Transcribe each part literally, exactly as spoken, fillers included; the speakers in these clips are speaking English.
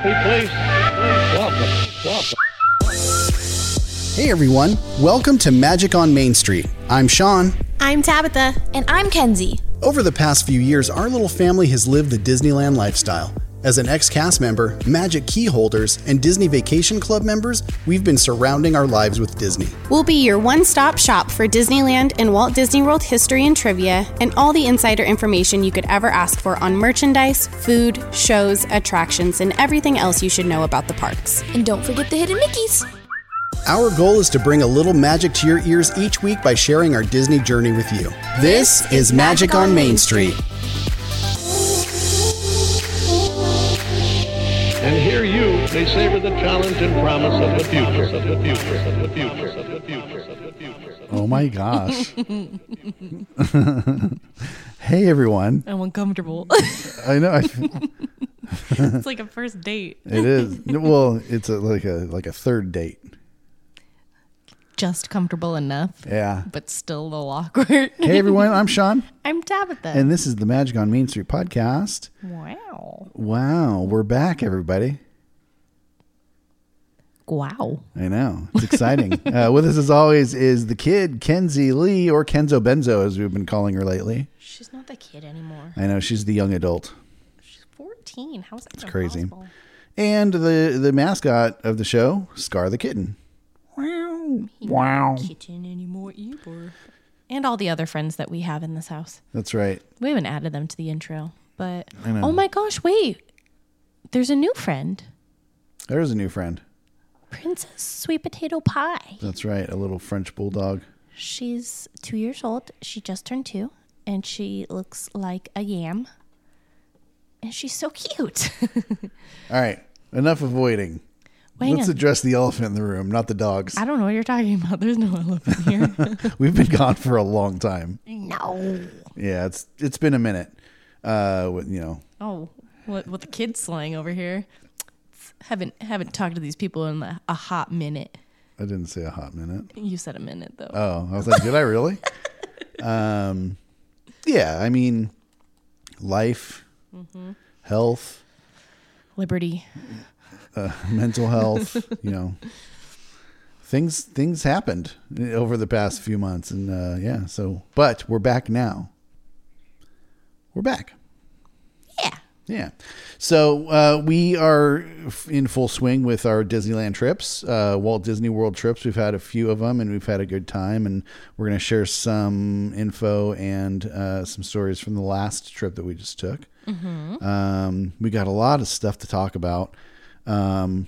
copy, please. Welcome. Welcome. Hey, everyone. Welcome to Magic on Main Street. I'm Sean. I'm Tabitha. And I'm Kenzie. Over the past few years, our little family has lived the Disneyland lifestyle. As an ex-cast member, Magic Key holders, and Disney Vacation Club members, we've been surrounding our lives with Disney. We'll be your one-stop shop for Disneyland and Walt Disney World history and trivia, and all the insider information you could ever ask for on merchandise, food, shows, attractions, and everything else you should know about the parks. And don't forget the hidden Mickeys! Our goal is to bring a little magic to your ears each week by sharing our Disney journey with you. This, this is Magic, Magic on Main Street. And here you may savor the challenge and promise of the future, of the future, of the future, of the future, of the future. Oh my gosh. Hey everyone. I'm uncomfortable. I know. I, it's like a first date. It is. Well, it's a, like a like a third date. Just comfortable enough. Yeah. But still a little awkward. Hey everyone, I'm Sean. I'm Tabitha. And this is the Magic on Main Street podcast. Wow. Wow. We're back, everybody. Wow. I know. It's exciting. uh, with us as always is the kid, Kenzie Lee, or Kenzo Benzo, as we've been calling her lately. She's not the kid anymore. I know. She's the young adult. She's fourteen. How is that That's crazy. Possible? And the, the mascot of the show, Scar the Kitten. Wow. Wow. Kitchen anymore either. And all the other friends that we have in this house. That's right. We haven't added them to the intro, but I know. Oh my gosh, wait. There's a new friend. There is a new friend. Princess Sweet Potato Pie. That's right. A little French bulldog. She's two years old. She just turned two and she looks like a yam. And she's so cute. All right. Enough of waiting. Hang Let's on. address the elephant in the room, not the dogs. I don't know what you're talking about. There's no elephant here. We've been gone for a long time. No. Yeah, it's it's been a minute. Uh, with, you know. Oh, what what the kids slang over here? Haven't haven't talked to these people in a, a hot minute. I didn't say a hot minute. You said a minute though. Oh, I was like, did I really? um, yeah. I mean, life, mm-hmm. health, liberty. Uh, mental health, you know, things things happened over the past few months, and uh, yeah. So, but we're back now. We're back. Yeah. Yeah. So uh, we are in full swing with our Disneyland trips, uh, Walt Disney World trips. We've had a few of them, and we've had a good time. And we're going to share some info and uh, some stories from the last trip that we just took. Mm-hmm. Um, we got a lot of stuff to talk about. Um,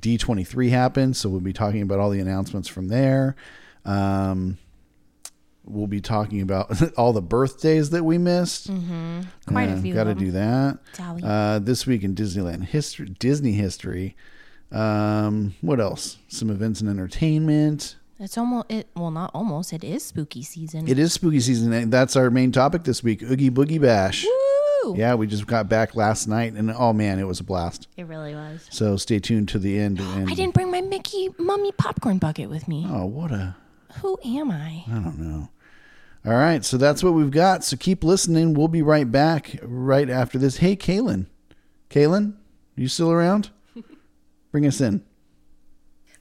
D twenty-three happened, so we'll be talking about all the announcements from there. Um, we'll be talking about all the birthdays that we missed. Mm-hmm. Quite uh, a few. Got to do that. Uh, this week in Disneyland history, Disney history. Um, what else? Some events and entertainment. It's almost it. Well, not almost. It is spooky season. It is spooky season, and that's our main topic this week: Oogie Boogie Bash. Woo! Yeah, we just got back last night, and oh man, it was a blast. It really was. So stay tuned to the end. And I didn't bring my Mickey Mummy popcorn bucket with me. Oh, what a... Who am I? I don't know. All right, so that's what we've got. So keep listening. We'll be right back right after this. Hey, Kaylin. Kaylin, you still around? Bring us in.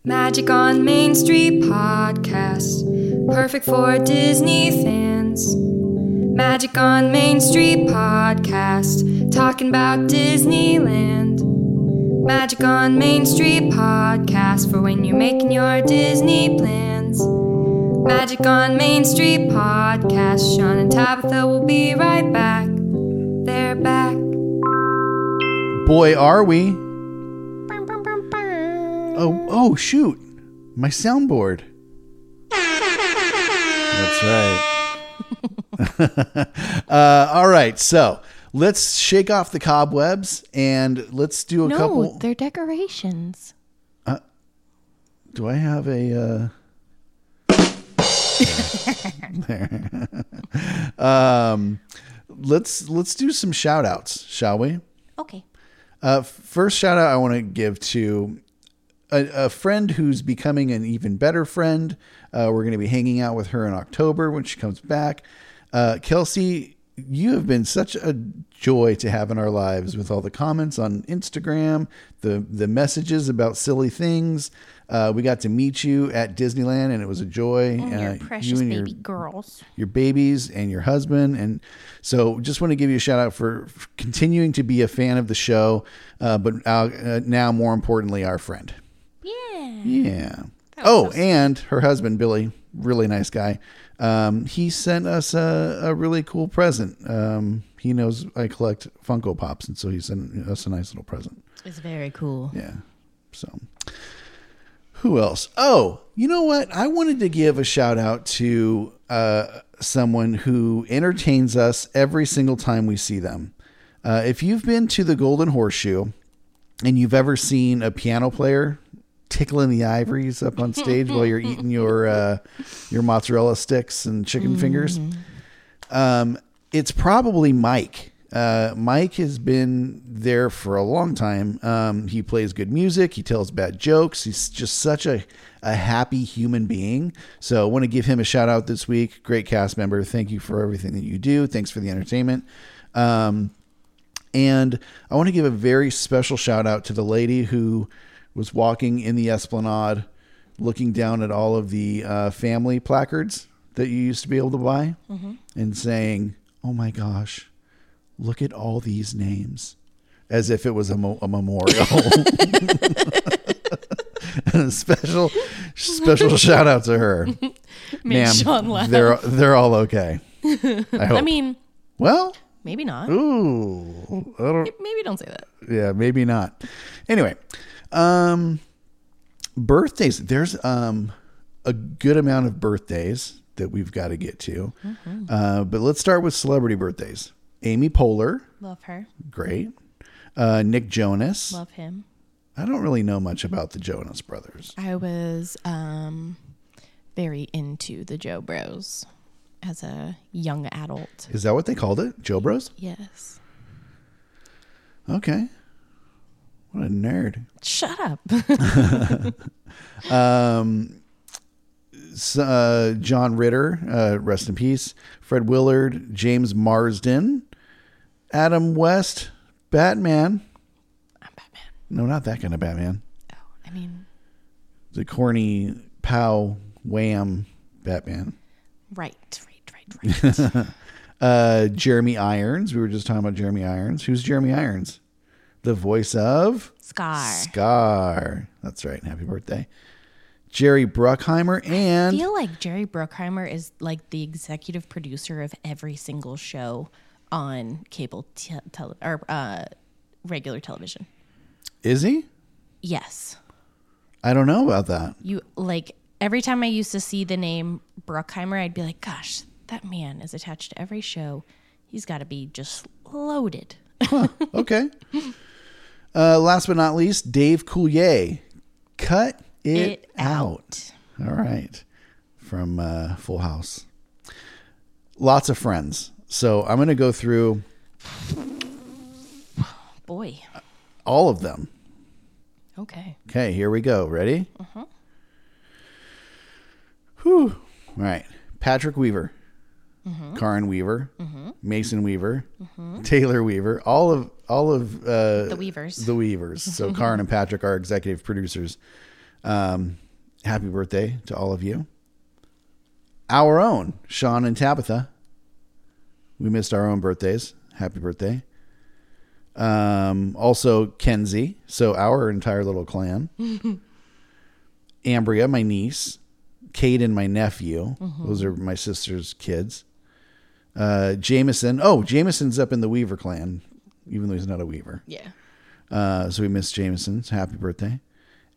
Magic on Main Street podcast. Perfect for Disney fans. Magic on Main Street podcast, talking about Disneyland. Magic on Main Street podcast, for when you're making your Disney plans. Magic on Main Street podcast, Sean and Tabitha will be right back. They're back. Boy, are we. Oh, oh, shoot. My soundboard. That's right. uh, all right, so let's shake off the cobwebs and let's do a no, couple. No, they're decorations. Uh, do I have a? Uh... there. um, let's let's do some shout outs, shall we? Okay. Uh, first shout out I want to give to a, a friend who's becoming an even better friend. Uh, we're going to be hanging out with her in October when she comes back. Uh, Kelsey you have been such a joy to have in our lives with all the comments on Instagram, the the messages about silly things. Uh, we got to meet you at Disneyland, and it was a joy. And uh, your precious you and baby your, girls. Your babies and your husband. And so just want to give you a shout-out for, for continuing to be a fan of the show, uh, but our, uh, now more importantly, our friend. Yeah. Yeah. Oh, awesome. And her husband, Billy, really nice guy. Um, he sent us a, a really cool present. Um, he knows I collect Funko Pops, and so he sent us a nice little present. It's very cool. Yeah. So... who else? Oh, you know what? I wanted to give a shout out to uh, someone who entertains us every single time we see them. Uh, if you've been to the Golden Horseshoe and you've ever seen a piano player tickling the ivories up on stage while you're eating your uh, your mozzarella sticks and chicken mm. fingers, um, it's probably Mike. Uh, Mike has been there for a long time. Um, he plays good music. He tells bad jokes. He's just such a, a happy human being. So I want to give him a shout out this week. Great cast member. Thank you for everything that you do. Thanks for the entertainment. Um, and I want to give a very special shout out to the lady who was walking in the Esplanade, looking down at all of the, uh, family placards that you used to be able to buy mm-hmm. and saying, "Oh my gosh, look at all these names," as if it was a, mo- a memorial. And a special, special shout out to her. Made Ma'am, Sean laugh. They're, they're all okay. I hope. I mean, well, maybe not. Ooh. I don't, maybe don't say that. Yeah, maybe not. Anyway, um, birthdays. There's um a good amount of birthdays that we've got to get to. Mm-hmm. Uh, but let's start with celebrity birthdays. Amy Poehler. Love her. Great. Uh, Nick Jonas. Love him. I don't really know much about the Jonas Brothers. I was um, very into the Joe Bros as a young adult. Is that what they called it? Joe Bros? Yes. Okay. What a nerd. Shut up. um, so, uh, John Ritter. Uh, rest in peace. Fred Willard. James Marsden. Adam West, Batman. I'm Batman. No, not that kind of Batman. Oh, I mean. The corny, pow, wham, Batman. Right, right, right, right. uh, Jeremy Irons. We were just talking about Jeremy Irons. Who's Jeremy Irons? The voice of? Scar. Scar. That's right. Happy birthday. Jerry Bruckheimer. And I feel like Jerry Bruckheimer is like the executive producer of every single show on cable te- tele- or uh, regular television. Is he? Yes. I don't know about that. You like every time I used to see the name Bruckheimer, I'd be like, "Gosh, that man is attached to every show. He's got to be just loaded." Huh, okay. uh, last but not least, Dave Coulier. Cut it, it out. out. All right, from uh, Full House. Lots of friends. So I'm going to go through boy, all of them. Okay. Okay. Here we go. Ready? Uh-huh. Whew. All right. Patrick Weaver, uh-huh. Karin Weaver, uh-huh. Mason Weaver, uh-huh. Taylor Weaver, all of, all of, uh, the Weavers, the Weavers. So Karin and Patrick are executive producers. Um, happy birthday to all of you. Our own Sean and Tabitha. We missed our own birthdays. Happy birthday. Um, also, Kenzie. So our entire little clan. Ambria, my niece. Caden, my nephew. Mm-hmm. Those are my sister's kids. Uh, Jameson. Oh, Jameson's up in the Weaver clan, even though he's not a Weaver. Yeah. Uh, so we missed Jameson's. Happy birthday.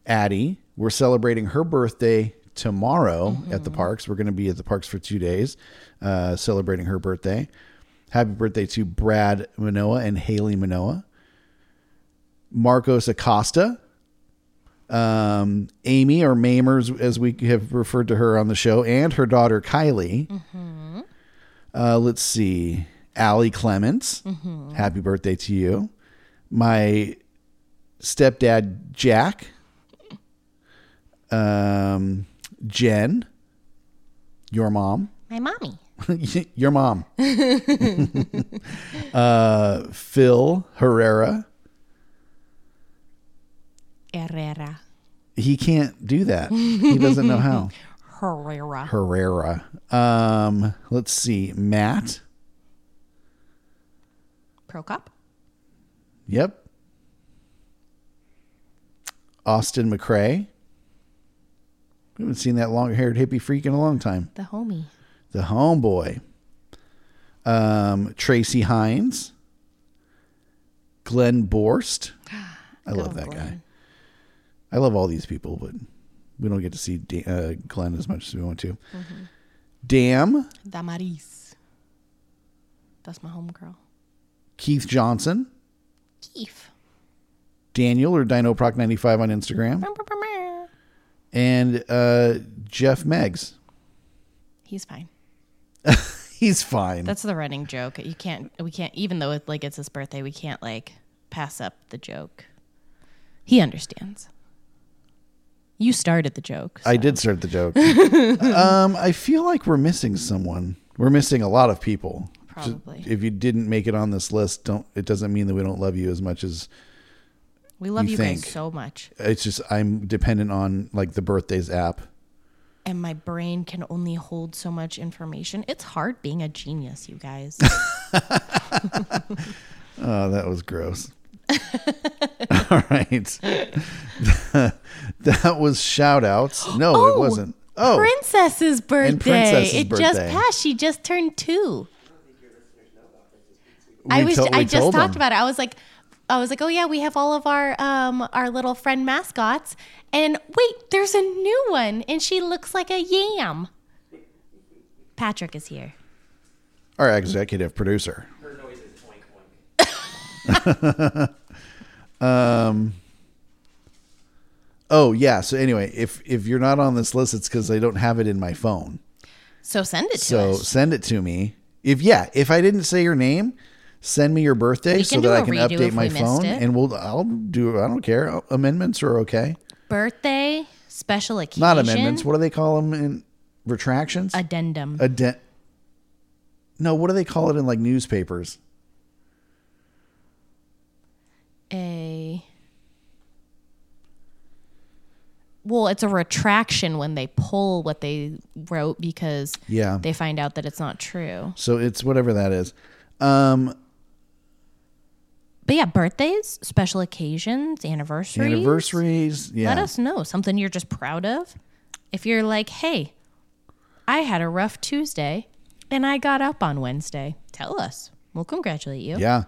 Addie. We're celebrating her birthday tomorrow mm-hmm. at the parks. We're going to be at the parks for two days uh, celebrating her birthday. Happy birthday to Brad Manoa and Haley Manoa. Marcos Acosta. Um, Amy, or Mamers, as we have referred to her on the show, and her daughter, Kylie. Mm-hmm. Uh, let's see. Allie Clements. Mm-hmm. Happy birthday to you. My stepdad, Jack. Um, Jen. Your mom. My mommy. Your mom. uh, Phil Herrera. Herrera. He can't do that. He doesn't know how. Herrera. Herrera. Um, let's see. Matt. Prokop. Yep. Austin McCray. We haven't seen that long-haired hippie freak in a long time. The homie. The homeboy. Um, Tracy Hines. Glenn Borst. I Go love that Glenn. guy. I love all these people, but we don't get to see da- uh, Glenn as much as we want to. Mm-hmm. Dam. Damaris. That's my homegirl. Keith Johnson. Keith. Daniel or Dino Proc ninety-five on Instagram. And uh, Jeff Meggs. He's fine. He's fine. That's the running joke. You can't. We can't. Even though it, like it's his birthday, we can't like pass up the joke. He understands. You started the joke. So. I did start the joke. um, I feel like we're missing someone. We're missing a lot of people. Probably. Just, if you didn't make it on this list, don't. It doesn't mean that we don't love you as much as. We love you, you guys so much. It's just I'm dependent on like the birthdays app. And my brain can only hold so much information. It's hard being a genius, you guys. Oh, that was gross. All right. That was shout outs. No, oh, it wasn't. Oh, Princess's birthday. And Princess's it birthday. Just passed. She just turned two. I was to- I just talked them. about it. I was like I was like, oh yeah, we have all of our um, our little friend mascots, and wait, there's a new one, and she looks like a yam. Patrick is here. Our executive producer. Her noise is oink oink. um. Oh yeah. So anyway, if if you're not on this list, it's because I don't have it in my phone. So send it. to So us. send it to me. If yeah, if I didn't say your name. Send me your birthday so that I can update my phone, and we'll. I'll do. I don't care. Amendments are okay. Birthday, special occasion. Not amendments. What do they call them in retractions? Addendum. Addend. No, what do they call it in like newspapers? A. Well, it's a retraction when they pull what they wrote because yeah. they find out that it's not true. So it's whatever that is. Um. But yeah, birthdays, special occasions, anniversaries. Anniversaries, yeah. Let us know. Something you're just proud of. If you're like, hey, I had a rough Tuesday and I got up on Wednesday, tell us. We'll congratulate you. Yeah.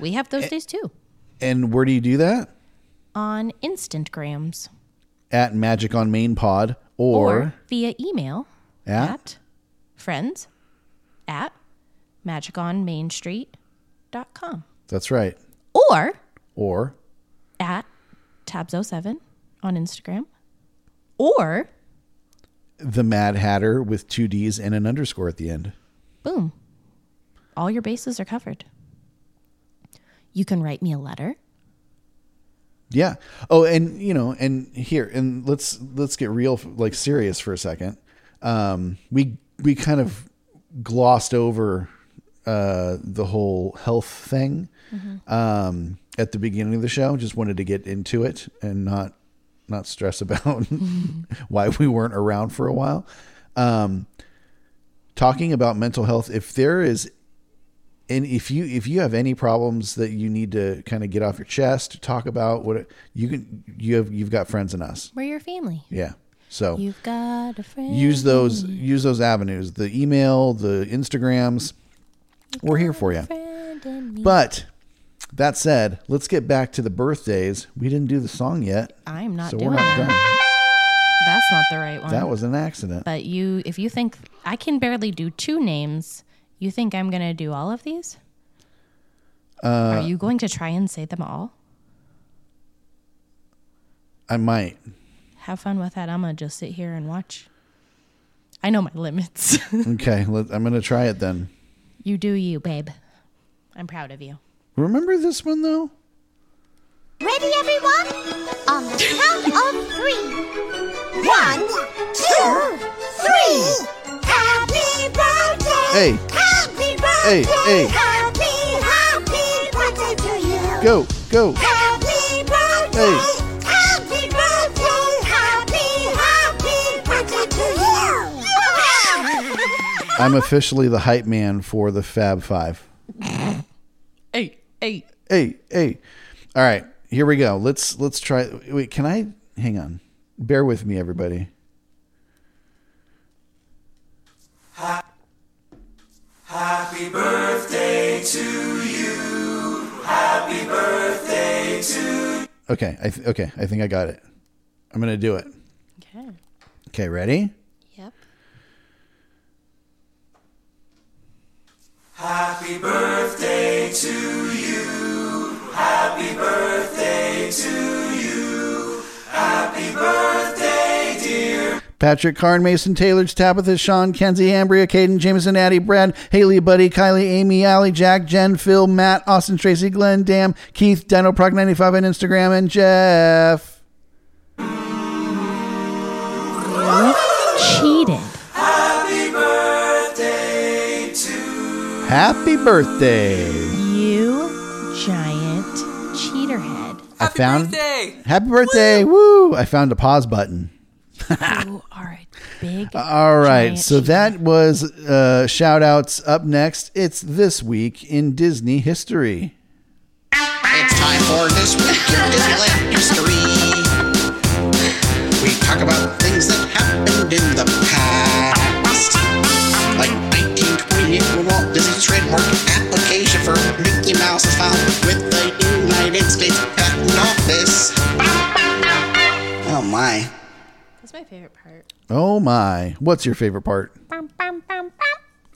We have those a- days too. And where do you do that? On Instagrams. At Magic on Main Pod or, or via email at, at friends at magic on main street dot com. That's right. Or or at tabs oh seven on Instagram. Or the Mad Hatter with two D's and an underscore at the end. Boom. All your bases are covered. You can write me a letter. Yeah. Oh, and you know, and here, and let's let's get real, like serious for a second. Um, we we kind of glossed over uh, the whole health thing. Mm-hmm. Um, at the beginning of the show, just wanted to get into it and not, not stress about why we weren't around for a while. Um, talking about mental health, if there is, and if you, if you have any problems that you need to kind of get off your chest, talk about what it, you can, you have, you've got friends in us. We're your family. Yeah. So you've got a friend. Use those, use those avenues, the email, the Instagrams. You've We're here for you. But that said, let's get back to the birthdays. We didn't do the song yet. I'm not so doing we're not it. Done. That's not the right one. That was an accident. But you, if you think I can barely do two names, you think I'm going to do all of these? Uh, Are you going to try and say them all? I might. Have fun with that. I'm going to just sit here and watch. I know my limits. Okay. Let, I'm going to try it then. You do you, babe. I'm proud of you. Remember this one, though? Ready, everyone? On the count of three. One, two, three. Happy birthday! hey. Happy birthday, hey, hey. Happy, happy birthday to you. Go, go. Happy birthday, hey. Happy birthday, happy, happy birthday to you. I'm officially the hype man for the Fab Five. Hey, hey. Hey, hey. All right, here we go. Let's let's try. Wait, can I? Hang on. Bear with me, everybody. Ha- Happy birthday to you. Happy birthday to. Okay, I th- okay, I think I got it. I'm gonna do it. Okay. Okay, ready? Yep. Happy birthday to you. Happy birthday to you. Happy birthday, dear. Patrick, Karin, Mason, Taylor, Tabitha, Sean, Kenzie, Ambria, Caden, Jameson, Addie, Brad, Haley, Buddy, Kylie, Amy, Allie, Jack, Jen, Phil, Matt, Austin, Tracy, Glenn, Dam, Keith, Dino Proc ninety-five on Instagram, and Jeff. Cheated. Happy birthday to. Happy birthday. You giant cheaterhead. I happy found, birthday. Happy birthday. Woo. Woo. I found a pause button. You are a big. All right, so that was uh, shout outs. Up next, it's This Week in Disney History. It's time for This Week in Disneyland History. We talk about things that happened in the past, like nineteen twenty-eight when Walt Disney's trademark application for Mickey Mouse is filed with the United States Patent Office. Oh my. That's my favorite part. Oh my. What's your favorite part? Bum, bum, bum, bum.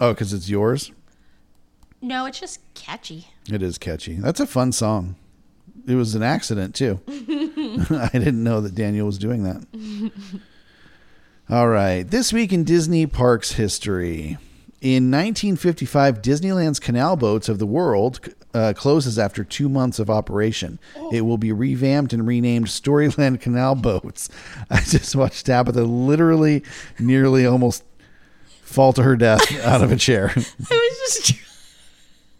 Oh, because it's yours? No, it's just catchy. It is catchy. That's a fun song. It was an accident, too. I didn't know that Daniel was doing that. All right. This Week in Disney Parks History. In nineteen fifty-five, Disneyland's Canal Boats of the World uh, closes after two months of operation. Oh. It will be revamped and renamed Storyland Canal Boats. I just watched Tabitha literally nearly almost fall to her death out of a chair. I was just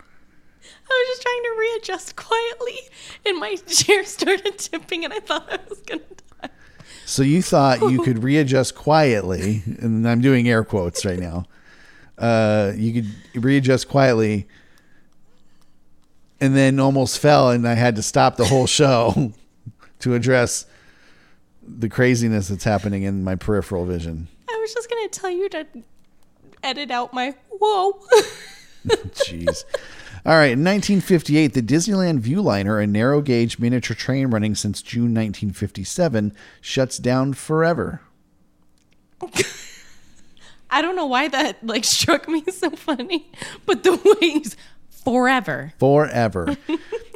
I was just trying to readjust quietly, and my chair started tipping, and I thought I was going to die. So you thought oh. you could readjust quietly, and I'm doing air quotes right now. Uh, you could readjust quietly, and then almost fell, and I had to stop the whole show to address the craziness that's happening in my peripheral vision. I was just going to tell you to edit out my whoa. Jeez. All right. In nineteen fifty-eight, the Disneyland Viewliner, a narrow gauge miniature train running since June nineteen fifty-seven, shuts down forever. I don't know why that like struck me so funny, but the wings forever. Forever.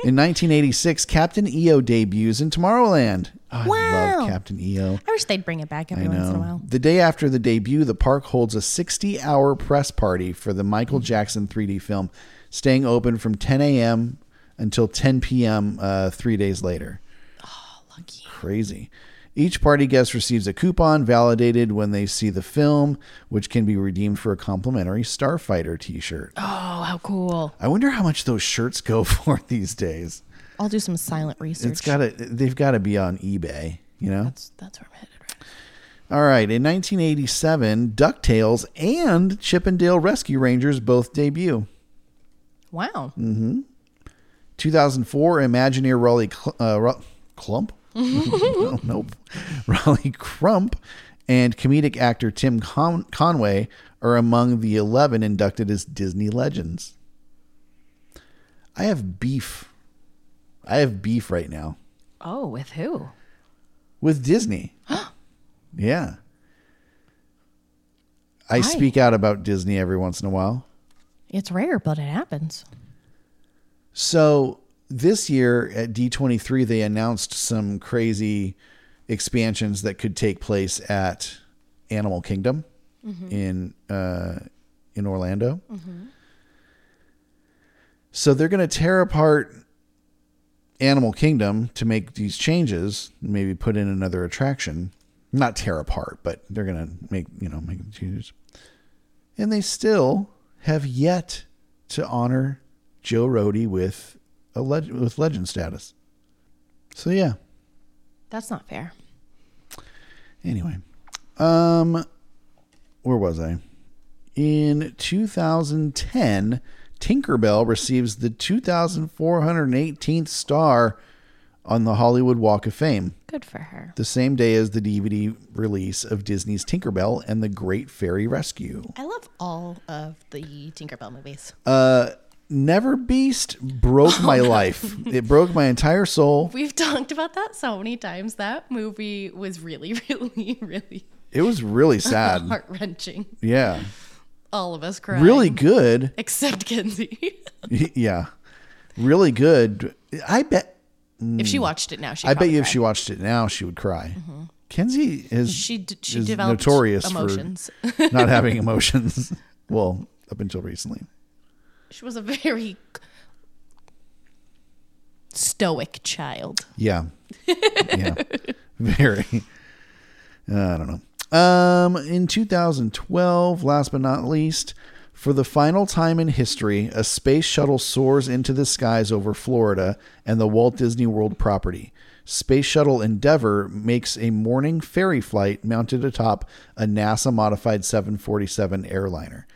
In nineteen eighty-six, Captain E O debuts in Tomorrowland. Oh, wow. I love Captain E O. I wish they'd bring it back every once in a while. The day after the debut, the park holds a sixty-hour press party for the Michael Jackson three D film, staying open from ten a.m. until ten p.m. Uh, three days later. Oh, lucky. Crazy. Each party guest receives a coupon validated when they see the film, which can be redeemed for a complimentary Starfighter t-shirt. Oh, how cool. I wonder how much those shirts go for these days. I'll do some silent research. It's gotta, they've got to be on eBay, you know? That's, that's where I'm headed, right? All right. In nineteen eighty-seven, DuckTales and Chip and Dale Rescue Rangers both debut. Wow. Mm-hmm. two thousand four, Imagineer Raleigh Cl- uh, Ra- Clump? no, nope. Raleigh Crump and comedic actor Tim Con- Conway are among the eleven inducted as Disney legends. I have beef. I have beef right now. Oh, with who? With Disney. Yeah. I Hi. speak out about Disney every once in a while. It's rare, but it happens. So... This year at D twenty-three, they announced some crazy expansions that could take place at Animal Kingdom mm-hmm. in uh, in Orlando. Mm-hmm. So they're going to tear apart Animal Kingdom to make these changes, maybe put in another attraction. Not tear apart, but they're going to make, you know, make changes. And they still have yet to honor Joe Rohde with a leg- with legend status. So yeah, that's not fair. Anyway, um, where was I? In two thousand ten, Tinkerbell receives the two thousand four hundred eighteenth star on the Hollywood Walk of Fame. Good for her. The same day as the D V D release of Disney's Tinkerbell and the Great Fairy Rescue. I love all of the Tinkerbell movies. Uh, Never Beast broke my life. It broke my entire soul. We've talked about that so many times. That movie was really, really, really... It was really sad. Heart-wrenching. Yeah. All of us crying. Really good. Except Kenzie. Yeah. Really good. I bet... Mm, if she watched it now, she'd I bet you cry. If she watched it now, she would cry. Mm-hmm. Kenzie is, she d- she is developed notorious emotions. For not having emotions. Well, up until recently. She was a very stoic child. Yeah. Yeah. Very. Uh, I don't know. Um, in two thousand twelve, last but not least, for the final time in history, a space shuttle soars into the skies over Florida and the Walt Disney World property. Space Shuttle Endeavour makes a morning ferry flight mounted atop a NASA-modified seven forty-seven airliner.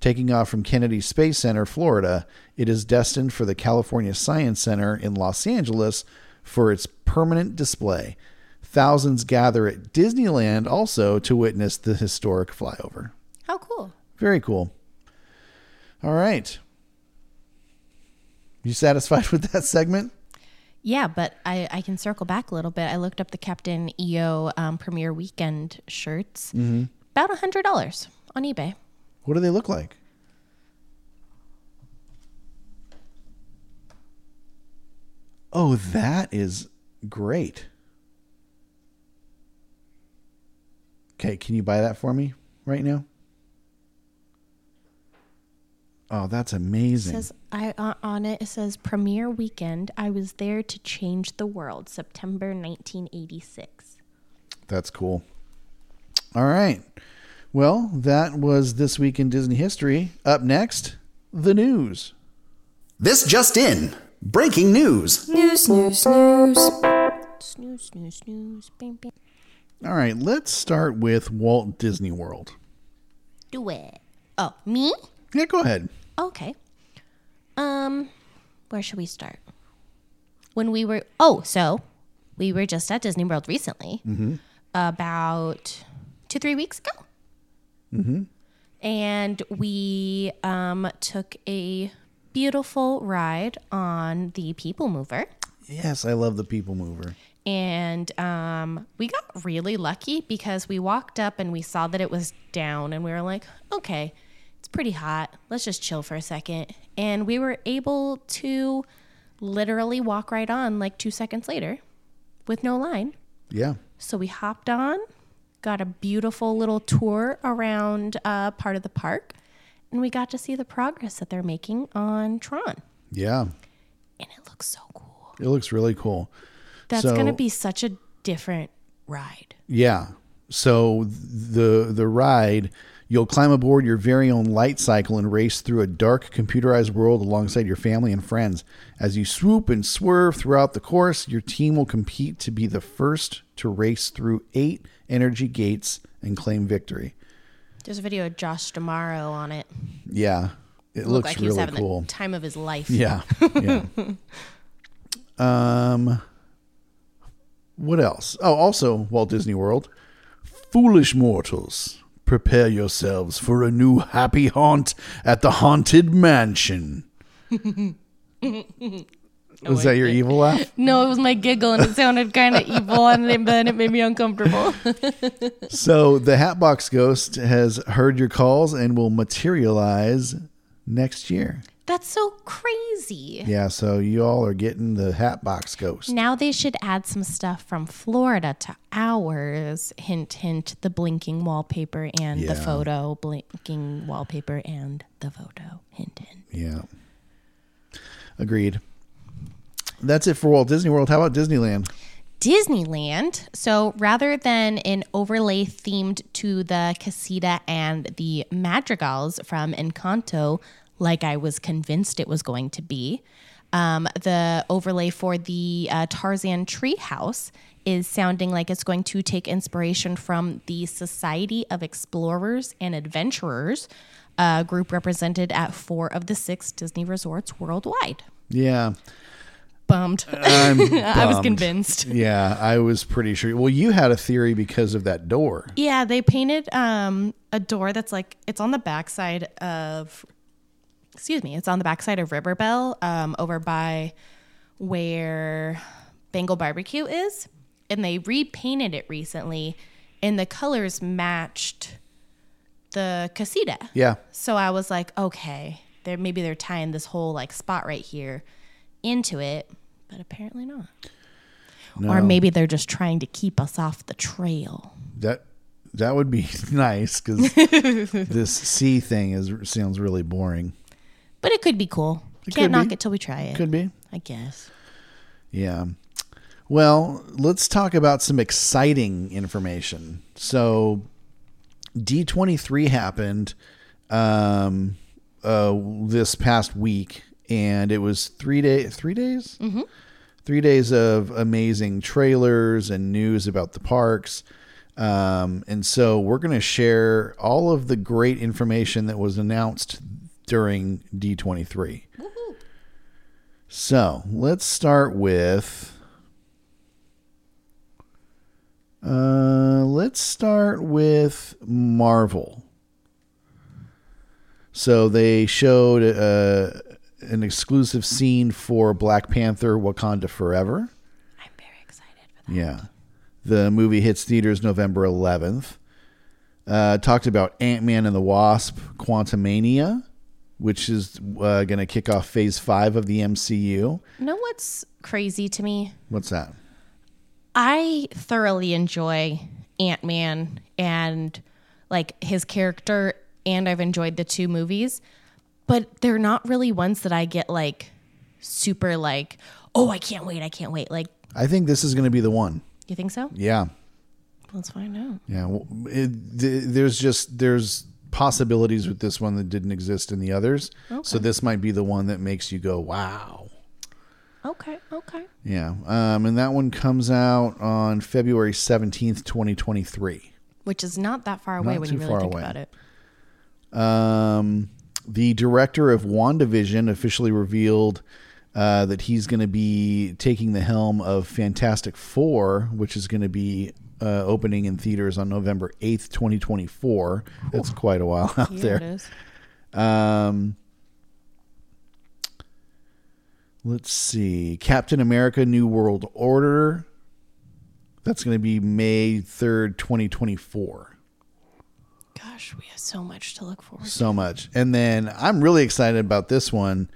Taking off from Kennedy Space Center, Florida, it is destined for the California Science Center in Los Angeles for its permanent display. Thousands gather at Disneyland also to witness the historic flyover. How cool. Very cool. All right. You satisfied with that segment? Yeah, but I, I can circle back a little bit. I looked up the Captain E O um, Premier Weekend shirts. Mm-hmm. About one hundred dollars on eBay. What do they look like? Oh, that is great. Okay, can you buy that for me right now? Oh, that's amazing. It says I uh, on it. It says Premiere Weekend. I was there to change the world. September nineteen eighty-six. That's cool. All right. Well, that was This Week in Disney History. Up next, the news. This just in. Breaking news. News, news, news. News, news, news. Bing, bing. All right, let's start with Walt Disney World. Do it. Oh, me? Yeah, go ahead. Okay. Um, where should we start? When we were... Oh, so we were just at Disney World recently. Mm-hmm. About two, three weeks ago. Mm-hmm. And we um, took a beautiful ride on the People Mover. Yes, I love the People Mover. And um, we got really lucky because we walked up and we saw that it was down and we were like, okay, it's pretty hot. Let's just chill for a second. And we were able to literally walk right on like two seconds later with no line. Yeah. So we hopped on, got a beautiful little tour around uh, part of the park, and we got to see the progress that they're making on Tron. Yeah. And it looks so cool. It looks really cool. That's so, going to be such a different ride. Yeah. So the the ride, you'll climb aboard your very own light cycle and race through a dark computerized world alongside your family and friends. As you swoop and swerve throughout the course, your team will compete to be the first to race through eight energy gates and claim victory. There's a video of Josh D'Amaro on it. Yeah. It, it looks like really he was having cool. The time of his life. Yeah. Yeah. um... What else? Oh, also Walt Disney World. Foolish mortals, prepare yourselves for a new happy haunt at the Haunted Mansion. No, was that your evil laugh? No, it was my giggle, and it sounded kind of evil, and then it made me uncomfortable. So the Hatbox Ghost has heard your calls and will materialize next year. That's so crazy. Yeah, so you all are getting the Hatbox Ghost. Now they should add some stuff from Florida to ours. Hint, hint, the blinking wallpaper and yeah. the photo. Blinking wallpaper and the photo. Hint, hint. Yeah. Agreed. That's it for Walt Disney World. How about Disneyland? Disneyland. So rather than an overlay themed to the Casita and the Madrigals from Encanto, like I was convinced it was going to be, um, the overlay for the uh, Tarzan Treehouse is sounding like it's going to take inspiration from the Society of Explorers and Adventurers, a group represented at four of the six Disney resorts worldwide. Yeah. Bummed. I'm bummed. I was convinced. Yeah, I was pretty sure. Well, you had a theory because of that door. Yeah, they painted um, a door that's like, it's on the backside of, excuse me, it's on the backside of Riverbell um, over by where Bengal Barbecue is. And they repainted it recently, and the colors matched the Casita. Yeah. So I was like, okay, they're, maybe they're tying this whole like spot right here into it, but apparently not. No. Or maybe they're just trying to keep us off the trail. That that would be nice, because this sea thing is sounds really boring. But it could be cool. It Can't knock be. it till we try it. Could be. I guess. Yeah. Well, let's talk about some exciting information. So D twenty-three happened um, uh, this past week, and it was three day, three days? Mm-hmm. Three days of amazing trailers and news about the parks. Um, and so we're going to share all of the great information that was announced during D twenty-three. Woo-hoo. So let's start with... Uh, let's start with Marvel. So they showed uh, an exclusive scene for Black Panther: Wakanda Forever. I'm very excited for that. Yeah. The movie hits theaters November eleventh. Uh, talked about Ant-Man and the Wasp: Quantumania, which is uh, going to kick off phase five of the M C U. You know what's crazy to me? What's that? I thoroughly enjoy Ant-Man and like his character, and I've enjoyed the two movies, but they're not really ones that I get like super like, oh, I can't wait, I can't wait. Like, I think this is going to be the one. You think so? Yeah. Let's find out. Yeah, well, it, th- there's just there's possibilities with this one that didn't exist in the others. Okay. So this might be the one that makes you go, wow. Okay, okay. Yeah, um, and that one comes out on February seventeenth, twenty twenty-three. Which is not that far away not when you really think away. about it. Um, the director of WandaVision officially revealed uh, that he's going to be taking the helm of Fantastic Four, which is going to be uh, opening in theaters on November eighth, twenty twenty-four. Ooh. That's quite a while out yeah, there. It is. Um, Let's see. Captain America: New World Order. That's going to be May third, twenty twenty-four. Gosh, we have so much to look forward to. So much. And then I'm really excited about this one.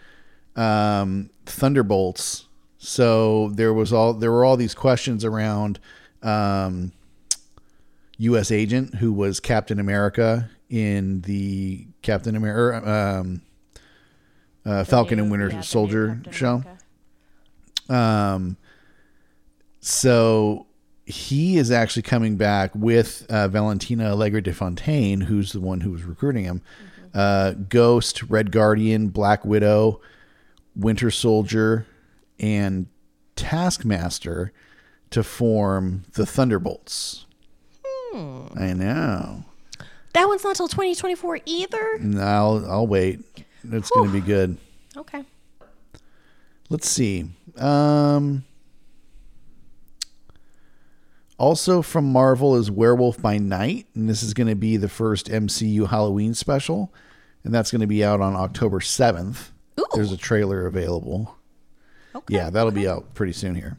Um, Thunderbolts. So there was all there were all these questions around um, U S Agent, who was Captain America in the Captain America um Uh, Falcon and Winter yeah, Soldier show. Um, so he is actually coming back with uh, Valentina Allegra de Fontaine, who's the one who was recruiting him. Mm-hmm. Uh, Ghost, Red Guardian, Black Widow, Winter Soldier, and Taskmaster to form the Thunderbolts. Hmm. I know. That one's not till twenty twenty-four either. No, I'll, I'll wait. It's going to be good. Okay. Let's see. Um, also from Marvel is Werewolf by Night, and this is going to be the first M C U Halloween special, and that's going to be out on October seventh. Ooh. There's a trailer available. Okay. Yeah, that'll okay. be out pretty soon here.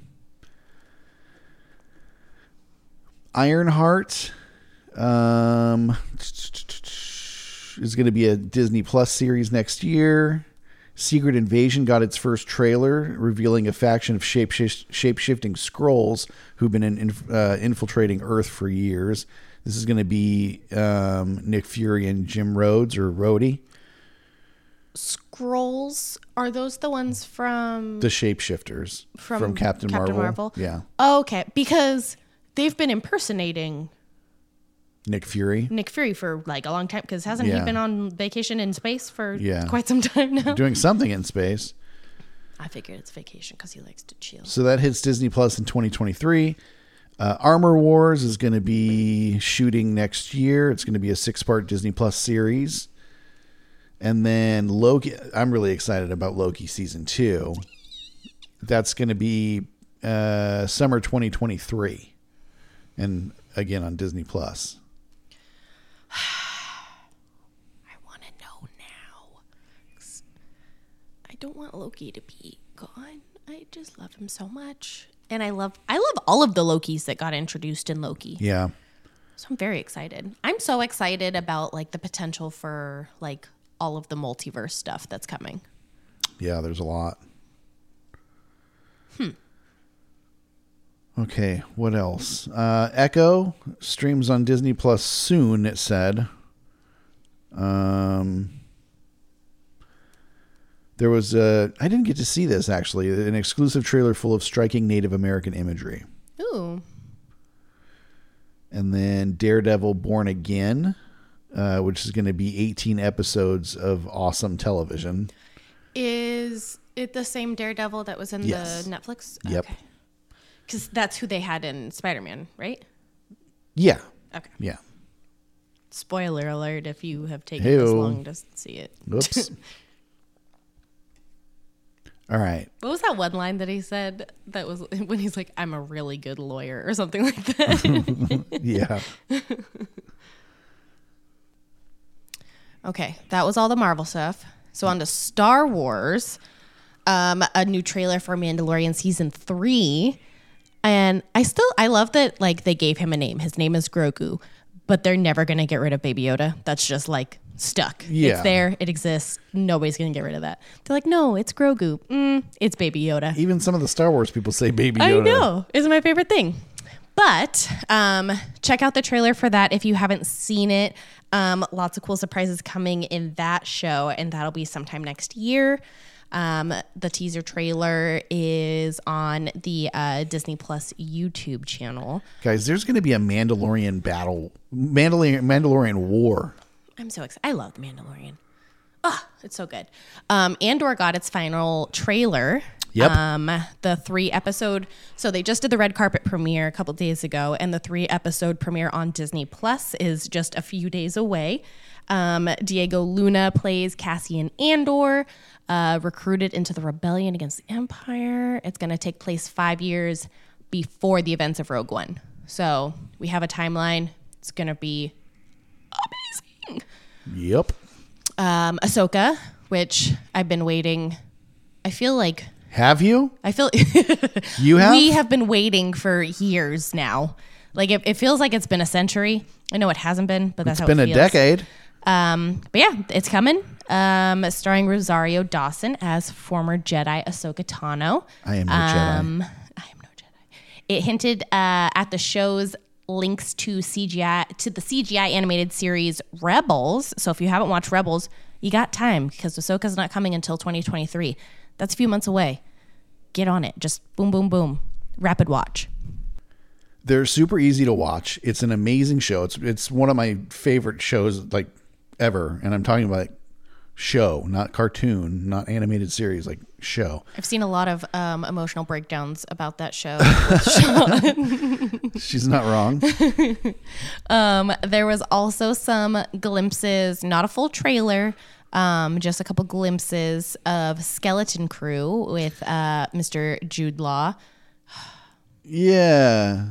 Ironheart. Um... is going to be a Disney Plus series next year. Secret Invasion got its first trailer, revealing a faction of shape shifting Skrulls who've been in, uh, infiltrating Earth for years. This is going to be um, Nick Fury and Jim Rhodes, or Rhodey. Skrulls? scrolls, are those the ones from... The shapeshifters from, from Captain, Captain Marvel. Marvel? Yeah. Oh, okay, because they've been impersonating... Nick Fury. Nick Fury for like a long time, because hasn't yeah. he been on vacation in space for yeah. quite some time now? Doing something in space. I figured it's vacation because he likes to chill. So that hits Disney Plus in twenty twenty-three. Uh, Armor Wars is going to be shooting next year. It's going to be a six-part Disney Plus series. And then Loki. I'm really excited about Loki season two. That's going to be uh, summer twenty twenty-three. And again on Disney Plus. I want to know now. I don't want Loki to be gone. I just love him so much, and I love I love all of the Lokis that got introduced in Loki. Yeah. So I'm very excited. I'm so excited about like the potential for like all of the multiverse stuff that's coming. Yeah, there's a lot. Hmm. Okay, what else? Uh, Echo streams on Disney Plus soon, it said. Um, there was a... I didn't get to see this, actually. An exclusive trailer full of striking Native American imagery. Ooh. And then Daredevil Born Again, uh, which is going to be eighteen episodes of awesome television. Is it the same Daredevil that was in yes. the Netflix? Yep. Okay. Because that's who they had in Spider-Man, right? Yeah. Okay. Yeah. Spoiler alert if you have taken Hey-o. this long to see it. Oops. All right. What was that one line that he said that was when he's like, I'm a really good lawyer or something like that? Yeah. Okay. That was all the Marvel stuff. So on to Star Wars, um, a new trailer for Mandalorian Season three. And I still, I love that, like, they gave him a name. His name is Grogu, but they're never going to get rid of Baby Yoda. That's just, like, stuck. Yeah. It's there. It exists. Nobody's going to get rid of that. They're like, no, it's Grogu. Mm, it's Baby Yoda. Even some of the Star Wars people say Baby Yoda. I know. It's my favorite thing. But um, check out the trailer for that if you haven't seen it. Um, lots of cool surprises coming in that show, and that'll be sometime next year. Um, the teaser trailer is on the uh, Disney Plus YouTube channel. Guys, there's going to be a Mandalorian battle, Mandalorian, Mandalorian war. I'm so excited. I love the Mandalorian. Oh, it's so good. Um, Andor got its final trailer. Yep. Um, the three episode. So they just did the red carpet premiere a couple days ago, and the three episode premiere on Disney Plus is just a few days away. Um, Diego Luna plays Cassian Andor, uh, recruited into the rebellion against the Empire. It's going to take place five years before the events of Rogue One. So we have a timeline. It's going to be amazing. Yep. Um, Ahsoka, which I've been waiting. I feel like. Have you? I feel. You have? We have been waiting for years now. Like it, it feels like it's been a century. I know it hasn't been, but that's it's how it feels. It's been a decade. Um, but yeah, it's coming. Um, starring Rosario Dawson as former Jedi Ahsoka Tano. I am no um, Jedi. I am no Jedi. It hinted uh, at the show's links to C G I to the C G I animated series Rebels. So if you haven't watched Rebels, you got time because Ahsoka's not coming until twenty twenty-three. That's a few months away. Get on it. Just boom, boom, boom. Rapid watch. They're super easy to watch. It's an amazing show. It's it's one of my favorite shows like ever. And I'm talking about like, show, not cartoon, not animated series, like show. I've seen a lot of um, emotional breakdowns about that show. She's not wrong. um, there was also some glimpses, not a full trailer, Um, just a couple glimpses of Skeleton Crew with uh, Mister Jude Law. Yeah.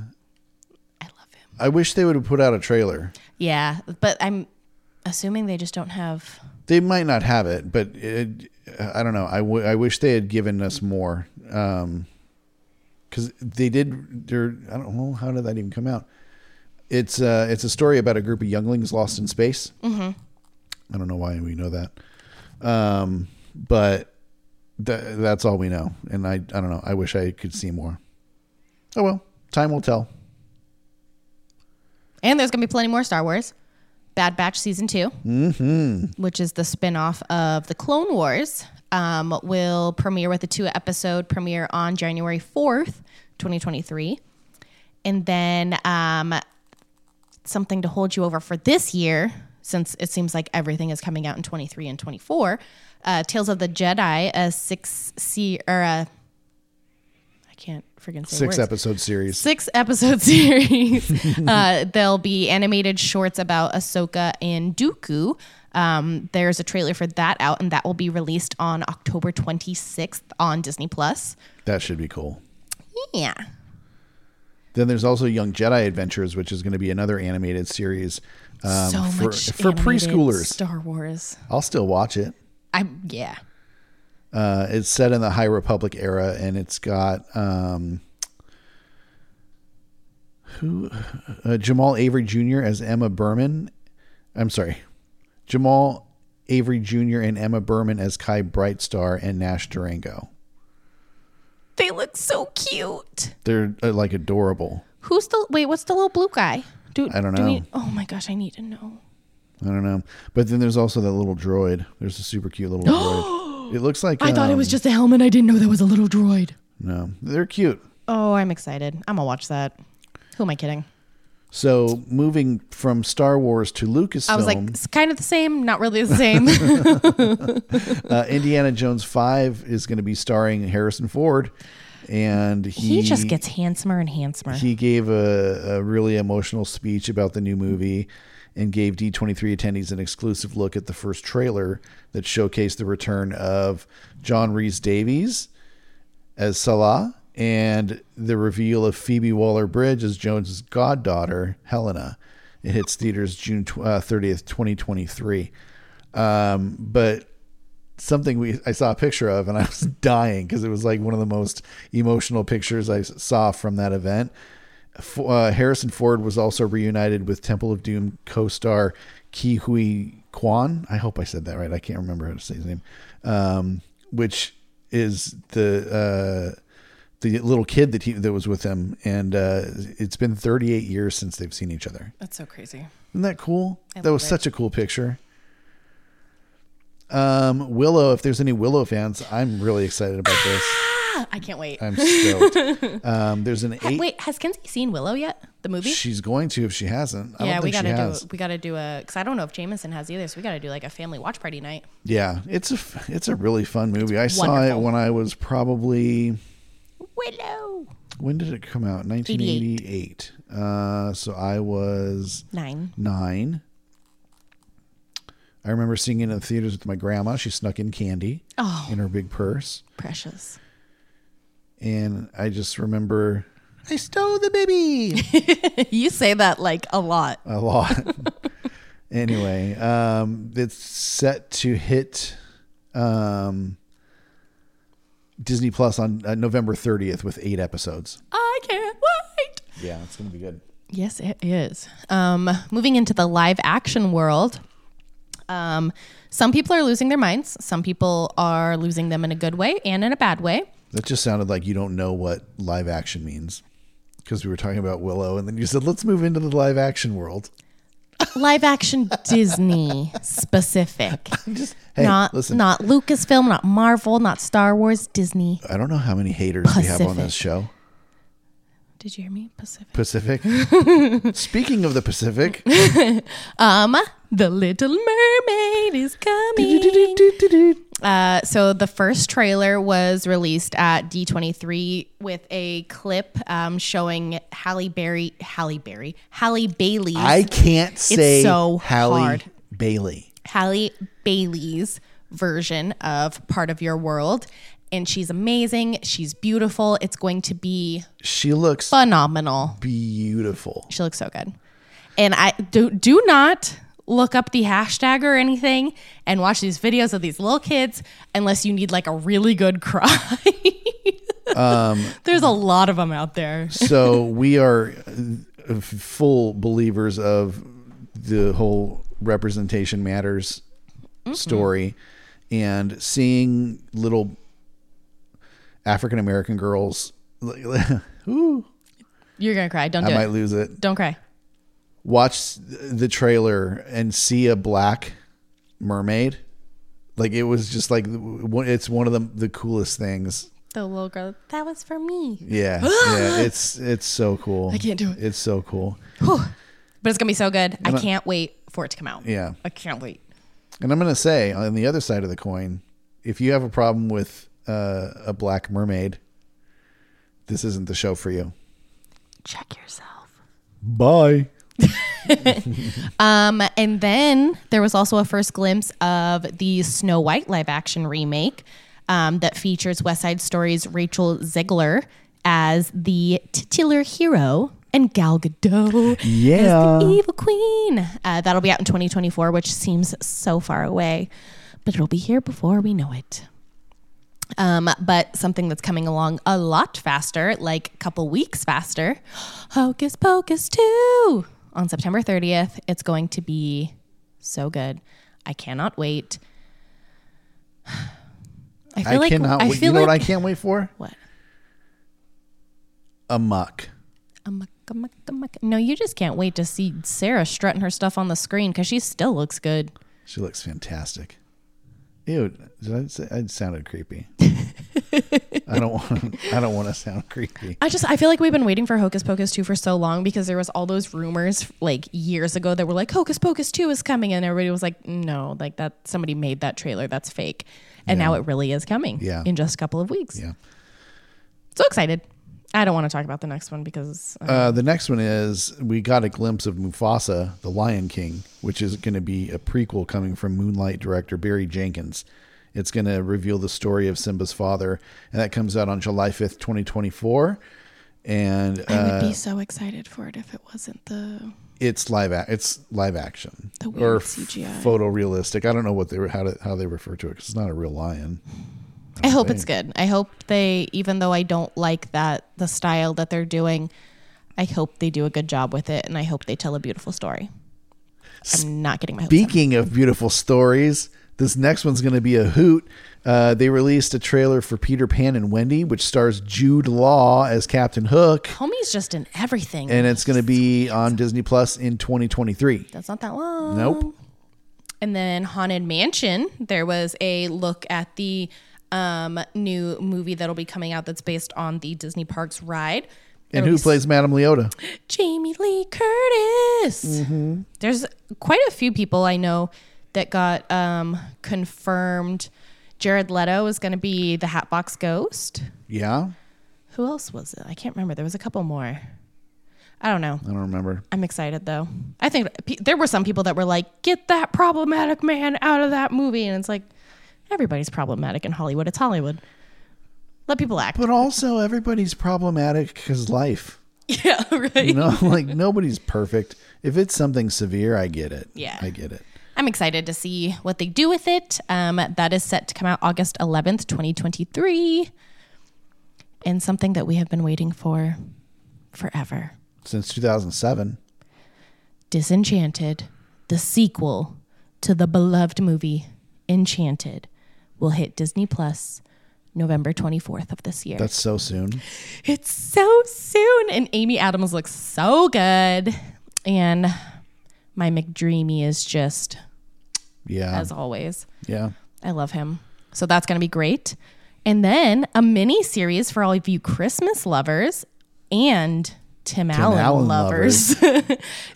I love him. I wish they would have put out a trailer. Yeah, but I'm assuming they just don't have... They might not have it, but it, I don't know. I, w- I wish they had given us more. Because um, they did... Their, I don't know. How did that even come out? It's, uh, it's a story about a group of younglings lost in space. Mm-hmm. I don't know why we know that. Um, but th- that's all we know. And I, I don't know. I wish I could see more. Oh, well. Time will tell. And there's going to be plenty more Star Wars. Bad Batch Season two, mm-hmm. which is the spinoff of The Clone Wars, um, will premiere with a two-episode premiere on January fourth, twenty twenty-three. And then um, something to hold you over for this year, since it seems like everything is coming out in twenty-three and twenty-four, uh, Tales of the Jedi, a six se- or a, I can't freaking say six words. episode series. Six episode series. uh, there'll be animated shorts about Ahsoka and Dooku. Um, there's a trailer for that out, and that will be released on October twenty-sixth on Disney Plus. That should be cool. Yeah. Then there's also Young Jedi Adventures, which is going to be another animated series um, so for, much for preschoolers. Star Wars. I'll still watch it. I yeah. Uh, it's set in the High Republic era, and it's got um, who uh, Jamal Avery Junior as Emma Berman. I'm sorry, Jamal Avery Junior and Emma Berman as Kai Brightstar and Nash Durango. They look so cute. They're uh, like adorable. Who's the wait? What's the little blue guy? Dude, I don't know. Do we, oh my gosh, I need to know. I don't know. But then there's also that little droid. There's a super cute little droid. It looks like I um, thought it was just a helmet. I didn't know that was a little droid. No, they're cute. Oh, I'm excited. I'm gonna watch that. Who am I kidding? So moving from Star Wars to Lucasfilm. I was like, it's kind of the same, not really the same. uh, Indiana Jones five is going to be starring Harrison Ford. And he, he just gets handsomer and handsomer. He gave a, a really emotional speech about the new movie and gave D twenty-three attendees an exclusive look at the first trailer that showcased the return of John Rhys Davies as Salah. And the reveal of Phoebe Waller-Bridge as Jones' goddaughter, Helena. It hits theaters June thirtieth, twenty twenty-three. Um, but something we I saw a picture of, and I was dying because it was like one of the most emotional pictures I saw from that event. Uh, Harrison Ford was also reunited with Temple of Doom co-star Ki Huy Kwan. I hope I said that right. I can't remember how to say his name. Um, which is the... Uh, the little kid that he that was with him, and uh, it's been thirty-eight years since they've seen each other. That's so crazy. Isn't that cool? I that was it. Such a cool picture. Um, Willow, if there's any Willow fans, I'm really excited about this. I can't wait. I'm stoked. um, there's an eight. Wait, has Kenzie seen Willow yet? The movie? She's going to if she hasn't. I yeah, don't think we gotta she has. do. We gotta do a because I don't know if Jameson has either. So we gotta do like a family watch party night. Yeah, it's a it's a really fun movie. It's I wonderful. saw it when I was probably. Willow. When did it come out? nineteen eighty-eight. Uh, so I was... Nine. Nine. I remember seeing it in the theaters with my grandma. She snuck in candy oh, in her big purse. Precious. And I just remember, I stole the baby. You say that like a lot. A lot. Anyway, um, it's set to hit... Um, Disney Plus on uh, November thirtieth with eight episodes. I can't wait. Yeah, it's going to be good. Yes, it is. Um, moving into the live action world, um, some people are losing their minds. Some people are losing them in a good way and in a bad way. That just sounded like you don't know what live action means because we were talking about Willow and then you said, let's move into the live action world. Live action Disney specific. I'm just, hey, not, listen. Not Lucasfilm, not Marvel, not Star Wars, Disney. I don't know how many haters Pacific. we have on this show. Did you hear me? Pacific. Pacific. Speaking of the Pacific. um, The Little Mermaid is coming. Uh, so the first trailer was released at D twenty-three with a clip um, showing Halle Berry, Halle Berry, Halle Bailey's. I can't say it's so Halle hard. Bailey. Halle Bailey's version of Part of Your World. And she's amazing. She's beautiful. It's going to be she looks phenomenal. Beautiful. She looks so good. And I do, do not look up the hashtag or anything and watch these videos of these little kids unless you need like a really good cry. um, There's a lot of them out there. So we are full believers of the whole representation matters mm-hmm. story, and seeing little African American girls. Ooh. You're gonna cry. Don't do it. I might lose it. Don't cry. watch the trailer and see a black mermaid, like it was just like, it's one of the the coolest things. The little girl, that was for me. Yeah, yeah, it's it's so cool. I can't do it. It's so cool. Whew. But it's gonna be so good. And I can't I, wait for it to come out. Yeah, I can't wait. And I'm gonna say on the other side of the coin, if you have a problem with uh, a black mermaid, this isn't the show for you. Check yourself. Bye. um, and then there was also a first glimpse of the Snow White live action remake um, that features West Side Story's Rachel Zegler as the titular hero and Gal Gadot yeah. as the evil queen. Uh, that'll be out in twenty twenty-four, which seems so far away, but it'll be here before we know it. Um, but something that's coming along a lot faster, like a couple weeks faster, Hocus Pocus two. On September thirtieth, it's going to be so good. I cannot wait. I feel I like cannot I feel you know like, what I can't wait for? What? A muck. A muck, a muck, a muck. No, you just can't wait to see Sarah strutting her stuff on the screen because she still looks good. She looks fantastic. Ew, did I say I sounded creepy? I don't want to, I don't want to sound creepy. I just I feel like we've been waiting for Hocus Pocus two for so long because there was all those rumors like years ago that were like Hocus Pocus two is coming and everybody was like no, like that somebody made that trailer, that's fake. And yeah. now it really is coming yeah. in just a couple of weeks. Yeah. So excited. I don't want to talk about the next one because um, uh, the next one is we got a glimpse of Mufasa, the Lion King, which is going to be a prequel coming from Moonlight director Barry Jenkins. It's going to reveal the story of Simba's father, and that comes out on July fifth, twenty twenty-four. And uh, I would be so excited for it if it wasn't the. It's live. A- it's live action the weird or C G I. Photorealistic. I don't know what they were, how to, how they refer to it because it's not a real lion. I hope it's good. I hope they, even though I don't like that, the style that they're doing, I hope they do a good job with it. And I hope they tell a beautiful story. I'm not getting my hopes up. Speaking of beautiful stories, this next one's going to be a hoot. Uh, they released a trailer for Peter Pan and Wendy, which stars Jude Law as Captain Hook. Homie's just in everything. And it's going to be on Disney Plus in twenty twenty-three. That's not that long. Nope. And then Haunted Mansion, there was a look at the... Um, new movie that'll be coming out that's based on the Disney Parks ride. There and who plays Madame Leota? Jamie Lee Curtis. Mm-hmm. There's quite a few people I know that got um, confirmed. Jared Leto is going to be the Hatbox Ghost. Yeah. Who else was it? I can't remember. There was a couple more. I don't know. I don't remember. I'm excited though. I think there were some people that were like, "Get that problematic man out of that movie," and it's like. Everybody's problematic in Hollywood. It's Hollywood. Let people act. But also everybody's problematic because life. Yeah, right. You know, like nobody's perfect. If it's something severe, I get it. Yeah. I get it. I'm excited to see what they do with it. Um, that is set to come out August eleventh, twenty twenty-three. And something that we have been waiting for forever. Since two thousand seven. Disenchanted, the sequel to the beloved movie Enchanted, will hit Disney Plus November twenty-fourth of this year. That's so soon. It's so soon. And Amy Adams looks so good. And my McDreamy is just, yeah, as always. Yeah. I love him. So that's going to be great. And then a mini series for all of you Christmas lovers and Tim, Tim Allen, Allen lovers. lovers.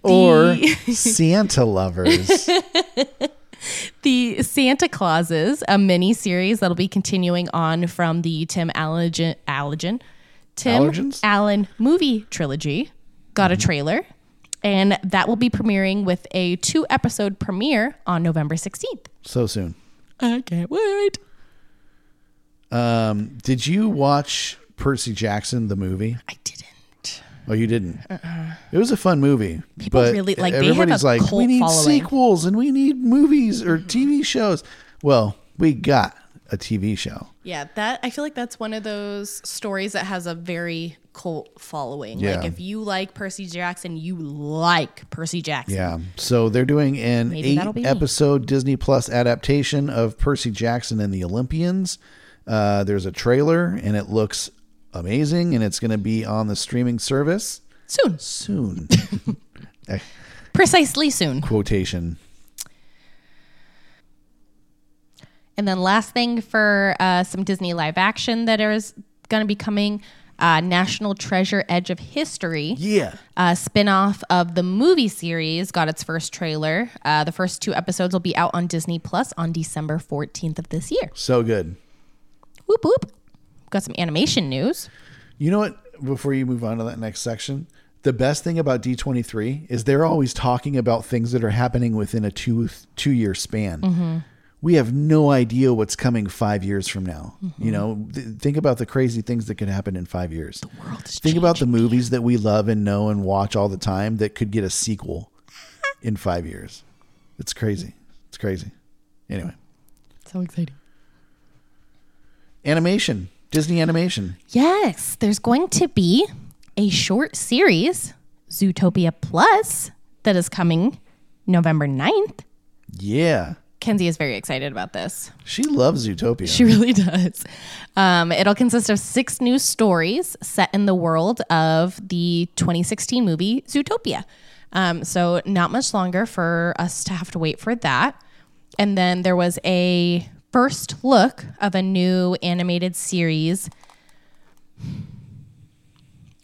Or Santa lovers. The Santa Clauses, a mini series that'll be continuing on from the Tim Allergen, Allergen, Tim Allergens? Allen movie trilogy, got mm-hmm. a trailer, and that will be premiering with a two episode premiere on November sixteenth. So soon. I can't wait. Um, did you watch Percy Jackson, the movie? I didn't. Oh, you didn't. Uh-uh. It was a fun movie. People but really like. Everybody's like, we need following. sequels and we need movies or T V shows. Well, we got a T V show. Yeah, that I feel like that's one of those stories that has a very cult following. Yeah. Like if you like Percy Jackson, you like Percy Jackson. Yeah. So they're doing an Maybe eight episode me. Disney Plus adaptation of Percy Jackson and the Olympians. Uh, there's a trailer and it looks amazing, and it's going to be on the streaming service soon soon. I, Precisely soon. Quotation. And then last thing for uh, some Disney live action that is going to be coming, uh, National Treasure Edge of History. Yeah. A spinoff of the movie series got its first trailer. Uh, the first two episodes will be out on Disney Plus on December fourteenth of this year. So good. Whoop, whoop. Got some animation news. You know what? Before you move on to that next section, the best thing about D twenty-three is they're always talking about things that are happening within a two, two-year span. Mm-hmm. We have no idea what's coming five years from now. Mm-hmm. You know, th- think about the crazy things that could happen in five years. The world is Think about the movies that we love and know and watch all the time that could get a sequel in five years. It's crazy. It's crazy. Anyway. So exciting. Animation. Disney animation. Yes. There's going to be a short series, Zootopia Plus, that is coming November ninth. Yeah. Kenzie is very excited about this. She loves Zootopia. She really does. Um, it'll consist of six new stories set in the world of the twenty sixteen movie Zootopia. Um, so not much longer for us to have to wait for that. And then there was a first look of a new animated series.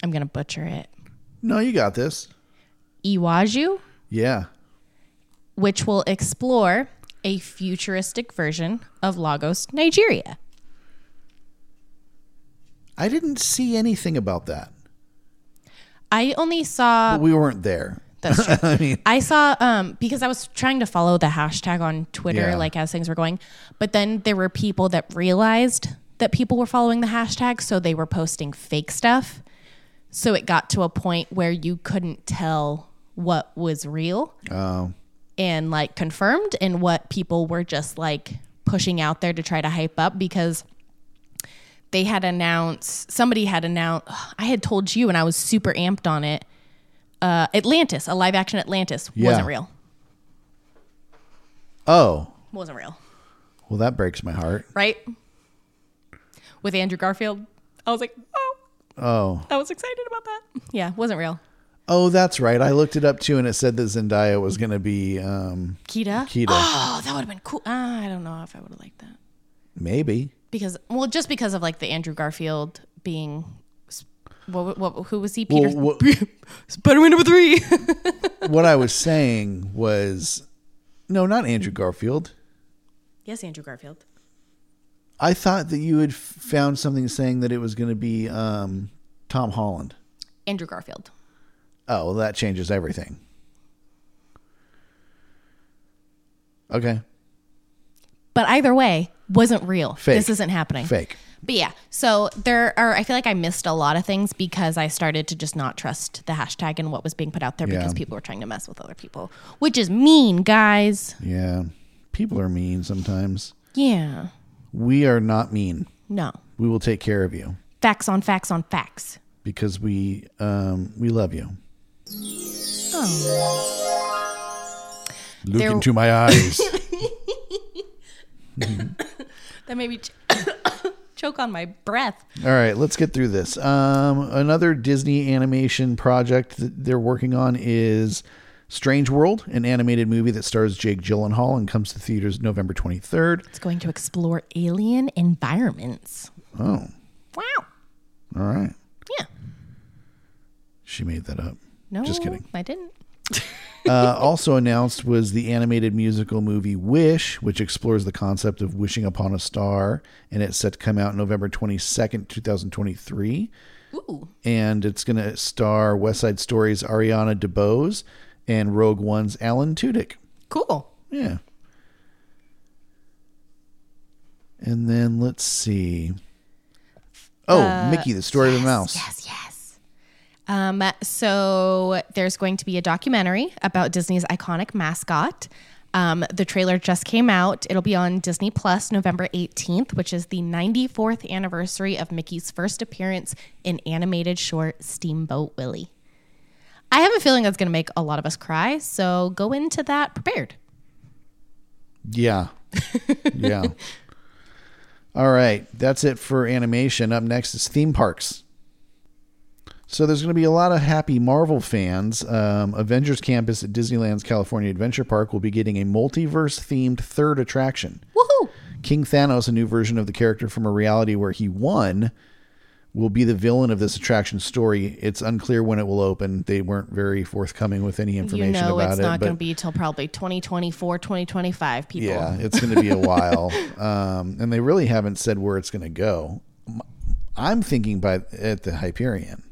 I'm going to butcher it. No, you got this. Iwaju? Yeah. Which will explore a futuristic version of Lagos, Nigeria. I didn't see anything about that. I only saw... But we weren't there. That's true. I mean, I saw, um, because I was trying to follow the hashtag on Twitter, yeah. like as things were going, but then there were people that realized that people were following the hashtag, so they were posting fake stuff. So it got to a point where you couldn't tell what was real. Oh. And like confirmed in what people were just like pushing out there to try to hype up, because they had announced, somebody had announced, I had told you and I was super amped on it. Uh, Atlantis, a live action Atlantis yeah. wasn't real. Oh. Wasn't real. Well, that breaks my heart. Right? With Andrew Garfield. I was like, oh. Oh. I was excited about that. Yeah, wasn't real. Oh, that's right. I looked it up too, and it said that Zendaya was going to be um, Kida. Kida. Oh, that would have been cool. Uh, I don't know if I would have liked that. Maybe because, well, just because of like the Andrew Garfield being, what? what who was he? Peter. Well, what, Spider-Man number three. What I was saying was, no, not Andrew Garfield. Yes, Andrew Garfield. I thought that you had found something saying that it was going to be um, Tom Holland. Andrew Garfield. Oh, well, that changes everything. Okay. But either way, wasn't real. Fake. This isn't happening. Fake. But yeah, so there are, I feel like I missed a lot of things because I started to just not trust the hashtag and what was being put out there yeah. because people were trying to mess with other people, which is mean, guys. Yeah. People are mean sometimes. Yeah. We are not mean. No. We will take care of you. Facts on facts on facts. Because we um, we love you. Oh. Look there... into my eyes. That made me ch- choke on my breath. All right, let's get through this. Um, another Disney animation project that they're working on is Strange World, an animated movie that stars Jake Gyllenhaal and comes to theaters November twenty-third. It's going to explore alien environments. Oh. Wow. All right. Yeah. She made that up. No, just kidding. I didn't. uh, also announced was the animated musical movie Wish, which explores the concept of wishing upon a star. And it's set to come out November twenty-second, two thousand twenty-three. Ooh. And it's going to star West Side Story's Ariana DeBose and Rogue One's Alan Tudyk. Cool. Yeah. And then let's see. Oh, uh, Mickey, the story yes, of the mouse. Yes, yes. Um, so there's going to be a documentary about Disney's iconic mascot. Um, the trailer just came out. It'll be on Disney Plus November eighteenth, which is the ninety-fourth anniversary of Mickey's first appearance in animated short Steamboat Willie. I have a feeling that's going to make a lot of us cry, so go into that prepared. Yeah. Yeah. All right. That's it for animation. Up next is theme parks. So there's going to be a lot of happy Marvel fans. Um, Avengers Campus at Disneyland's California Adventure Park will be getting a multiverse-themed third attraction. Woohoo! King Thanos, a new version of the character from a reality where he won, will be the villain of this attraction story. It's unclear when it will open. They weren't very forthcoming with any information about it. You know, it's not going to be till probably twenty twenty-four, twenty twenty-five, people. Yeah, it's going to be a while. Um, and they really haven't said where it's going to go. I'm thinking by at the Hyperion.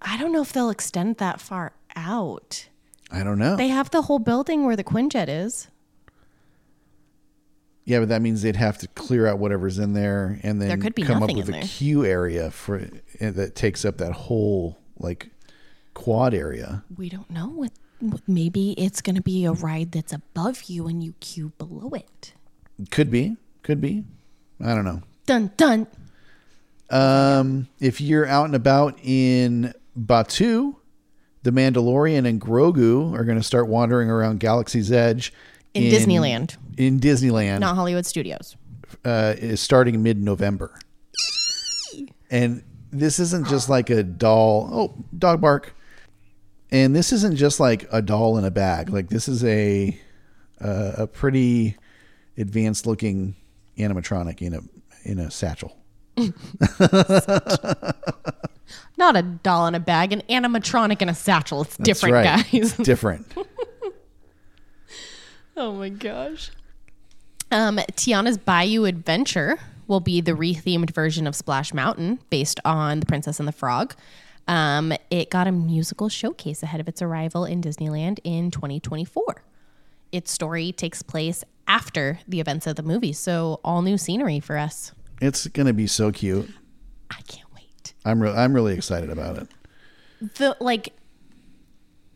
I don't know if they'll extend that far out. I don't know. They have the whole building where the Quinjet is. Yeah, but that means they'd have to clear out whatever's in there and then there come up with a there. queue area for that takes up that whole like quad area. We don't know. What, maybe it's going to be a ride that's above you and you queue below it. Could be. Could be. I don't know. Dun, dun. Um, if you're out and about in Batuu, the Mandalorian and Grogu are going to start wandering around Galaxy's Edge in, in Disneyland. In Disneyland, not Hollywood Studios. Uh, is starting mid-November, and this isn't just like a doll. Oh, dog bark! And this isn't just like a doll in a bag. Like this is a uh, a pretty advanced-looking animatronic in a in a satchel. Not a doll in a bag, an animatronic in a satchel. It's That's different, right. guys. Different. Oh my gosh. Um, Tiana's Bayou Adventure will be the rethemed version of Splash Mountain based on The Princess and the Frog. Um, it got a musical showcase ahead of its arrival in Disneyland in twenty twenty-four. Its story takes place after the events of the movie, so all new scenery for us. It's going to be so cute. I can't wait. I'm, re- I'm really excited about it. The like,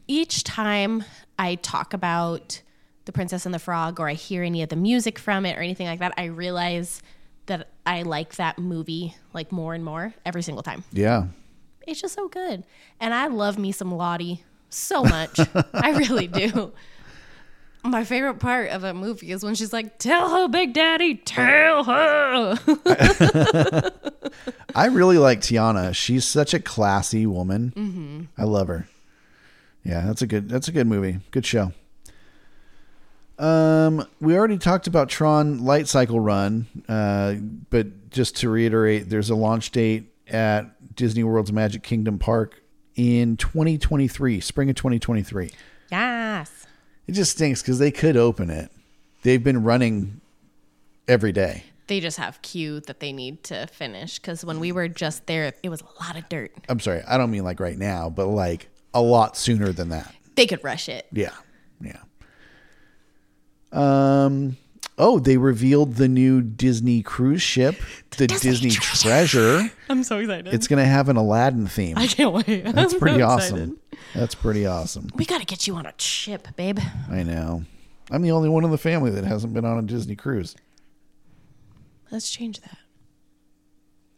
each time I talk about The Princess and the Frog, or I hear any of the music from it or anything like that, I realize that I like that movie like more and more every single time. Yeah. It's just so good. And I love me some Lottie so much. I really do. My favorite part of a movie is when she's like, tell her, Big Daddy, tell her. I really like Tiana. She's such a classy woman. Mm-hmm. I love her. Yeah, that's a good, that's a good movie. Good show. Um, we already talked about Tron Light Cycle Run, uh, but just to reiterate, there's a launch date at Disney World's Magic Kingdom Park in twenty twenty-three, spring of twenty twenty-three. Yes. It just stinks because they could open it. They've been running every day. They just have queue that they need to finish because when we were just there, it was a lot of dirt. I'm sorry. I don't mean like right now, but like a lot sooner than that. They could rush it. Yeah. Yeah. Um, oh, they revealed the new Disney cruise ship, the Disney, Disney Treasure. Treasure. I'm so excited. It's going to have an Aladdin theme. I can't wait. That's I'm pretty so awesome. Excited. That's pretty awesome. We got to get you on a ship, babe. I know. I'm the only one in the family that hasn't been on a Disney cruise. Let's change that.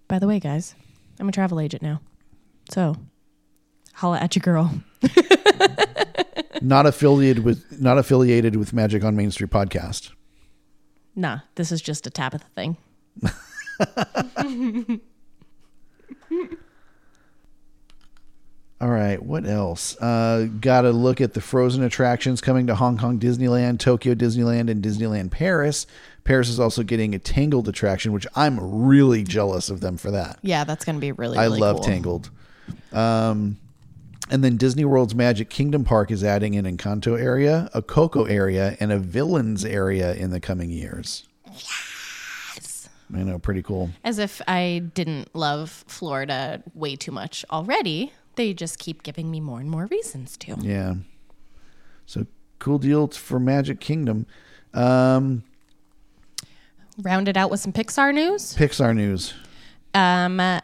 By the way, guys, I'm a travel agent now. So, holla at your girl. Not affiliated with not affiliated with Magic on Main Street podcast. Nah, this is just a Tabitha thing. All right, what else? Uh, got to look at the Frozen attractions coming to Hong Kong Disneyland, Tokyo Disneyland, and Disneyland Paris. Paris is also getting a Tangled attraction, which I'm really jealous of them for that. Yeah, that's going to be really, really I love cool. Tangled. Um And then Disney World's Magic Kingdom Park is adding an Encanto area, a Coco area, and a Villains area in the coming years. Yes. I know, pretty cool. As if I didn't love Florida way too much already. They just keep giving me more and more reasons to. Yeah. So cool deal for Magic Kingdom. Um, Round it out with some Pixar news. Pixar news. Um, uh,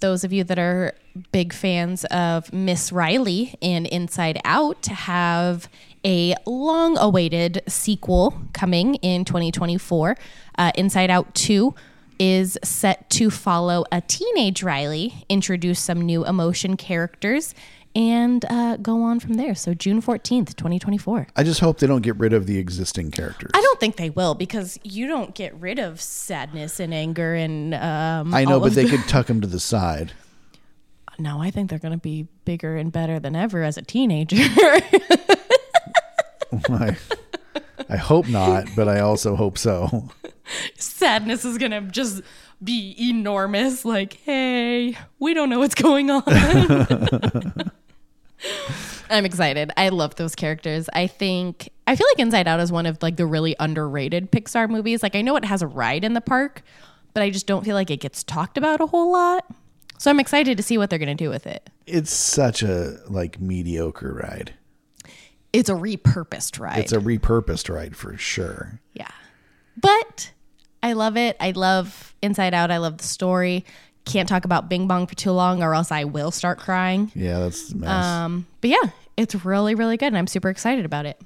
those of you that are big fans of Miss Riley in Inside Out have a long-awaited sequel coming in twenty twenty-four. Uh, Inside Out two is set to follow a teenage Riley, introduce some new emotion characters, and uh, go on from there. So June fourteenth, twenty twenty-four. I just hope they don't get rid of the existing characters. I don't think they will because you don't get rid of sadness and anger and um, I know, but they the- could tuck them to the side. no, I think they're going to be bigger and better than ever as a teenager. I, I hope not, but I also hope so. Sadness is going to just be enormous. Like, hey, we don't know what's going on. I'm excited. I love those characters. I think, I feel like Inside Out is one of like the really underrated Pixar movies. Like, I know it has a ride in the park, but I just don't feel like it gets talked about a whole lot. So I'm excited to see what they're going to do with it. It's such a like mediocre ride. It's a repurposed ride. It's a repurposed ride for sure. Yeah. But I love it. I love Inside Out. I love the story. Can't talk about Bing Bong for too long or else I will start crying. Yeah, that's a mess. Um, but yeah, it's really, really good. And I'm super excited about it.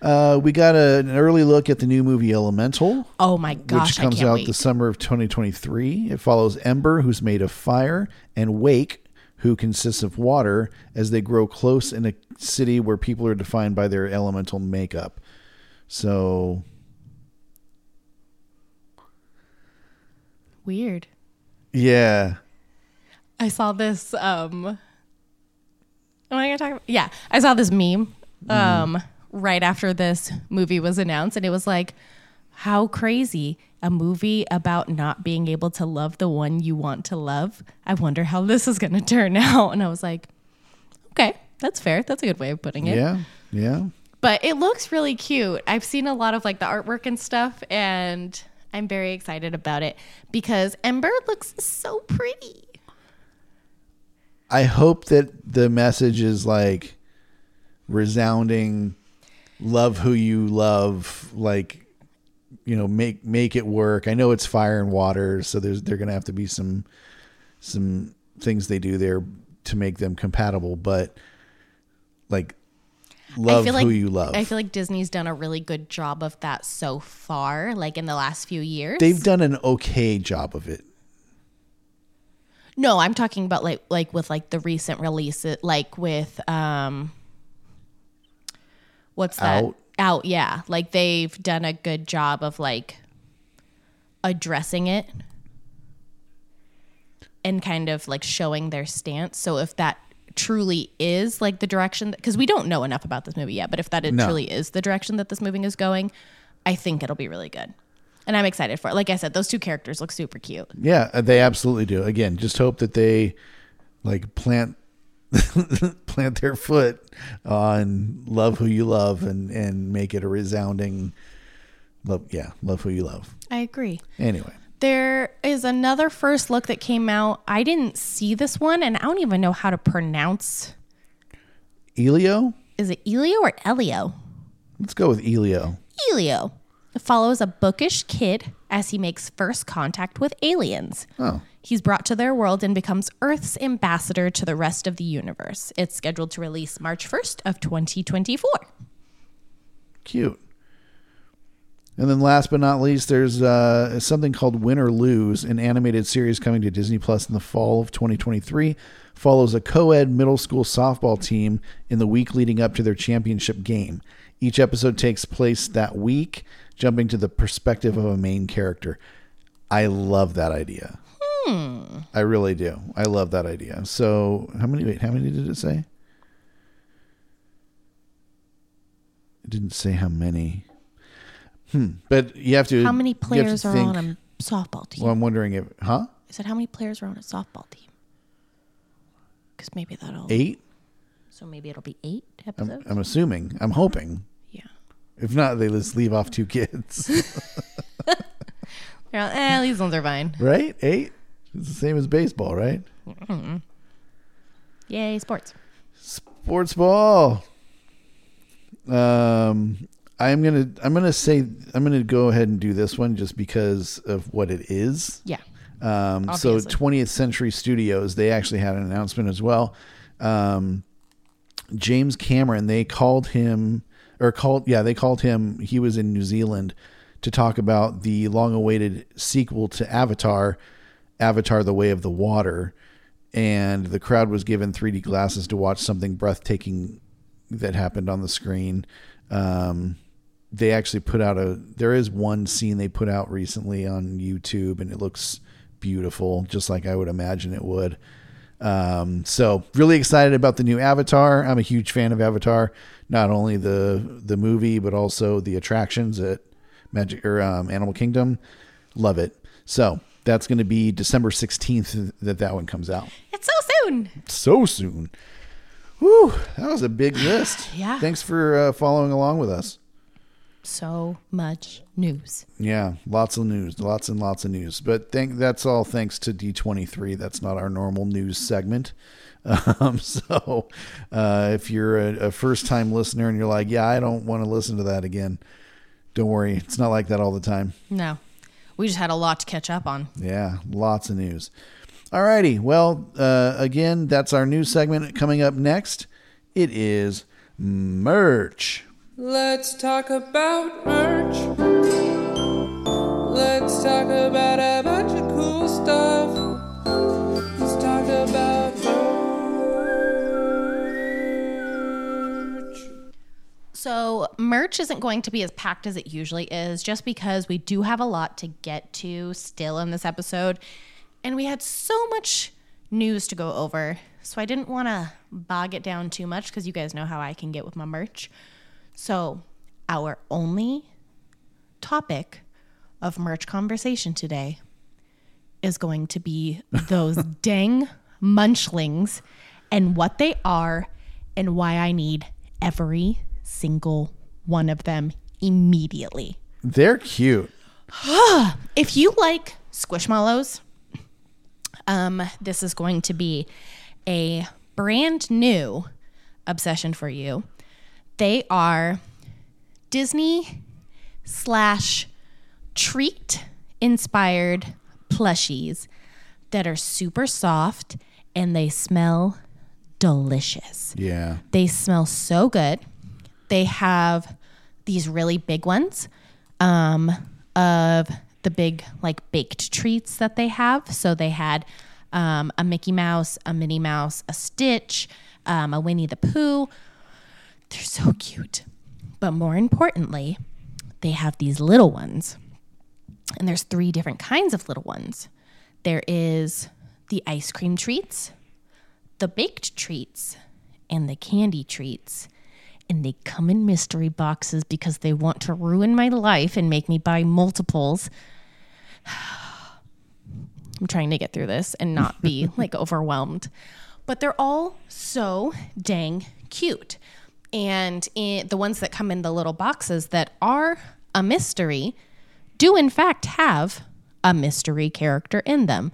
Uh, we got a, an early look at the new movie Elemental. Oh my gosh, I can't wait. Which comes out the summer of twenty twenty-three. It follows Ember, who's made of fire, and Wake, who consists of water, as they grow close in a city where people are defined by their elemental makeup. So... weird. Yeah. I saw this... Um, am I going to talk about... Yeah, I saw this meme. Um... Mm. Right after this movie was announced, and it was like, how crazy, a movie about not being able to love the one you want to love. I wonder how this is going to turn out. And I was like, okay, that's fair. That's a good way of putting it. Yeah, yeah. But it looks really cute. I've seen a lot of like the artwork and stuff, and I'm very excited about it because Ember looks so pretty. I hope that the message is like resounding... love who you love, like, you know, make make it work. I know it's fire and water, so there's they're gonna have to be some some things they do there to make them compatible, but like love who like, you love. I feel like Disney's done a really good job of that so far, like in the last few years. They've done an okay job of it. No, I'm talking about like like with like the recent release, like with um what's that? Out. Out, yeah. Like they've done a good job of like addressing it and kind of like showing their stance. So if that truly is like the direction, because we don't know enough about this movie yet, but if that no. truly is the direction that this movie is going, I think it'll be really good. And I'm excited for it. Like I said, those two characters look super cute. Yeah, they absolutely do. Again, just hope that they like plant plant their foot on love who you love and, and make it a resounding love. Yeah. Love who you love. I agree. Anyway, there is another first look that came out. I didn't see this one and I don't even know how to pronounce. Elio? Is it Elio or Elio? Let's go with Elio. Elio. It follows a bookish kid as he makes first contact with aliens. Oh. He's brought to their world and becomes Earth's ambassador to the rest of the universe. It's scheduled to release March first of twenty twenty-four. Cute. And then last but not least, there's uh, something called Win or Lose, an animated series coming to Disney Plus in the fall of twenty twenty-three. Follows a co-ed middle school softball team in the week leading up to their championship game. Each episode takes place that week, jumping to the perspective of a main character. I love that idea. Hmm. I really do. I love that idea. So how many, wait, how many did it say? It didn't say how many. Hmm. But you have to. How many players are think, on a softball team? Well, I'm wondering if, huh? I said how many players are on a softball team? Because maybe that'll. Eight? So maybe it'll be eight episodes? I'm, I'm assuming. I'm hoping. Yeah. If not, they just leave off two kids. All, eh, these ones are fine. Right? Eight? It's the same as baseball, right? Mm-hmm. Yay, sports. Sports ball. Um, I'm gonna I'm gonna say I'm gonna go ahead and do this one just because of what it is. Yeah. Um Obviously. So twentieth Century Studios, they actually had an announcement as well. Um James Cameron, they called him or called yeah, they called him he was in New Zealand to talk about the long-awaited sequel to Avatar, Avatar: The Way of the Water, and the crowd was given three D glasses to watch something breathtaking that happened on the screen. Um, they actually put out a... There is one scene they put out recently on YouTube, and it looks beautiful, just like I would imagine it would. Um, so really excited about the new Avatar. I'm a huge fan of Avatar, not only the, the movie, but also the attractions at Magic or um, Animal Kingdom. Love it. So that's going to be December sixteenth that that one comes out. It's so soon. So soon. Whew, that was a big list. Yeah. Thanks for uh, following along with us. So much news. Yeah, lots of news, lots and lots of news. But thank that's all thanks to D twenty-three. That's not our normal news segment. Um, so uh, if you're a, a first-time listener and you're like, yeah, I don't want to listen to that again, don't worry. It's not like that all the time. No. We just had a lot to catch up on. Yeah, lots of news. All righty. Well, uh, again, that's our news segment. Coming up next, it is merch. Let's talk about merch. Let's talk about a bunch of cool stuff. Let's talk about merch. So merch isn't going to be as packed as it usually is, just because we do have a lot to get to still in this episode. And we had so much news to go over. So I didn't want to bog it down too much, because you guys know how I can get with my merch. So our only topic of merch conversation today is going to be those dang munchlings and what they are and why I need every single one of them immediately. They're cute. If you like Squishmallows, um, this is going to be a brand new obsession for you. They are Disney slash treat inspired plushies that are super soft and they smell delicious. Yeah. They smell so good. They have these really big ones um, of the big like baked treats that they have. So they had um, a Mickey Mouse, a Minnie Mouse, a Stitch, um, a Winnie the Pooh. They're so cute. But more importantly, they have these little ones. And there's three different kinds of little ones. There is the ice cream treats, the baked treats, and the candy treats. And they come in mystery boxes because they want to ruin my life and make me buy multiples. I'm trying to get through this and not be like overwhelmed. But they're all so dang cute. And in, the ones that come in the little boxes that are a mystery do, in fact, have a mystery character in them,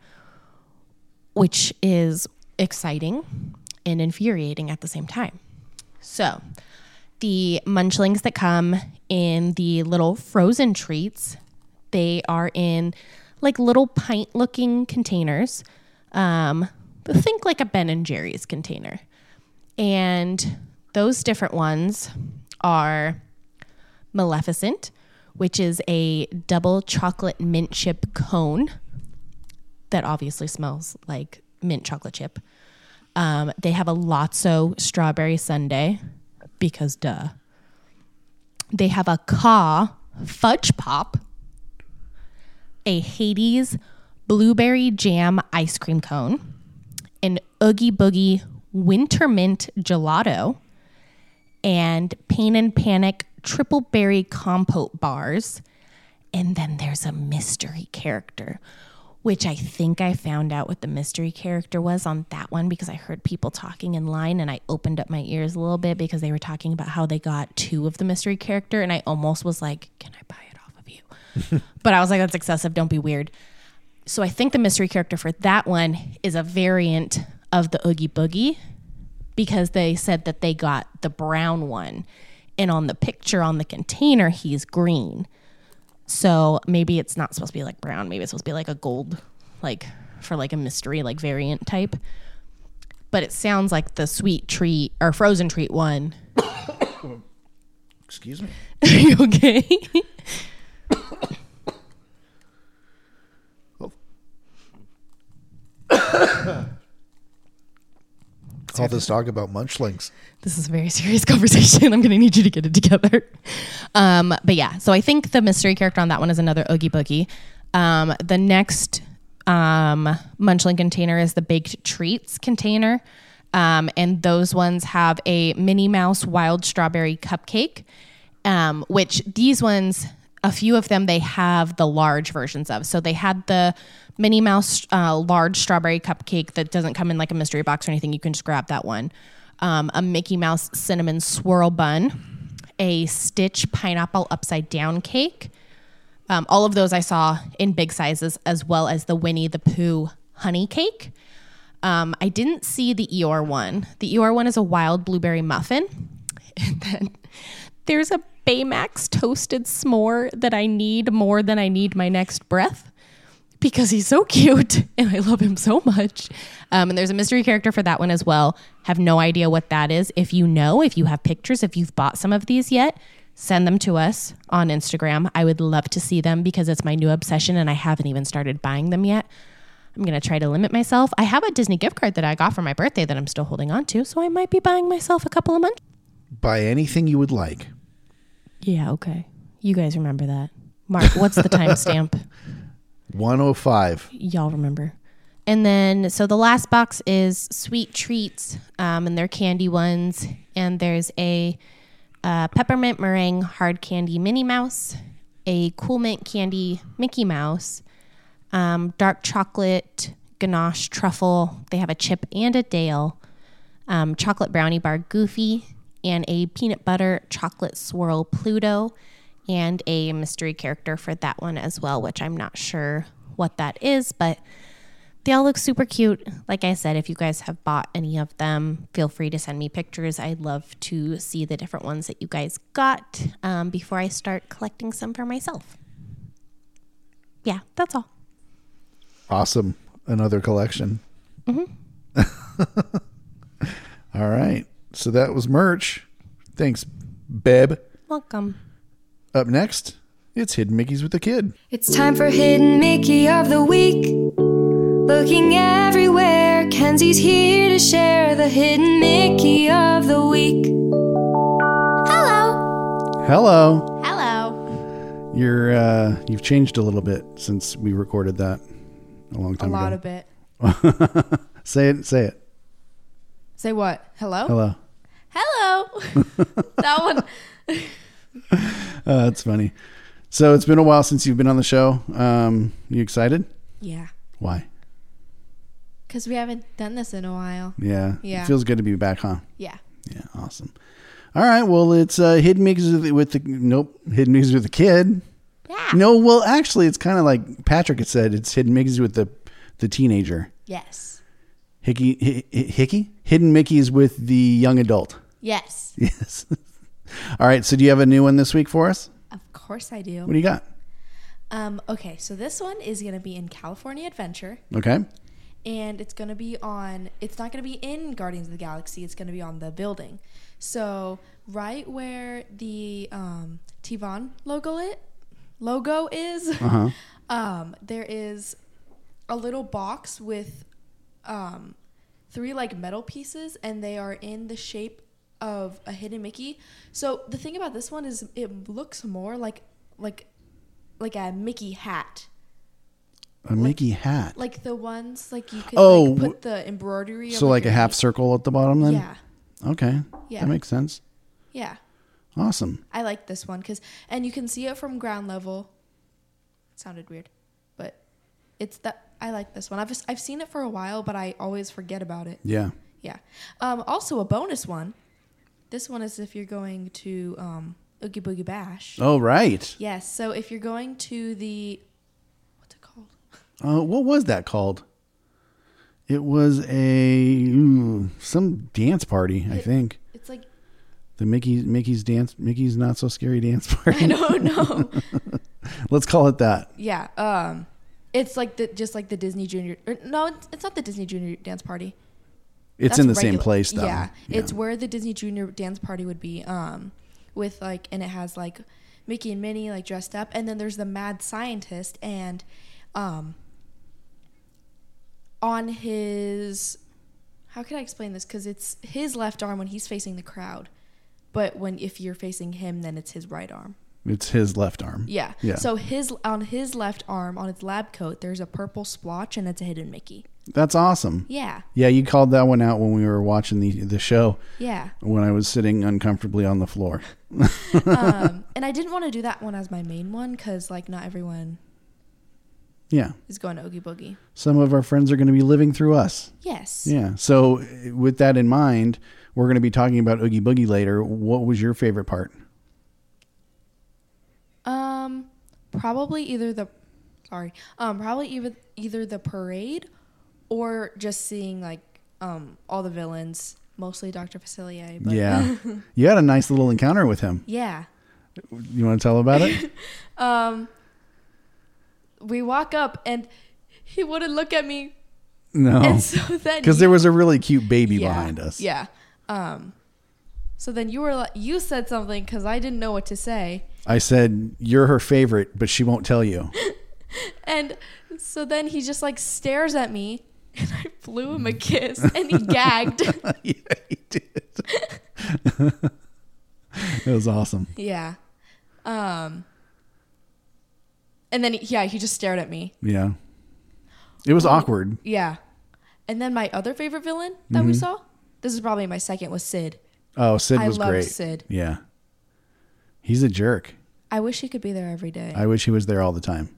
which is exciting and infuriating at the same time. So the munchlings that come in the little frozen treats, they are in like little pint-looking containers. Um, think like a Ben and Jerry's container. And those different ones are Maleficent, which is a double chocolate mint chip cone that obviously smells like mint chocolate chip. Um, they have a Lotso strawberry sundae because duh. They have a Ka fudge pop, a Hades blueberry jam ice cream cone, an Oogie Boogie winter mint gelato, and Pain and Panic triple berry compote bars. And then there's a mystery character, which I think I found out what the mystery character was on that one because I heard people talking in line and I opened up my ears a little bit because they were talking about how they got two of the mystery character and I almost was like, can I buy it off of you? But I was like, that's excessive. Don't be weird. So I think the mystery character for that one is a variant of the Oogie Boogie, because they said that they got the brown one. And on the picture on the container, he's green. So maybe it's not supposed to be like brown. Maybe it's supposed to be like a gold, like for like a mystery, like variant type. But it sounds like the sweet treat or frozen treat one. Excuse me. Are you okay? Oh. All this talk about munchlings. This is a very serious conversation. I'm going to need you to get it together. Um, but yeah, so I think the mystery character on that one is another Oogie Boogie. Um, the next um, Munchlin container is the baked treats container. Um, and those ones have a Minnie Mouse wild strawberry cupcake, um, which these ones, a few of them, they have the large versions of. So they had the Minnie Mouse uh, large strawberry cupcake that doesn't come in like a mystery box or anything. You can just grab that one. Um, a Mickey Mouse cinnamon swirl bun, a Stitch pineapple upside down cake. Um, all of those I saw in big sizes, as well as the Winnie the Pooh honey cake. Um, I didn't see the Eeyore one. The Eeyore one is a wild blueberry muffin. And then there's a Baymax toasted s'more that I need more than I need my next breath because he's so cute and I love him so much. Um, and there's a mystery character for that one as well. Have no idea what that is. If you know, if you have pictures, if you've bought some of these yet, send them to us on Instagram. I would love to see them because it's my new obsession and I haven't even started buying them yet. I'm going to try to limit myself. I have a Disney gift card that I got for my birthday that I'm still holding on to, so I might be buying myself a couple of months. Buy anything you would like. Yeah, okay. You guys remember that. Mark, what's the timestamp? one oh five. Y'all remember. And then, so the last box is sweet treats, um, and they're candy ones. And there's a uh, peppermint meringue hard candy Minnie Mouse, a cool mint candy Mickey Mouse, Um, dark chocolate ganache truffle. They have a chip and a Dale. Um, chocolate brownie bar Goofy and a peanut butter chocolate swirl Pluto and a mystery character for that one as well, which I'm not sure what that is, but they all look super cute. Like I said, if you guys have bought any of them, feel free to send me pictures. I'd love to see the different ones that you guys got um, before I start collecting some for myself. Yeah, that's all. Awesome. Another collection. Mm-hmm. All right. So that was merch. Thanks, Beb. Welcome. Up next, it's Hidden Mickeys with the Kid. It's time for Hidden Mickey of the Week. Looking everywhere, Kenzie's here to share the Hidden Mickey of the Week. Hello. Hello. Hello. You're, uh, you've changed a little bit since we recorded that. A long time ago. A lot of it. Say it. Say it. Say what? Hello? Hello. Hello. That one. uh, that's funny. So it's been a while since you've been on the show. Um, you excited? Yeah. Why? Because we haven't done this in a while. Yeah. Yeah. It feels good to be back, huh? Yeah. Yeah. Awesome. All right. Well, it's uh, Hidden Mickeys with the, with the... Nope. Hidden Mickeys with the Kid. Yeah. No, well, actually, it's kind of like Patrick had said. It's Hidden Mickeys with the the teenager. Yes. Hickey, hi, hi, Hickey? Hidden Mickeys with the young adult. Yes. Yes. All right. So do you have a new one this week for us? Of course I do. What do you got? Um. Okay. So this one is going to be in California Adventure. Okay. And it's going to be on, it's not going to be in Guardians of the Galaxy. It's going to be on the building. So right where the um, T-Von logo it. logo is uh-huh. um there is a little box with um three like metal pieces and they are in the shape of a hidden Mickey. So the thing about this one is it looks more like like like a Mickey hat. A like, Mickey hat. Like the ones like you could oh, like, put the embroidery So on like a half Mickey. Circle at the bottom then? Yeah. Okay. Yeah. That makes sense. Yeah. Awesome. I like this one because, and you can see it from ground level. It sounded weird, but it's that I like this one. I've just, I've seen it for a while, but I always forget about it. Yeah. Yeah. Um, also a bonus one. This one is if you're going to um, Oogie Boogie Bash. Oh, right. Yes. So if you're going to the, what's it called? Uh, what was that called? It was a, ooh, some dance party, it, I think. It's like. The Mickey, Mickey's dance, Mickey's not so scary dance party. I don't know. Let's call it that. Yeah. Um, it's like the, just like the Disney Junior. Or no, it's, it's not the Disney Junior dance party. It's That's in the regular, same place though. Yeah, yeah. It's where the Disney Junior dance party would be. Um, with like, and it has like Mickey and Minnie like dressed up. And then there's the mad scientist and, um, on his, how can I explain this? Cause it's his left arm when he's facing the crowd. But when if you're facing him, then it's his right arm. It's his left arm. Yeah. yeah. So his on his left arm, on his lab coat, there's a purple splotch, and it's a hidden Mickey. That's awesome. Yeah. Yeah, you called that one out when we were watching the, the show. Yeah. When I was sitting uncomfortably on the floor. um, and I didn't want to do that one as my main one because, like, not everyone yeah. is going to Oogie Boogie. Some of our friends are going to be living through us. Yes. Yeah. So with that in mind, we're going to be talking about Oogie Boogie later. What was your favorite part? Um, probably either the, sorry, um, probably either, either the parade or just seeing like, um, all the villains, mostly Doctor Facilier. But yeah. You had a nice little encounter with him. Yeah. You want to tell about it? um, we walk up and he wouldn't look at me. No. And so then, cause there was a really cute baby yeah, behind us. Yeah. Um, so then you were, you said something cause I didn't know what to say. I said, you're her favorite, but she won't tell you. And so then he just like stares at me and I blew him a kiss and he gagged. Yeah, he did. It was awesome. Yeah. Um, and then, yeah, he just stared at me. Yeah. It was um, awkward. Yeah. And then my other favorite villain that mm-hmm. we saw, this is probably my second, was Sid. Oh, Sid I was great. I love Sid. Yeah. He's a jerk. I wish he could be there every day. I wish he was there all the time.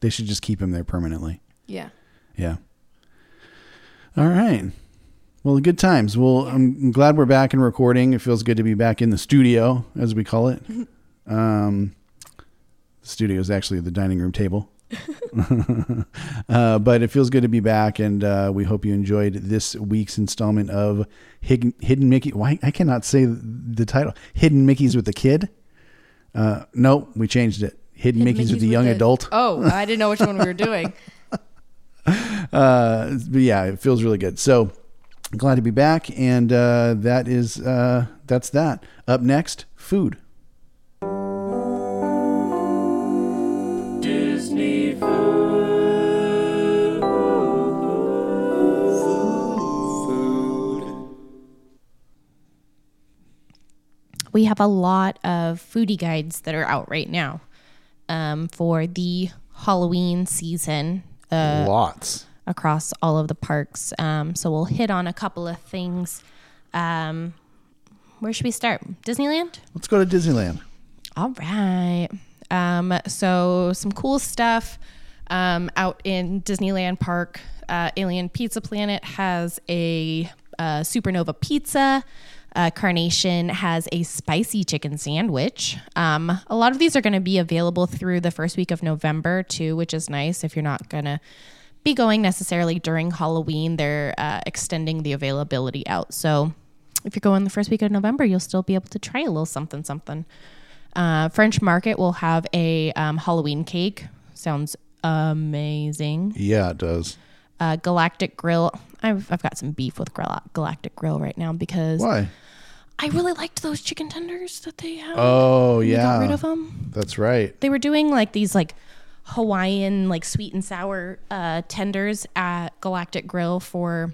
They should just keep him there permanently. Yeah. Yeah. All right. Well, good times. Well, yeah. I'm glad we're back and recording. It feels good to be back in the studio, as we call it. um, the studio is actually the dining room table. uh, but it feels good to be back, and uh, we hope you enjoyed this week's installment of Hidden, Hidden Mickey. Why? I cannot say the title. Hidden Mickeys with the Kid. Uh, no, we changed it. Hidden, Hidden Mickeys, Mickeys with the Young with the, Adult. Oh, I didn't know which one we were doing. uh, but yeah, it feels really good. So glad to be back. And uh, that is, uh, that's that. Up next, food. Disney food. Food. We have a lot of foodie guides that are out right now. Um, for the Halloween season. Uh, Lots. Across all of the parks. Um, so we'll hit on a couple of things. Um, where should we start? Disneyland? Let's go to Disneyland. All right. Um, so some cool stuff um, out in Disneyland Park. Uh, Alien Pizza Planet has a uh, Supernova Pizza. Uh, Carnation has a spicy chicken sandwich. Um, a lot of these are going to be available through the first week of November too, which is nice if you're not going to be going necessarily during Halloween. They're uh, extending the availability out. So if you're going the first week of November, you'll still be able to try a little something, something. Uh, French Market will have a um, Halloween cake. Sounds amazing. Yeah, it does. Uh, Galactic Grill. I've I've got some beef with Galactic Grill right now because why? I really liked those chicken tenders that they had. Oh yeah, got rid of them. That's right. They were doing like these like Hawaiian like sweet and sour uh, tenders at Galactic Grill for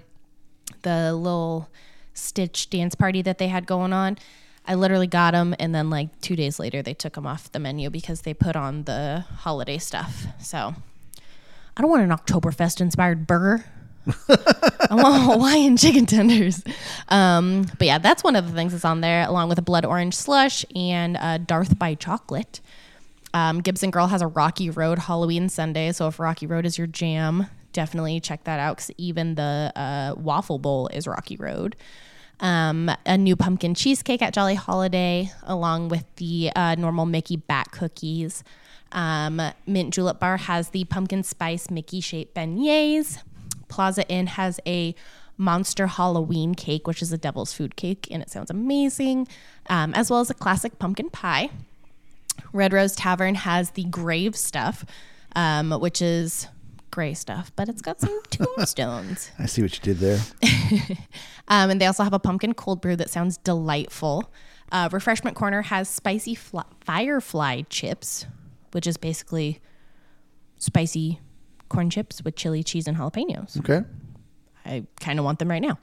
the little Stitch dance party that they had going on. I literally got them and then like two days later they took them off the menu because they put on the holiday stuff. So. I don't want an Oktoberfest inspired burger. I want Hawaiian chicken tenders. Um, but yeah, that's one of the things that's on there, along with a blood orange slush and uh, Darth by chocolate. Um, Gibson Girl has a Rocky Road Halloween Sunday. So if Rocky Road is your jam, definitely check that out. Because even the uh, waffle bowl is Rocky Road. Um, a new pumpkin cheesecake at Jolly Holiday, along with the uh, normal Mickey Bat cookies. Um, Mint Julep Bar has the pumpkin spice Mickey shaped beignets. Plaza Inn has a monster Halloween cake, which is a devil's food cake, and it sounds amazing, um, as well as a classic pumpkin pie. Red Rose Tavern has the grave stuff, um, which is gray stuff, but it's got some tombstones. I see what you did there. um, and they also have a pumpkin cold brew that sounds delightful. Uh, Refreshment Corner has spicy fl- firefly chips, which is basically spicy corn chips with chili, cheese, and jalapenos. Okay. I kind of want them right now.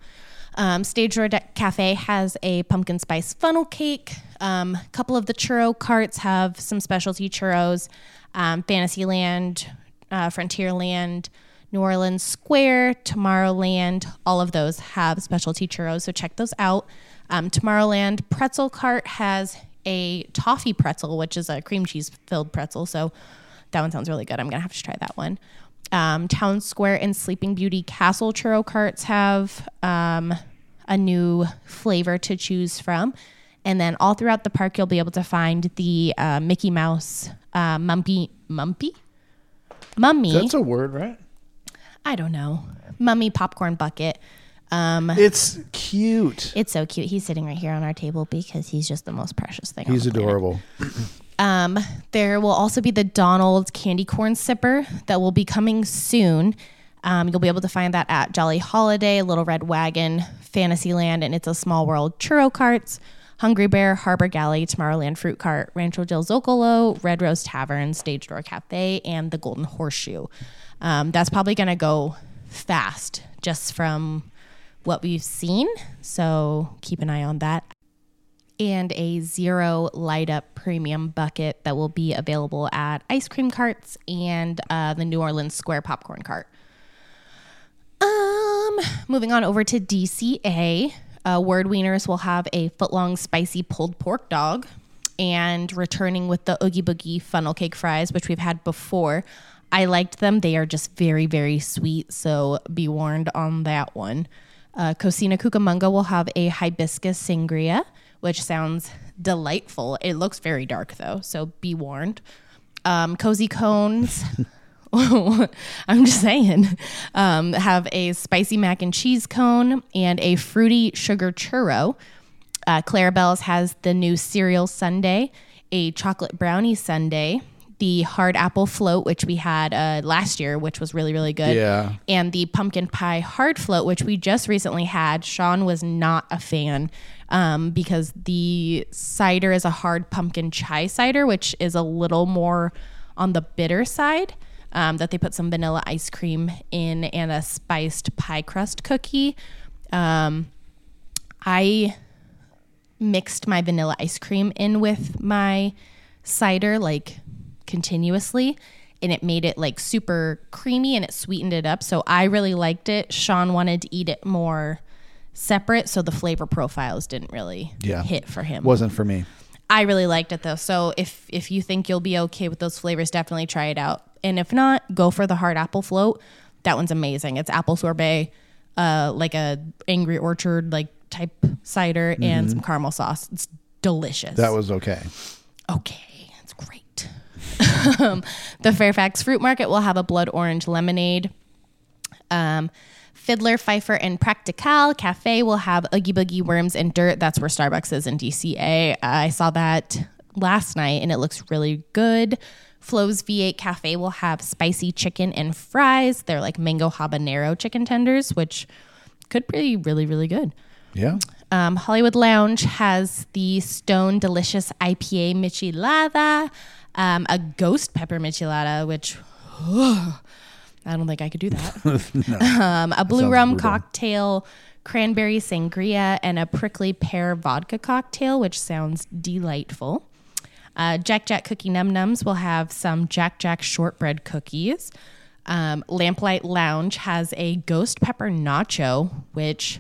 Um, Stage Door Cafe has a pumpkin spice funnel cake. Um, a couple of the churro carts have some specialty churros. Um, Fantasyland, uh, Frontierland, New Orleans Square, Tomorrowland, all of those have specialty churros, so check those out. Um, Tomorrowland Pretzel Cart has a toffee pretzel, which is a cream cheese-filled pretzel, so that one sounds really good. I'm going to have to try that one. Um, Town Square and Sleeping Beauty Castle Churro Carts have um, a new flavor to choose from. And then all throughout the park, you'll be able to find the uh, Mickey Mouse uh, Mumpy... Mumpy? Mummy. That's a word, right? I don't know. Mummy popcorn bucket. Um, it's cute. It's so cute. He's sitting right here on our table because he's just the most precious thing. He's adorable. um, there will also be the Donald candy corn sipper that will be coming soon. Um, you'll be able to find that at Jolly Holiday, Little Red Wagon, Fantasyland, and It's a Small World Churro Carts, Hungry Bear, Harbor Galley, Tomorrowland Fruit Cart, Rancho Del Zocalo, Red Rose Tavern, Stage Door Cafe, and the Golden Horseshoe. Um, that's probably going to go fast just from what we've seen. So keep an eye on that. And a zero light up premium bucket that will be available at ice cream carts and uh, the New Orleans Square popcorn cart. Um, moving on over to D C A, uh, Word Wieners will have a footlong spicy pulled pork dog, and returning with the Oogie Boogie funnel cake fries, which we've had before. I liked them. They are just very, very sweet, so be warned on that one. Uh, Cocina Cucamonga will have a hibiscus sangria, which sounds delightful. It looks very dark, though, so be warned. Um, Cozy Cones, I'm just saying, um, have a spicy mac and cheese cone and a fruity sugar churro. Uh, Clarabelle's has the new cereal sundae, a chocolate brownie sundae, the hard apple float, which we had uh, last year, which was really, really good. Yeah. And the pumpkin pie hard float, which we just recently had. Sean was not a fan um, because the cider is a hard pumpkin chai cider, which is a little more on the bitter side, um, that they put some vanilla ice cream in and a spiced pie crust cookie. Um, I mixed my vanilla ice cream in with my cider, like, continuously, and it made it like super creamy and it sweetened it up, so I really liked it. Sean wanted to eat it more separate, so the flavor profiles didn't really yeah. hit for him. Wasn't for me. I really liked it though, so if if you think you'll be okay with those flavors, definitely try it out, and if not, go for the hard apple float. That one's amazing. It's apple sorbet, uh like a Angry Orchard like type cider, mm-hmm. and some caramel sauce. It's delicious. That was okay. Okay. Um, the Fairfax Fruit Market will have a blood orange lemonade. Um, Fiddler, Pfeiffer, and Practical Cafe will have Oogie Boogie Worms and Dirt. That's where Starbucks is in D C A. I saw that last night, and it looks really good. Flo's V eight Cafe will have spicy chicken and fries. They're like mango habanero chicken tenders, which could be really, really good. Yeah. Um, Hollywood Lounge has the Stone Delicious I P A Michelada. Um, a ghost pepper michelada, which oh, I don't think I could do that. No, um, a blue rum brutal. Cocktail, cranberry sangria, and a prickly pear vodka cocktail, which sounds delightful. Uh, Jack Jack Cookie Num Nums will have some Jack Jack shortbread cookies. Um, Lamplight Lounge has a ghost pepper nacho, which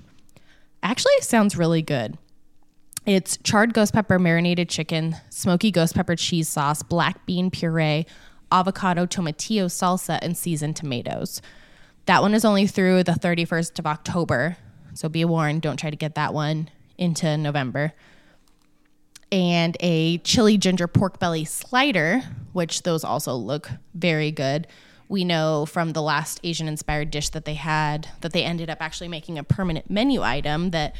actually sounds really good. It's charred ghost pepper, marinated chicken, smoky ghost pepper cheese sauce, black bean puree, avocado tomatillo salsa, and seasoned tomatoes. That one is only through the thirty-first of October, so be warned, don't try to get that one into November. And a chili ginger pork belly slider, which those also look very good. We know from the last Asian-inspired dish that they had, that they ended up actually making a permanent menu item that...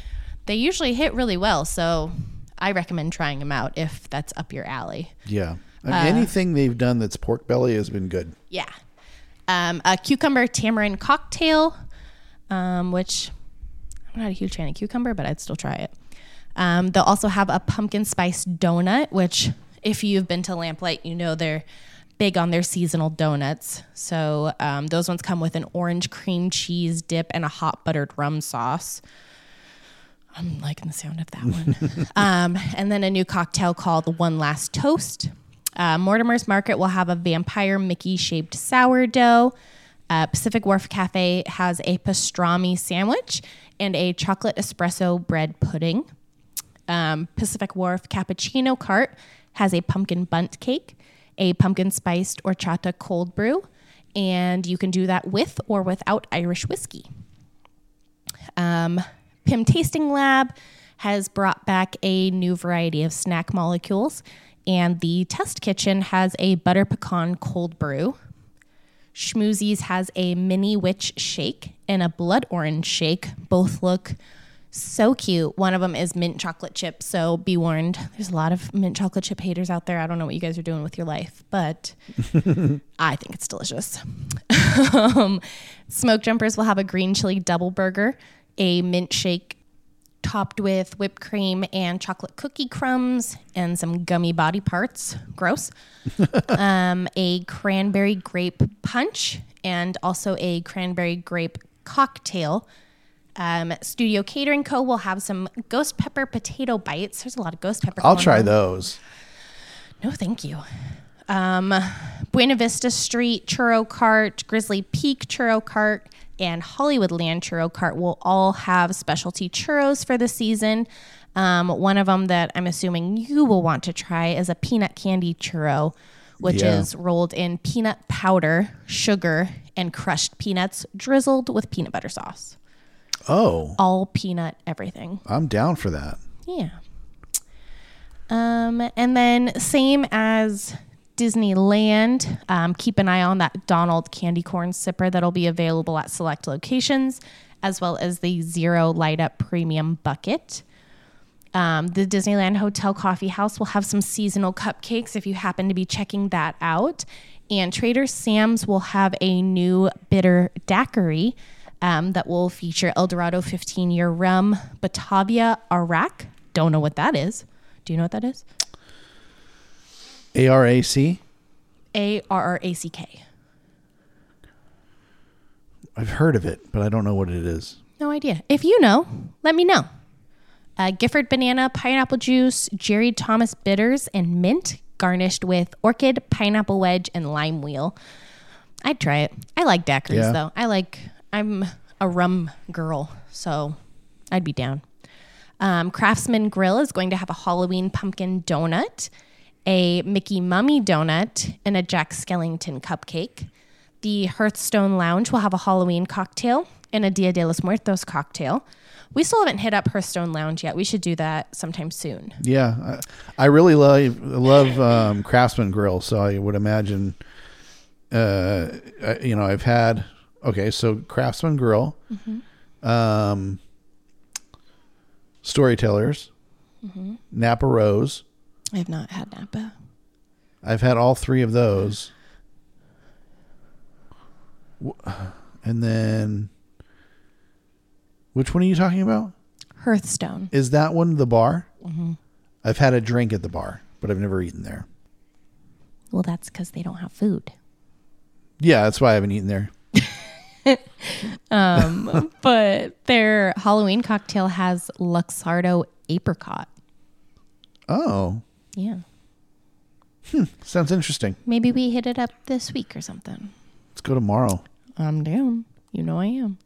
they usually hit really well, so I recommend trying them out if that's up your alley. Yeah. I mean, uh, anything they've done that's pork belly has been good. Yeah. Um, a cucumber tamarind cocktail, um, which I'm not a huge fan of cucumber, but I'd still try it. Um, they'll also have a pumpkin spice donut, which if you've been to Lamplight, you know they're big on their seasonal donuts. So um, those ones come with an orange cream cheese dip and a hot buttered rum sauce. I'm liking the sound of that one. um, and then a new cocktail called One Last Toast. Uh, Mortimer's Market will have a vampire Mickey-shaped sourdough. Uh, Pacific Wharf Cafe has a pastrami sandwich and a chocolate espresso bread pudding. Um, Pacific Wharf Cappuccino Cart has a pumpkin bundt cake, a pumpkin spiced horchata cold brew, and you can do that with or without Irish whiskey. Um, Pim Tasting Lab has brought back a new variety of snack molecules, and the Test Kitchen has a butter pecan cold brew. Schmoozies has a mini witch shake and a blood orange shake. Both look so cute. One of them is mint chocolate chip, so be warned. There's a lot of mint chocolate chip haters out there. I don't know what you guys are doing with your life, but I think it's delicious. um, Smoke Jumpers will have a green chili double burger, a mint shake topped with whipped cream and chocolate cookie crumbs and some gummy body parts. Gross. um, a cranberry grape punch and also a cranberry grape cocktail. Um, Studio Catering Co. will have some ghost pepper potato bites. There's a lot of ghost pepper. I'll try on. those. No, thank you. Um, Buena Vista Street Churro Cart, Grizzly Peak Churro Cart, and Hollywoodland Churro Cart will all have specialty churros for the season. Um, one of them that I'm assuming you will want to try is a peanut candy churro, which yeah. is rolled in peanut powder, sugar, and crushed peanuts drizzled with peanut butter sauce. Oh. All peanut everything. I'm down for that. Yeah. Um, and then same as Disneyland, um, keep an eye on that Donald candy corn sipper that'll be available at select locations, as well as the Zero Light Up Premium Bucket. Um, the Disneyland Hotel Coffee House will have some seasonal cupcakes if you happen to be checking that out. And Trader Sam's will have a new bitter daiquiri Um, that will feature Eldorado fifteen-year rum, Batavia Arak. Don't know what that is. Do you know what that is? A R A C? A R R A C K. I've heard of it, but I don't know what it is. No idea. If you know, let me know. Uh, Gifford Banana, Pineapple Juice, Jerry Thomas Bitters, and Mint, garnished with Orchid, Pineapple Wedge, and Lime Wheel. I'd try it. I like daiquiris, yeah. though. I like... I'm a rum girl, so I'd be down. Um, Craftsman Grill is going to have a Halloween pumpkin donut, a Mickey Mummy donut, and a Jack Skellington cupcake. The Hearthstone Lounge will have a Halloween cocktail and a Dia de los Muertos cocktail. We still haven't hit up Hearthstone Lounge yet. We should do that sometime soon. Yeah. I, I really love, love um, Craftsman Grill, so I would imagine, uh, you know, I've had... Okay, so Craftsman Grill, mm-hmm. um, Storytellers, mm-hmm. Napa Rose. I have not had Napa. I've had all three of those. And then, which one are you talking about? Hearthstone. Is that one the bar? Mm-hmm. I've had a drink at the bar, but I've never eaten there. Well, that's because they don't have food. Yeah, that's why I haven't eaten there. um, but their Halloween cocktail has Luxardo apricot. Oh. Yeah. Hmm, sounds interesting. Maybe we hit it up this week or something. Let's go tomorrow. I'm down. You know I am.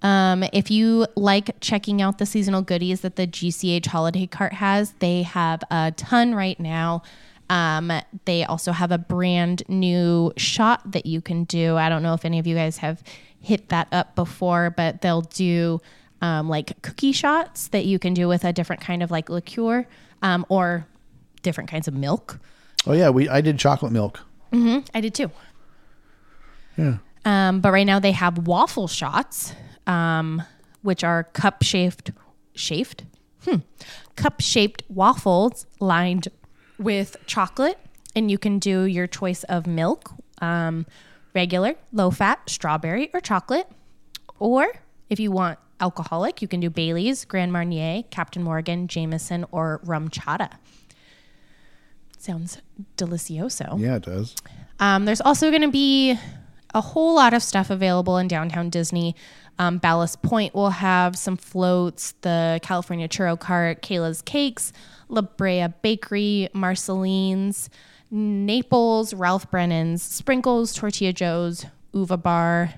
Um, if you like checking out the seasonal goodies that the G C H Holiday Cart has, they have a ton right now. Um, they also have a brand new shot that you can do. I don't know if any of you guys have hit that up before, but they'll do, um, like cookie shots that you can do with a different kind of like liqueur, um, or different kinds of milk. Oh yeah. We, I did chocolate milk. Mm-hmm. I did too. Yeah. Um, but right now they have waffle shots, um, which are cup shaped, shaped, hmm, cup shaped waffles lined with chocolate, and you can do your choice of milk, um, regular, low-fat, strawberry, or chocolate. Or if you want alcoholic, you can do Bailey's, Grand Marnier, Captain Morgan, Jameson, or Rum Chata. Sounds delicioso. Yeah, it does. Um, there's also going to be a whole lot of stuff available in downtown Disney. Um, Ballast Point will have some floats, the California Churro Cart, Kayla's Cakes, La Brea Bakery, Marceline's, Naples, Ralph Brennan's, Sprinkles, Tortilla Joe's, Uva Bar.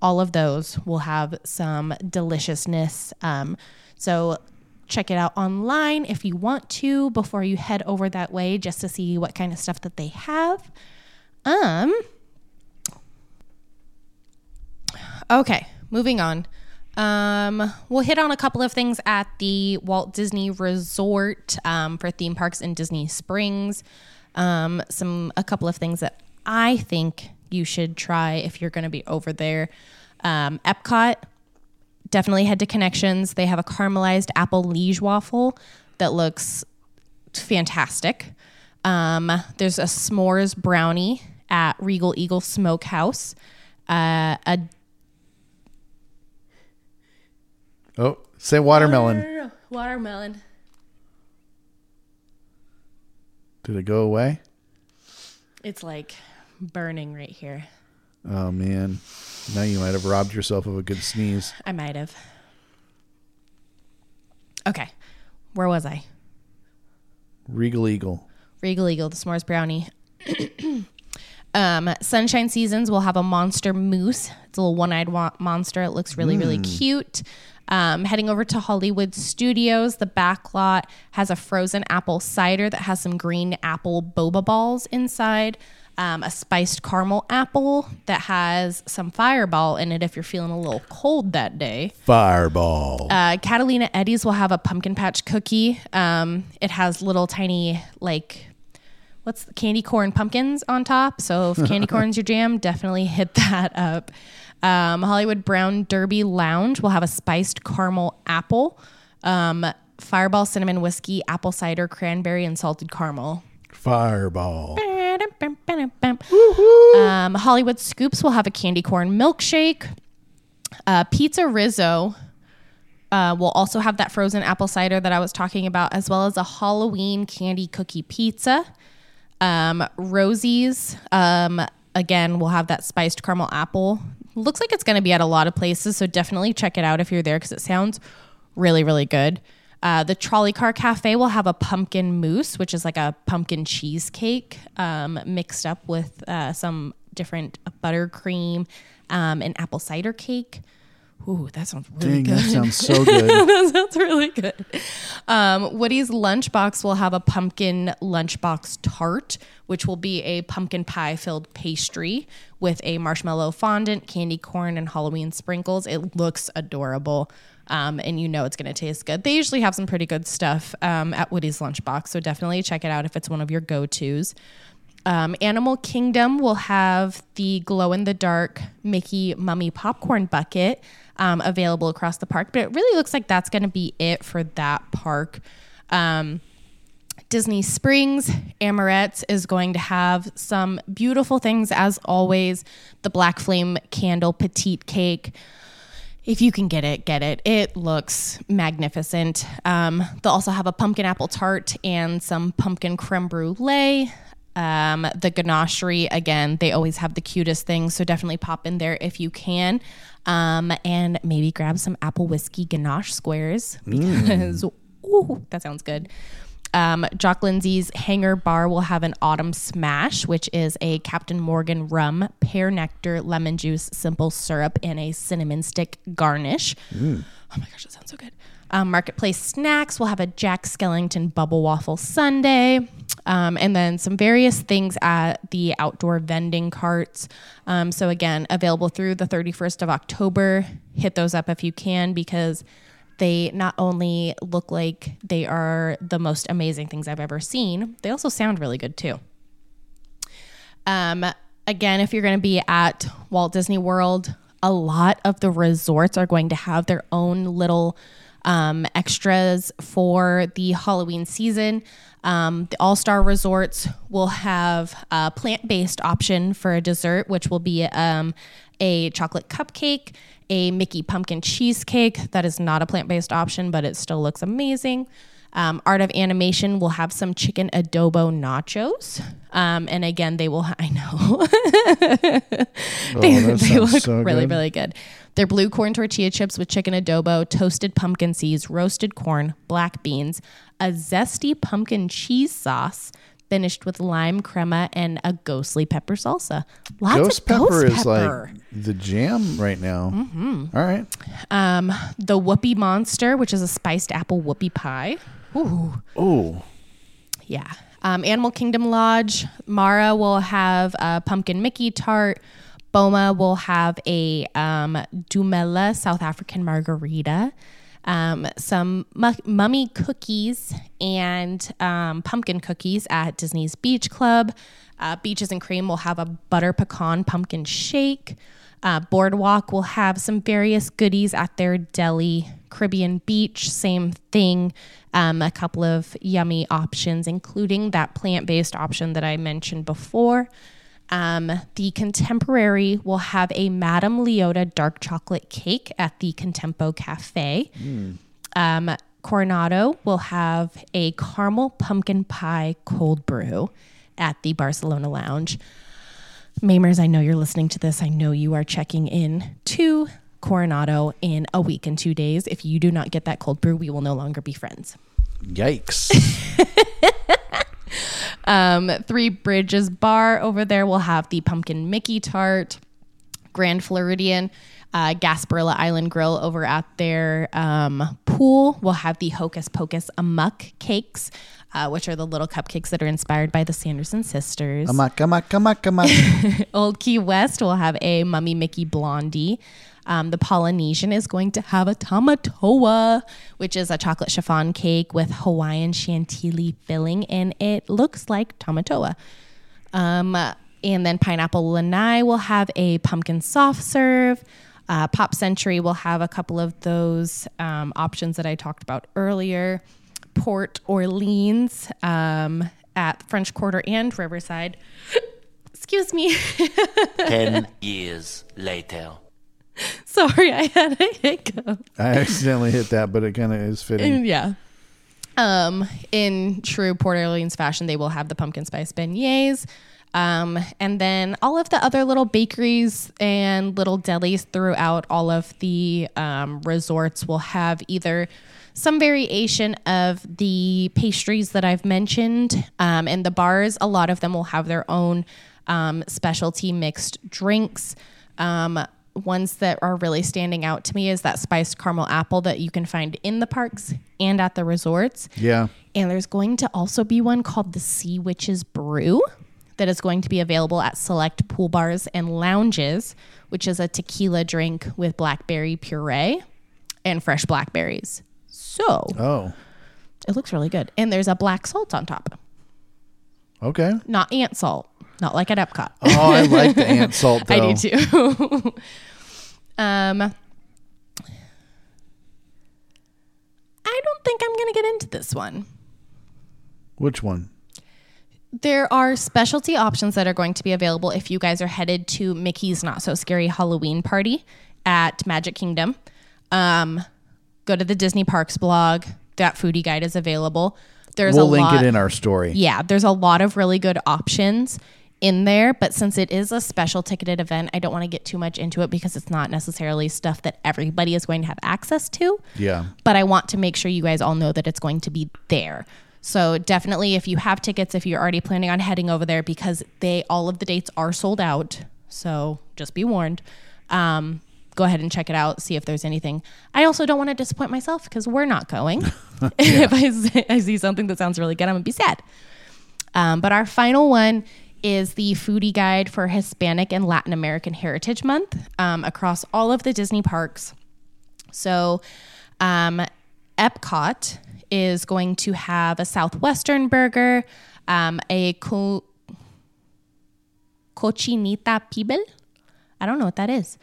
All of those will have some deliciousness. Um, so check it out online if you want to before you head over that way, just to see what kind of stuff that they have. Um. Okay, moving on. Um, we'll hit on a couple of things at the Walt Disney Resort um, for theme parks in Disney Springs. Um, some a couple of things that I think you should try if you're going to be over there. Um, Epcot, definitely head to Connections. They have a caramelized apple liege waffle that looks fantastic. Um, there's a s'mores brownie at Regal Eagle Smokehouse. Uh, a oh, say watermelon. Water, watermelon. Did it go away? It's like burning right here. Oh, man. Now you might have robbed yourself of a good sneeze. I might have. Okay. Where was I? Regal Eagle. Regal Eagle, the s'mores brownie. um, Sunshine Seasons will have a monster moose. It's a little one-eyed wa- monster. It looks really, mm. really cute. Um, heading over to Hollywood Studios, the back lot has a frozen apple cider that has some green apple boba balls inside. Um, a spiced caramel apple that has some fireball in it if you're feeling a little cold that day. Fireball. Uh, Catalina Eddie's will have a pumpkin patch cookie. Um, it has little tiny, like, what's the candy corn pumpkins on top. So if candy corn's your jam, definitely hit that up. Um, Hollywood Brown Derby Lounge will have a spiced caramel apple, um, fireball, cinnamon whiskey, apple cider, cranberry, and salted caramel. Fireball. Um, Hollywood Scoops will have a candy corn milkshake. Uh, Pizza Rizzo uh, will also have that frozen apple cider that I was talking about, as well as a Halloween candy cookie pizza. Um, Rosie's, um, again, will have that spiced caramel apple. Looks like it's going to be at a lot of places, so definitely check it out if you're there because it sounds really, really good. Uh, the Trolley Car Cafe will have a pumpkin mousse, which is like a pumpkin cheesecake um, mixed up with uh, some different buttercream um, and apple cider cake. Ooh, that sounds really Dang, good. That sounds so good. That sounds really good. Um, Woody's Lunchbox will have a pumpkin lunchbox tart, which will be a pumpkin pie-filled pastry with a marshmallow fondant, candy corn, and Halloween sprinkles. It looks adorable. Um, and you know it's going to taste good. They usually have some pretty good stuff um, at Woody's Lunchbox, so definitely check it out if it's one of your go-tos. Um, Animal Kingdom will have the glow-in-the-dark Mickey Mummy Popcorn Bucket um, available across the park, but it really looks like that's going to be it for that park. Um, Disney Springs, Amorette's is going to have some beautiful things, as always. The Black Flame Candle Petite Cake. If you can get it, get it. It looks magnificent. Um, they'll also have a pumpkin apple tart and some pumpkin creme brulee. Um, the ganachery, again, they always have the cutest things, so definitely pop in there if you can. Um, and maybe grab some apple whiskey ganache squares because, mm. ooh, that sounds good. Um, Jock Lindsey's Hangar Bar will have an Autumn Smash, which is a Captain Morgan rum, pear nectar, lemon juice, simple syrup, and a cinnamon stick garnish. Mm. Oh my gosh, that sounds so good. Um, Marketplace Snacks will have a Jack Skellington Bubble Waffle Sundae. Um, and then some various things at the outdoor vending carts. Um, so again, available through the thirty-first of October. Hit those up if you can because they not only look like they are the most amazing things I've ever seen, they also sound really good too. Um, again, if you're going to be at Walt Disney World, a lot of the resorts are going to have their own little um, extras for the Halloween season. Um, the All-Star Resorts will have a plant-based option for a dessert, which will be um, a chocolate cupcake, a Mickey pumpkin cheesecake. That is not a plant-based option, but it still looks amazing. Um, Art of Animation will have some chicken adobo nachos. Um, and again, they will, I know, oh, they, they look so really, good. really good. They're blue corn tortilla chips with chicken adobo, toasted pumpkin seeds, roasted corn, black beans, a zesty pumpkin cheese sauce, finished with lime crema and a ghostly pepper salsa. Lots ghost of pepper ghost is pepper. Like the jam right now. Mm-hmm. All right. Um, the Whoopie Monster, which is a spiced apple whoopie pie. Ooh. Ooh. Yeah. Um, Animal Kingdom Lodge. Mara will have a pumpkin Mickey tart. Boma will have a um, Dumela South African margarita. Um, some mu- mummy cookies and um, pumpkin cookies at Disney's Beach Club. Uh, Beaches and Cream will have a butter pecan pumpkin shake. Uh, Boardwalk will have some various goodies at their deli. Caribbean Beach, same thing. Um, a couple of yummy options, including that plant-based option that I mentioned before. Um, the Contemporary will have a Madame Leota dark chocolate cake at the Contempo Cafe. Mm. Um, Coronado will have a caramel pumpkin pie cold brew at the Barcelona Lounge. Mamers, I know you're listening to this. I know you are checking in to Coronado in a week and two days. If you do not get that cold brew, we will no longer be friends. Yikes. Um, Three Bridges Bar over there will have the Pumpkin Mickey Tart. Grand Floridian, uh, Gasparilla Island Grill over at their um, pool will have the Hocus Pocus Amok Cakes, uh, which are the little cupcakes that are inspired by the Sanderson sisters. Amok, amok, amok, amok. Old Key West will have a Mummy Mickey Blondie. Um, the Polynesian is going to have a Tamatoa, which is a chocolate chiffon cake with Hawaiian chantilly filling, and it looks like Tamatoa. Um, and then Pineapple Lanai will have a pumpkin soft serve. Uh, Pop Century will have a couple of those um, options that I talked about earlier. Port Orleans um, at French Quarter and Riverside. Excuse me. Ten years later. Sorry, I had a hiccup. I accidentally hit that, but it kind of is fitting. Yeah. Um, in true Port Orleans fashion, they will have the pumpkin spice beignets. Um, and then all of the other little bakeries and little delis throughout all of the um, resorts will have either some variation of the pastries that I've mentioned. Um, and the bars, a lot of them will have their own um, specialty mixed drinks. Um Ones that are really standing out to me is that spiced caramel apple that you can find in the parks and at the resorts. Yeah. And there's going to also be one called the Sea Witch's Brew that is going to be available at select pool bars and lounges, which is a tequila drink with blackberry puree and fresh blackberries. So oh, it looks really good. And there's a black salt on top. Okay. Not ant salt. Not like at Epcot. Oh, I like the ant salt, though. I do, too. um, I don't think I'm going to get into this one. Which one? There are specialty options that are going to be available if you guys are headed to Mickey's Not So Scary Halloween Party at Magic Kingdom. Um, go to the Disney Parks blog. That foodie guide is available. There's we'll a link lot, it in our story. Yeah, there's a lot of really good options in there, but since it is a special ticketed event, I don't want to get too much into it because it's not necessarily stuff that everybody is going to have access to. Yeah. But I want to make sure you guys all know that it's going to be there. So definitely if you have tickets, if you're already planning on heading over there, because they all of the dates are sold out. So just be warned. Um, go ahead and check it out, see if there's anything. I also don't want to disappoint myself because we're not going. If I see, I see something that sounds really good, I'm going to be sad. Um, but our final one is the foodie guide for Hispanic and Latin American Heritage Month um, across all of the Disney parks. So um, Epcot is going to have a Southwestern burger, um, a co- cochinita pibil. I don't know what that is.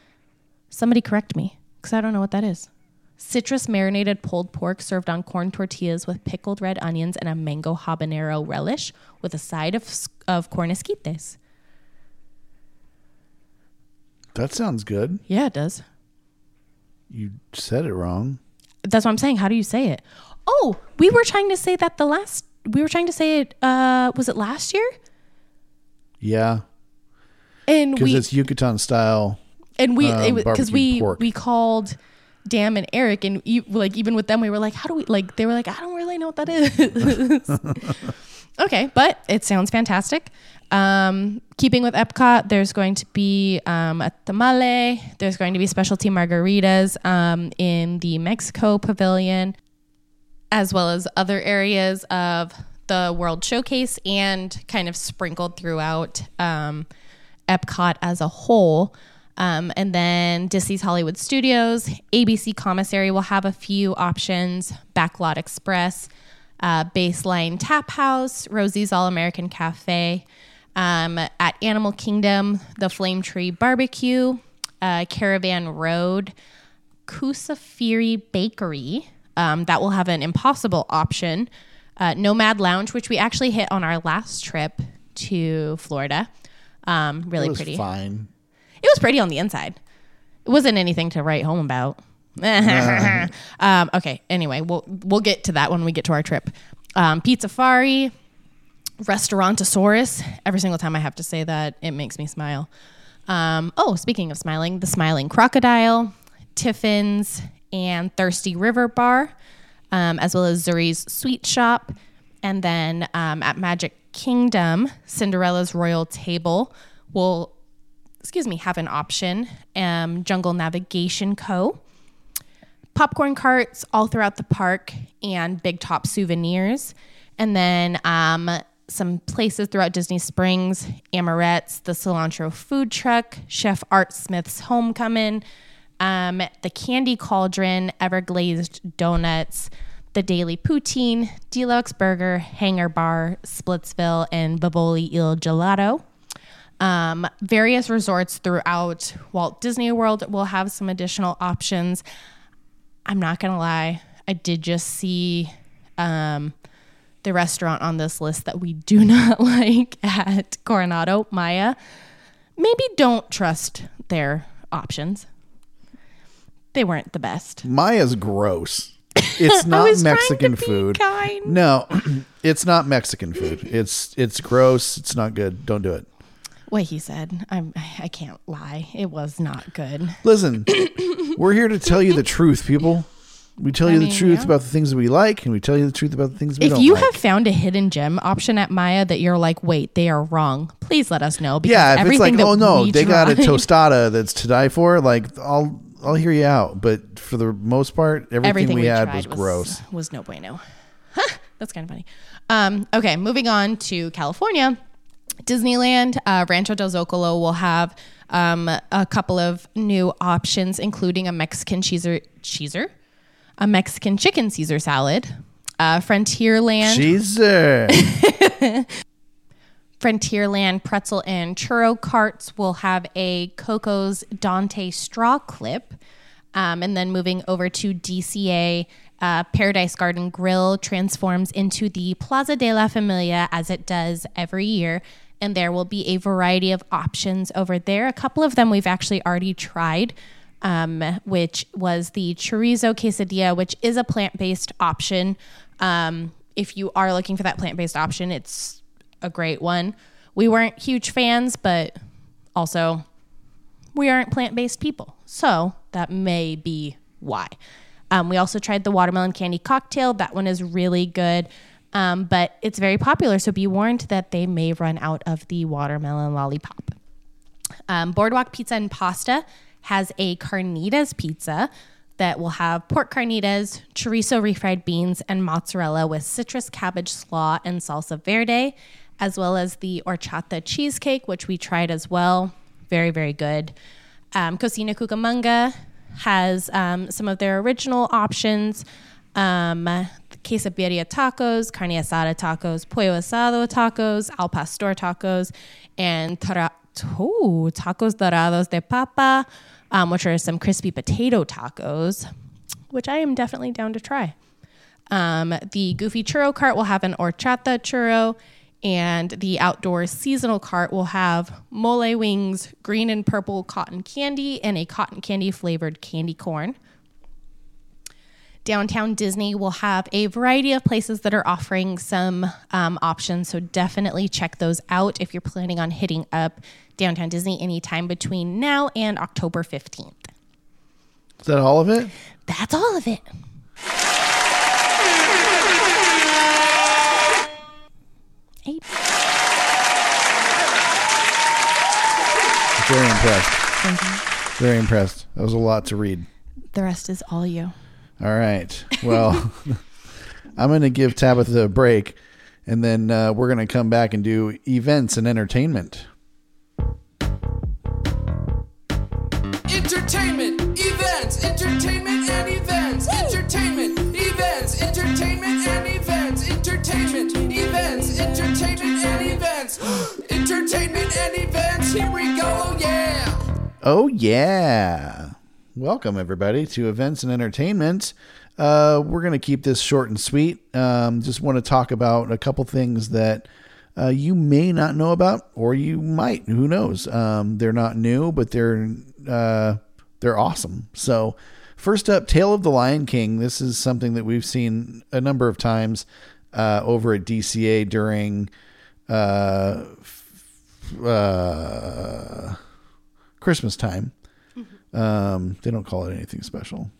Somebody correct me, because I don't know what that is. Citrus marinated pulled pork served on corn tortillas with pickled red onions and a mango habanero relish with a side of of corn esquites. That sounds good. Yeah, it does. You said it wrong. That's what I'm saying. How do you say it? Oh, we were trying to say that the last... We were trying to say it... Uh, was it last year? Yeah. And we... Because it's Yucatan style... And we, because um, we pork. we called Dam and Eric, and you, like even with them, we were like, how do we, like, they were like, I don't really know what that is. Okay, but it sounds fantastic. Um, keeping with Epcot, there's going to be um, a tamale. There's going to be specialty margaritas um, in the Mexico Pavilion, as well as other areas of the World Showcase and kind of sprinkled throughout um, Epcot as a whole. Um, and then Disney's Hollywood Studios, A B C Commissary will have a few options, Backlot Express, uh, Baseline Tap House, Rosie's All-American Cafe, um, at Animal Kingdom, the Flame Tree Barbecue, uh, Caravan Road, Kusafiri Bakery, um, that will have an impossible option, uh, Nomad Lounge, which we actually hit on our last trip to Florida. Um, really it was pretty. Fine. It was pretty on the inside. It wasn't anything to write home about. uh. um, okay. Anyway, we'll we'll get to that when we get to our trip. Um, Pizzafari, Restaurantosaurus. Every single time I have to say that, it makes me smile. Um, oh, speaking of smiling, the Smiling Crocodile, Tiffin's, and Thirsty River Bar, um, as well as Zuri's Sweet Shop, and then um, at Magic Kingdom, Cinderella's Royal Table will. Excuse me, have an option. Um, Jungle Navigation Co. Popcorn carts all throughout the park and Big Top Souvenirs. And then um, some places throughout Disney Springs, Amaret's, the Cilantro Food Truck, Chef Art Smith's Homecoming, um, the Candy Cauldron, Everglazed Donuts, the Daily Poutine, Deluxe Burger, Hangar Bar, Splitsville, and Bivoli Il Gelato. Um, various resorts throughout Walt Disney World will have some additional options. I'm not going to lie. I did just see um, the restaurant on this list that we do not like at Coronado, Maya. Maybe don't trust their options. They weren't the best. Maya's gross. It's not Mexican food. No, it's not Mexican food. It's it's gross. It's not good. Don't do it. What he said, I'm, I can't lie. It was not good. Listen, we're here to tell you the truth, people. We tell I you the mean, truth yeah. about the things that we like, and we tell you the truth about the things we if don't like. If you have found a hidden gem option at Maya that you're like, wait, they are wrong, please let us know. Because yeah, if everything it's like, oh, no, they tried. Got a tostada that's to die for, like, I'll I'll hear you out. But for the most part, everything, everything we, we had was, was gross. Was no bueno. Huh, that's kind of funny. Um, okay, moving on to California. Disneyland, uh, Rancho del Zocalo will have um, a couple of new options, including a Mexican Caesar, Caesar? A Mexican chicken Caesar salad, uh, Frontierland, Caesar, Frontierland pretzel and churro carts will have a Coco's Dante straw clip, um, and then moving over to D C A. Uh, Paradise Garden Grill transforms into the Plaza de la Familia as it does every year. And there will be a variety of options over there. A couple of them we've actually already tried, um, which was the chorizo quesadilla, which is a plant-based option. Um, if you are looking for that plant-based option, it's a great one. We weren't huge fans, but also we aren't plant-based people. So that may be why. Um, we also tried the watermelon candy cocktail. That one is really good, um, but it's very popular. So be warned that they may run out of the watermelon lollipop. Um, Boardwalk Pizza and Pasta has a carnitas pizza that will have pork carnitas, chorizo refried beans, and mozzarella with citrus cabbage slaw and salsa verde, as well as the horchata cheesecake, which we tried as well. Very, very good. Um, Cocina Cucamonga has um, some of their original options, um, quesadilla tacos, carne asada tacos, pollo asado tacos, al pastor tacos, and tra- oh, tacos dorados de papa, um, which are some crispy potato tacos, which I am definitely down to try. Um, the Goofy Churro Cart will have an horchata churro, and the outdoor seasonal cart will have mole wings, green and purple cotton candy, and a cotton candy flavored candy corn. Downtown Disney will have a variety of places that are offering some um, options, so definitely check those out if you're planning on hitting up Downtown Disney anytime between now and October fifteenth. Is that all of it? That's all of it. Eight. Very impressed. Thank you. Very impressed. That was a lot to read. The rest is all you. All right. Well, I'm going to give Tabitha a break, and then uh, we're going to come back and do events and entertainment. Entertainment, events, entertainment, and events. Woo! Entertainment, events, entertainment, and events. Entertainment, events, entertainment, and events. Entertainment and events. Here we go. Oh, yeah. Oh, yeah. Welcome, everybody, to Events and Entertainment. Uh, we're going to keep this short and sweet. Um, just want to talk about a couple things that uh, you may not know about, or you might. Who knows? Um, they're not new, but they're uh, they're awesome. So first up, Tale of the Lion King. This is something that we've seen a number of times uh, over at D C A during uh, f- uh, Christmas time. Um, they don't call it anything special.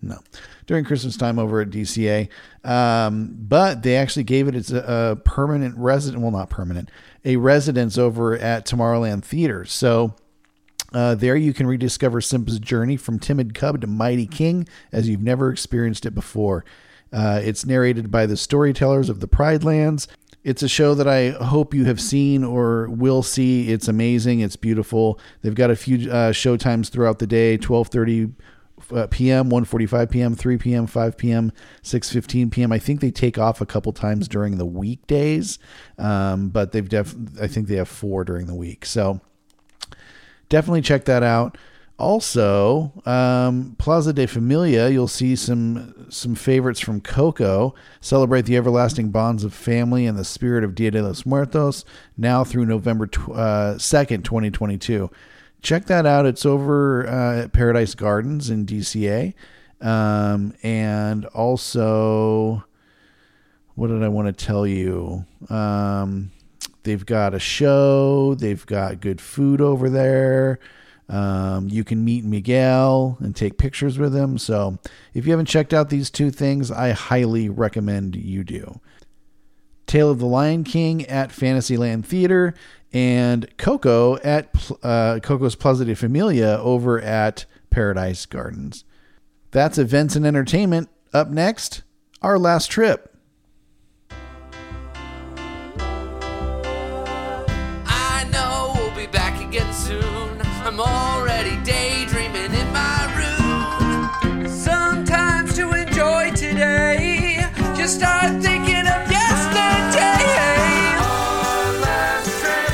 No, during Christmas time over at D C A. Um, but they actually gave it its a, a permanent resident. Well, not permanent, a residence over at Tomorrowland Theater. So, uh, there you can rediscover Simba's journey from timid cub to mighty king as you've never experienced it before. Uh, it's narrated by the storytellers of the Pride Lands. It's a show that I hope you have seen or will see. It's amazing. It's beautiful. They've got a few uh, show times throughout the day, twelve thirty p.m., one forty-five p.m., three p.m., five p.m., six fifteen p.m. I think they take off a couple times during the weekdays, um, but they've def- I think they have four during the week. So definitely check that out. Also, um, Plaza de Familia, you'll see some some favorites from Coco. Celebrate the everlasting bonds of family and the spirit of Dia de los Muertos now through November tw- uh, second, twenty twenty-two. Check that out. It's over uh, at Paradise Gardens in D C A. Um, and also, what did I want to tell you? Um, they've got a show. They've got good food over there. Um, you can meet Miguel and take pictures with him. So if you haven't checked out these two things, I highly recommend you do. Tale of the Lion King at Fantasyland Theater and Coco at uh, Coco's Plaza de Familia over at Paradise Gardens. That's events and entertainment. Up next, our last trip. I know we'll be back again soon. I'm already daydreaming in my room. Sometimes to enjoy today, just start thinking of yesterday. Our last trip,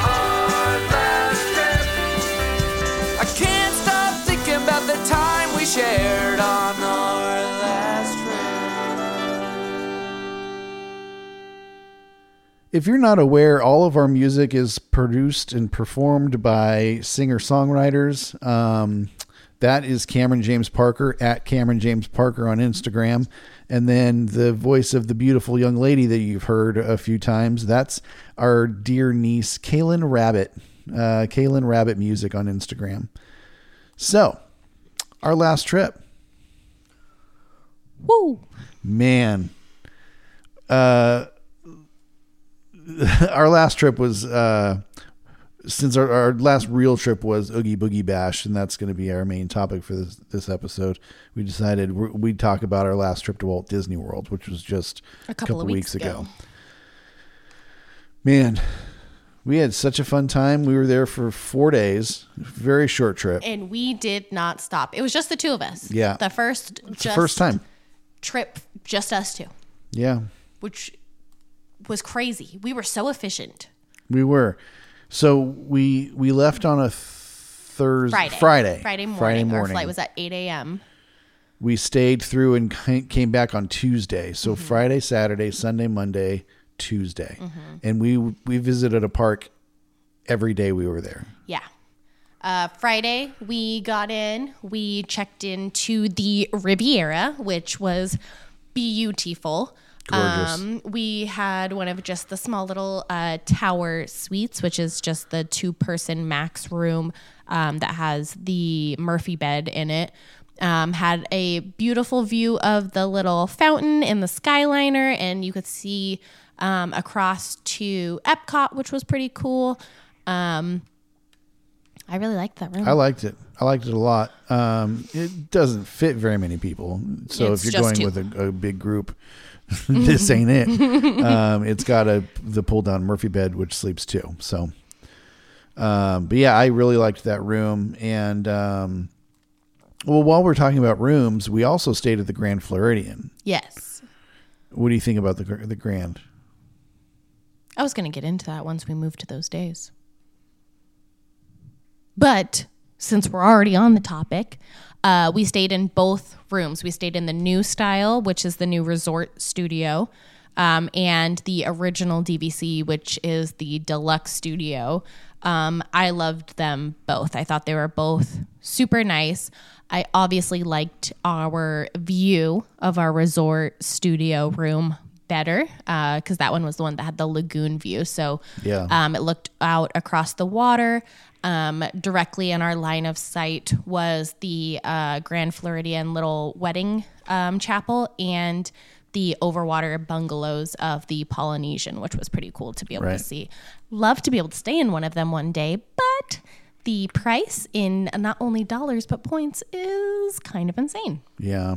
our last trip. I can't stop thinking about the time we shared on our last trip. If you're not aware, all of our music is produced and performed by singer-songwriters. Um, that is Cameron James Parker at Cameron James Parker on Instagram. And then the voice of the beautiful young lady that you've heard a few times, that's our dear niece, Kaylin Rabbit, uh, Kaylin Rabbit Music on Instagram. So our last trip. Woo, man. Uh, Our last trip was, uh, since our, our last real trip was Oogie Boogie Bash, and that's going to be our main topic for this, this episode. We decided we'd talk about our last trip to Walt Disney World, which was just a couple, couple of weeks, weeks ago. ago. Man, we had such a fun time. We were there for four days, very short trip. And we did not stop. It was just the two of us. Yeah. The first, just the first time trip, just us two. Yeah. Which was crazy. We were so efficient. We were. So we we left on a Thursday, Friday, Friday, Friday morning. Friday morning. Our flight was at eight a.m. We stayed through and came back on Tuesday. So mm-hmm. Friday, Saturday, Sunday, Monday, Tuesday, mm-hmm. and we we visited a park every day we were there. Yeah, Uh, Friday, we got in. We checked into the Riviera, which was beautiful. Gorgeous. Um, we had one of just the small little uh, tower suites, which is just the two-person max room um, that has the Murphy bed in it. Um, had a beautiful view of the little fountain in the Skyliner, and you could see um, across to Epcot, which was pretty cool. Um, I really liked that room. I liked it. I liked it a lot. Um, it doesn't fit very many people. So it's if you're going you. with a, a big group, this ain't it. Um, it's got a the pull-down Murphy bed, which sleeps two. So, um, but yeah, I really liked that room. And um, well, while we're talking about rooms, we also stayed at the Grand Floridian. Yes. What do you think about the the Grand? I was going to get into that once we moved to those days. But since we're already on the topic, uh, we stayed in both rooms. We stayed in the new style, which is the new resort studio, um, and the original D V C, which is the deluxe studio. Um, I loved them both. I thought they were both super nice. I obviously liked our view of our resort studio room better because uh, that one was the one that had the lagoon view. So yeah. um, it looked out across the water. Um, directly in our line of sight was the uh, Grand Floridian little wedding um, chapel and the overwater bungalows of the Polynesian, which was pretty cool to be able right. to see. Love to be able to stay in one of them one day, but the price in not only dollars but points is kind of insane. Yeah.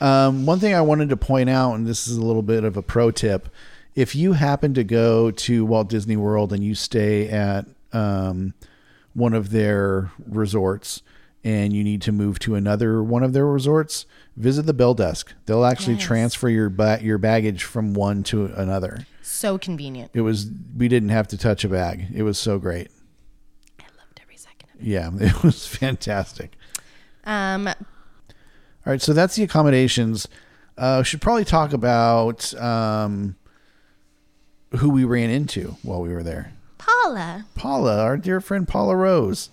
Um, one thing I wanted to point out, and this is a little bit of a pro tip, if you happen to go to Walt Disney World and you stay at um, one of their resorts and you need to move to another one of their resorts, visit the bell desk. They'll actually yes. transfer your ba- your baggage from one to another. So convenient. It was, we didn't have to touch a bag. It was so great. I loved every second of it. Yeah, it was fantastic. Um. All right, so that's the accommodations. Uh, we should probably talk about um, who we ran into while we were there. Paula. Paula, our dear friend Paula Rose.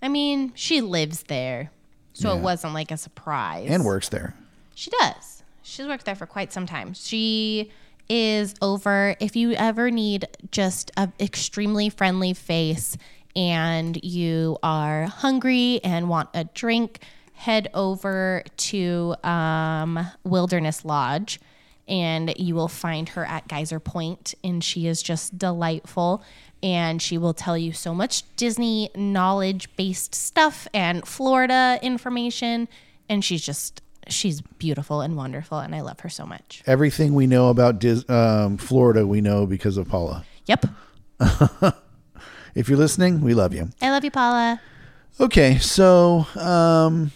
I mean, she lives there, so yeah. it wasn't like a surprise. And works there. She does. She's worked there for quite some time. She is over, if you ever need just an extremely friendly face and you are hungry and want a drink, head over to um, Wilderness Lodge. And you will find her at Geyser Point, and she is just delightful. And she will tell you so much Disney knowledge-based stuff and Florida information. And she's just, she's beautiful and wonderful, and I love her so much. Everything we know about Dis- um, Florida, we know because of Paula. Yep. If you're listening, we love you. I love you, Paula. Okay, so um,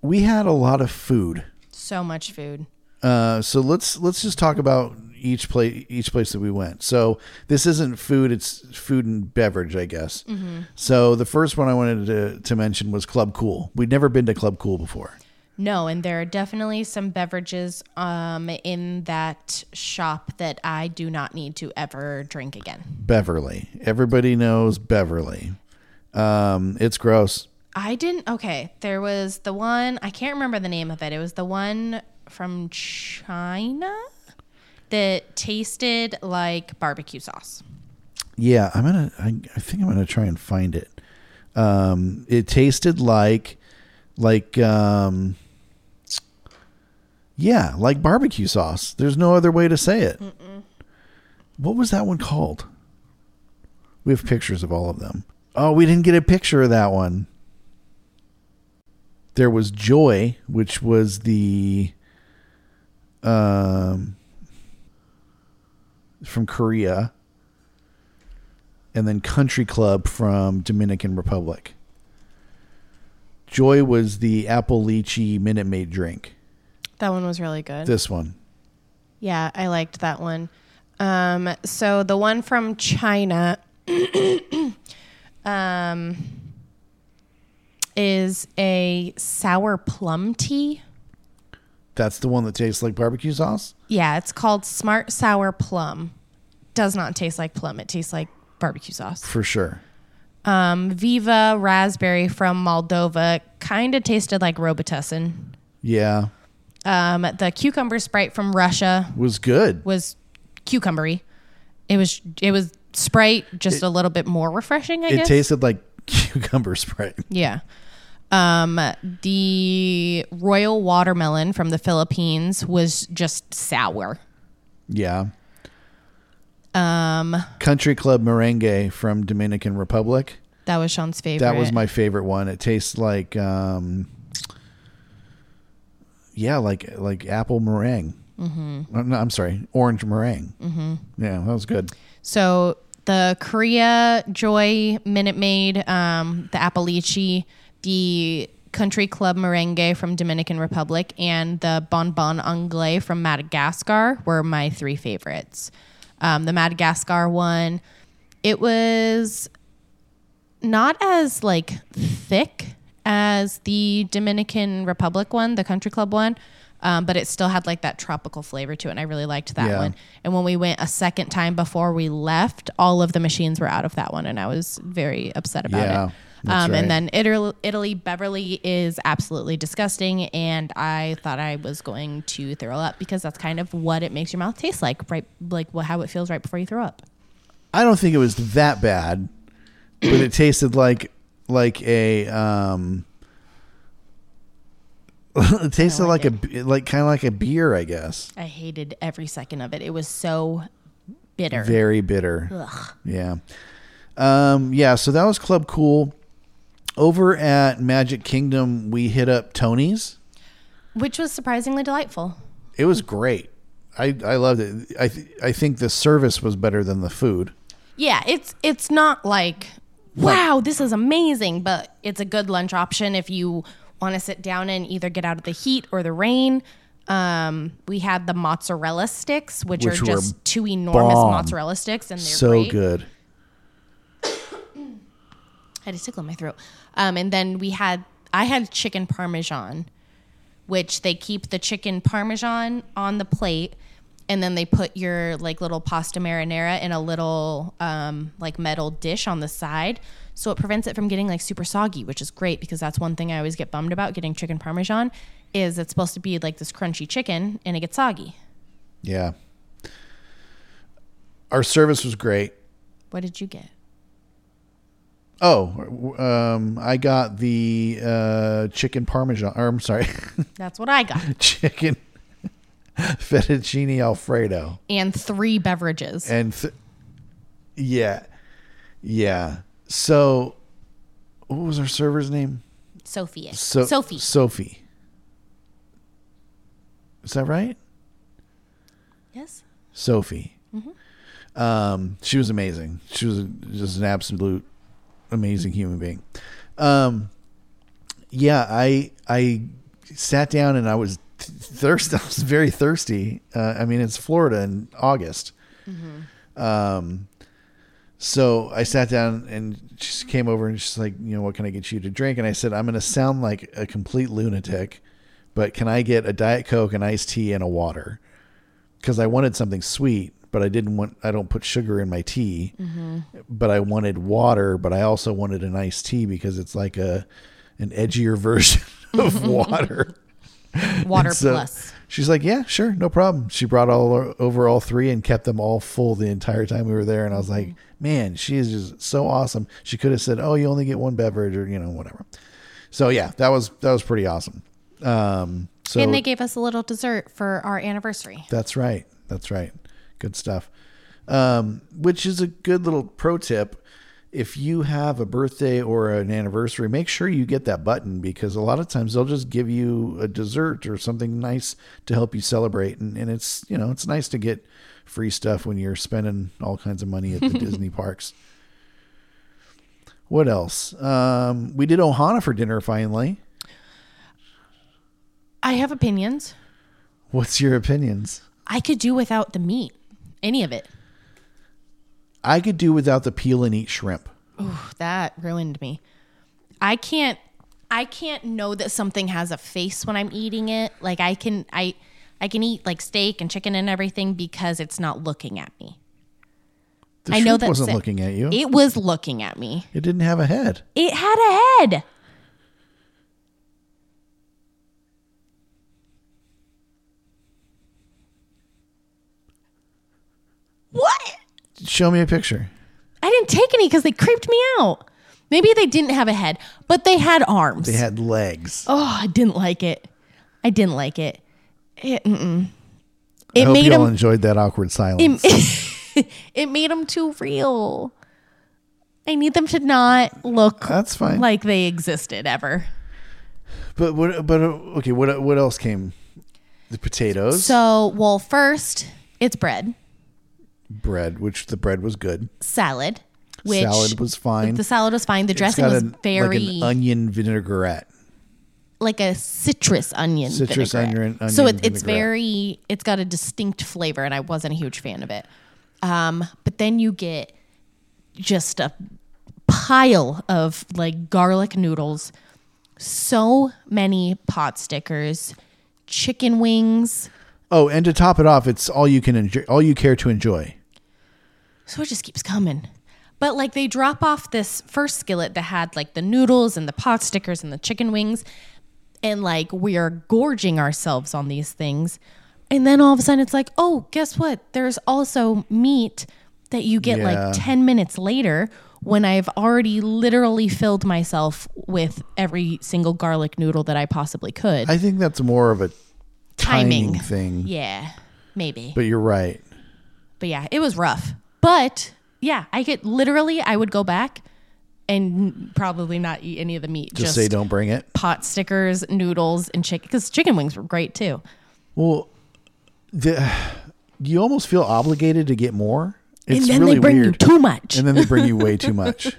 we had a lot of food. So much food. Uh, so let's let's just talk about each place each place that we went. So this isn't food; it's food and beverage, I guess. Mm-hmm. So the first one I wanted to to mention was Club Cool. We'd never been to Club Cool before. No, and there are definitely some beverages um, in that shop that I do not need to ever drink again. Beverly, everybody knows Beverly. Um, it's gross. I didn't. Okay, there was the one I can't remember the name of it. It was the one from China that tasted like barbecue sauce. Yeah, I'm gonna I, I think I'm gonna try and find it. Um it tasted like like um yeah, like barbecue sauce. There's no other way to say it. Mm-mm. What was that one called? We have pictures of all of them. Oh, we didn't get a picture of that one. There was Joy, which was the Um, from Korea, and then Country Club from Dominican Republic. Joy was the apple lychee Minute Maid drink. That one was really good. This one. Yeah, I liked that one. Um, so the one from China um, is a sour plum tea. That's the one that tastes like barbecue sauce? Yeah, it's called Smart Sour Plum. Does not taste like plum. It tastes like barbecue sauce. For sure. Um, Viva raspberry from Moldova kind of tasted like Robitussin. Yeah. Um, the cucumber Sprite from Russia was good. Was cucumbery. It was it was Sprite, just it, a little bit more refreshing, I it guess. It tasted like cucumber Sprite. Yeah. Um, the royal watermelon from the Philippines was just sour. Yeah. Um, Country Club Merengue from Dominican Republic. That was Sean's favorite. That was my favorite one. It tastes like, um, yeah, like like apple meringue. Mm-hmm. I'm, not, I'm sorry, orange meringue. Mm-hmm. Yeah, that was good. So the Korea Joy Minute Maid, um, the Apalichi, the Country Club Merengue from Dominican Republic, and the Bonbon Anglais from Madagascar were my three favorites. Um, the Madagascar one, it was not as like thick as the Dominican Republic one, the Country Club one, um, but it still had like that tropical flavor to it, and I really liked that yeah. one. And when we went a second time before we left, all of the machines were out of that one, and I was very upset about yeah. it. That's um, right. And then Italy, Italy Beverly is absolutely disgusting, and I thought I was going to throw up because that's kind of what it makes your mouth taste like, right? Like how it feels right before you throw up. I don't think it was that bad, but it tasted like like a um, it tasted like, like it. a like kind of like a beer, I guess. I hated every second of it. It was so bitter, very bitter. Ugh. Yeah, um, yeah. So that was Club Cool. Over at Magic Kingdom, we hit up Tony's, which was surprisingly delightful. It was great. I, I loved it. I th- I think the service was better than the food. Yeah, it's it's not like, wow, like, this is amazing, but it's a good lunch option if you want to sit down and either get out of the heat or the rain. Um, we had the mozzarella sticks, which, which are just two enormous bomb. mozzarella sticks, and they're so great. good. I had a tickle in my throat. Um, and then we had, I had chicken parmesan, which they keep the chicken parmesan on the plate, and then they put your like little pasta marinara in a little um, like metal dish on the side. So it prevents it from getting like super soggy, which is great because that's one thing I always get bummed about getting chicken parmesan is it's supposed to be like this crunchy chicken and it gets soggy. Yeah. Our service was great. What did you get? Oh, um, I got the uh, chicken parmesan. Or I'm sorry. That's what I got. Chicken fettuccine Alfredo. And three beverages. And th- yeah. Yeah. So what was our server's name? Sophie. So- Sophie. Sophie. Is that right? Yes. Sophie. Mm-hmm. Um, she was amazing. She was just an absolute... amazing human being. Um, yeah, I I sat down and I was th- thirsty. I was very thirsty. Uh, I mean, it's Florida in August. Mm-hmm. Um, so I sat down and she came over and she's like, you know, what can I get you to drink? And I said, I'm going to sound like a complete lunatic, but can I get a Diet Coke, an iced tea, and a water? Because I wanted something sweet. But I didn't want, I don't put sugar in my tea, mm-hmm. but I wanted water, but I also wanted an iced tea because it's like a, an edgier version of water. Water so plus. She's like, yeah, sure. No problem. She brought all over all three and kept them all full the entire time we were there. And I was like, man, she is just so awesome. She could have said, oh, you only get one beverage or, you know, whatever. So yeah, that was, that was pretty awesome. Um, so, and they gave us a little dessert for our anniversary. That's right. That's right. Good stuff. Um, which is a good little pro tip. If you have a birthday or an anniversary, make sure you get that button because a lot of times they'll just give you a dessert or something nice to help you celebrate. And, and it's, you know, it's nice to get free stuff when you're spending all kinds of money at the Disney parks. What else? Um, we did Ohana for dinner finally. I have opinions. What's your opinions? I could do without the meat. Any of it. I could do without the peel and eat shrimp. Oh, that ruined me. I can't I can't know that something has a face when I'm eating it. Like I can I I can eat like steak and chicken and everything because it's not looking at me. The I know that wasn't it. looking at you. It was looking at me. It didn't have a head. It had a head. What? Show me a picture. I didn't take any because they creeped me out. Maybe they didn't have a head, but they had arms. They had legs. Oh, I didn't like it. I didn't like it. It, mm-mm. it I hope made you all them, enjoyed that awkward silence. It, it made them too real. I need them to not look That's fine. like they existed ever. But what? But okay. What? What else came? The potatoes. So well, first it's bread. Bread, which the bread was good. Salad. Which salad was fine. The salad was fine. The dressing was an, very like an onion vinaigrette, like a citrus onion. Citrus onion, onion. So it, it's very. It's got a distinct flavor, and I wasn't a huge fan of it. Um, but then you get just a pile of like garlic noodles, so many pot stickers, chicken wings. Oh, and to top it off, it's all you can enjoy, all you care to enjoy. So it just keeps coming. But like they drop off this first skillet that had like the noodles and the pot stickers and the chicken wings. And like we are gorging ourselves on these things. And then all of a sudden it's like, oh, guess what? There's also meat that you get yeah. like ten minutes later when I've already literally filled myself with every single garlic noodle that I possibly could. I think that's more of a timing, timing thing. Yeah, maybe. But you're right. But yeah, it was rough. But... yeah, I could literally, I would go back and probably not eat any of the meat. Just, just say don't bring it. Pot stickers, noodles, and chicken, because chicken wings were great too. Well, the, you almost feel obligated to get more. It's and then really they bring weird. you too much. And then they bring you way too much.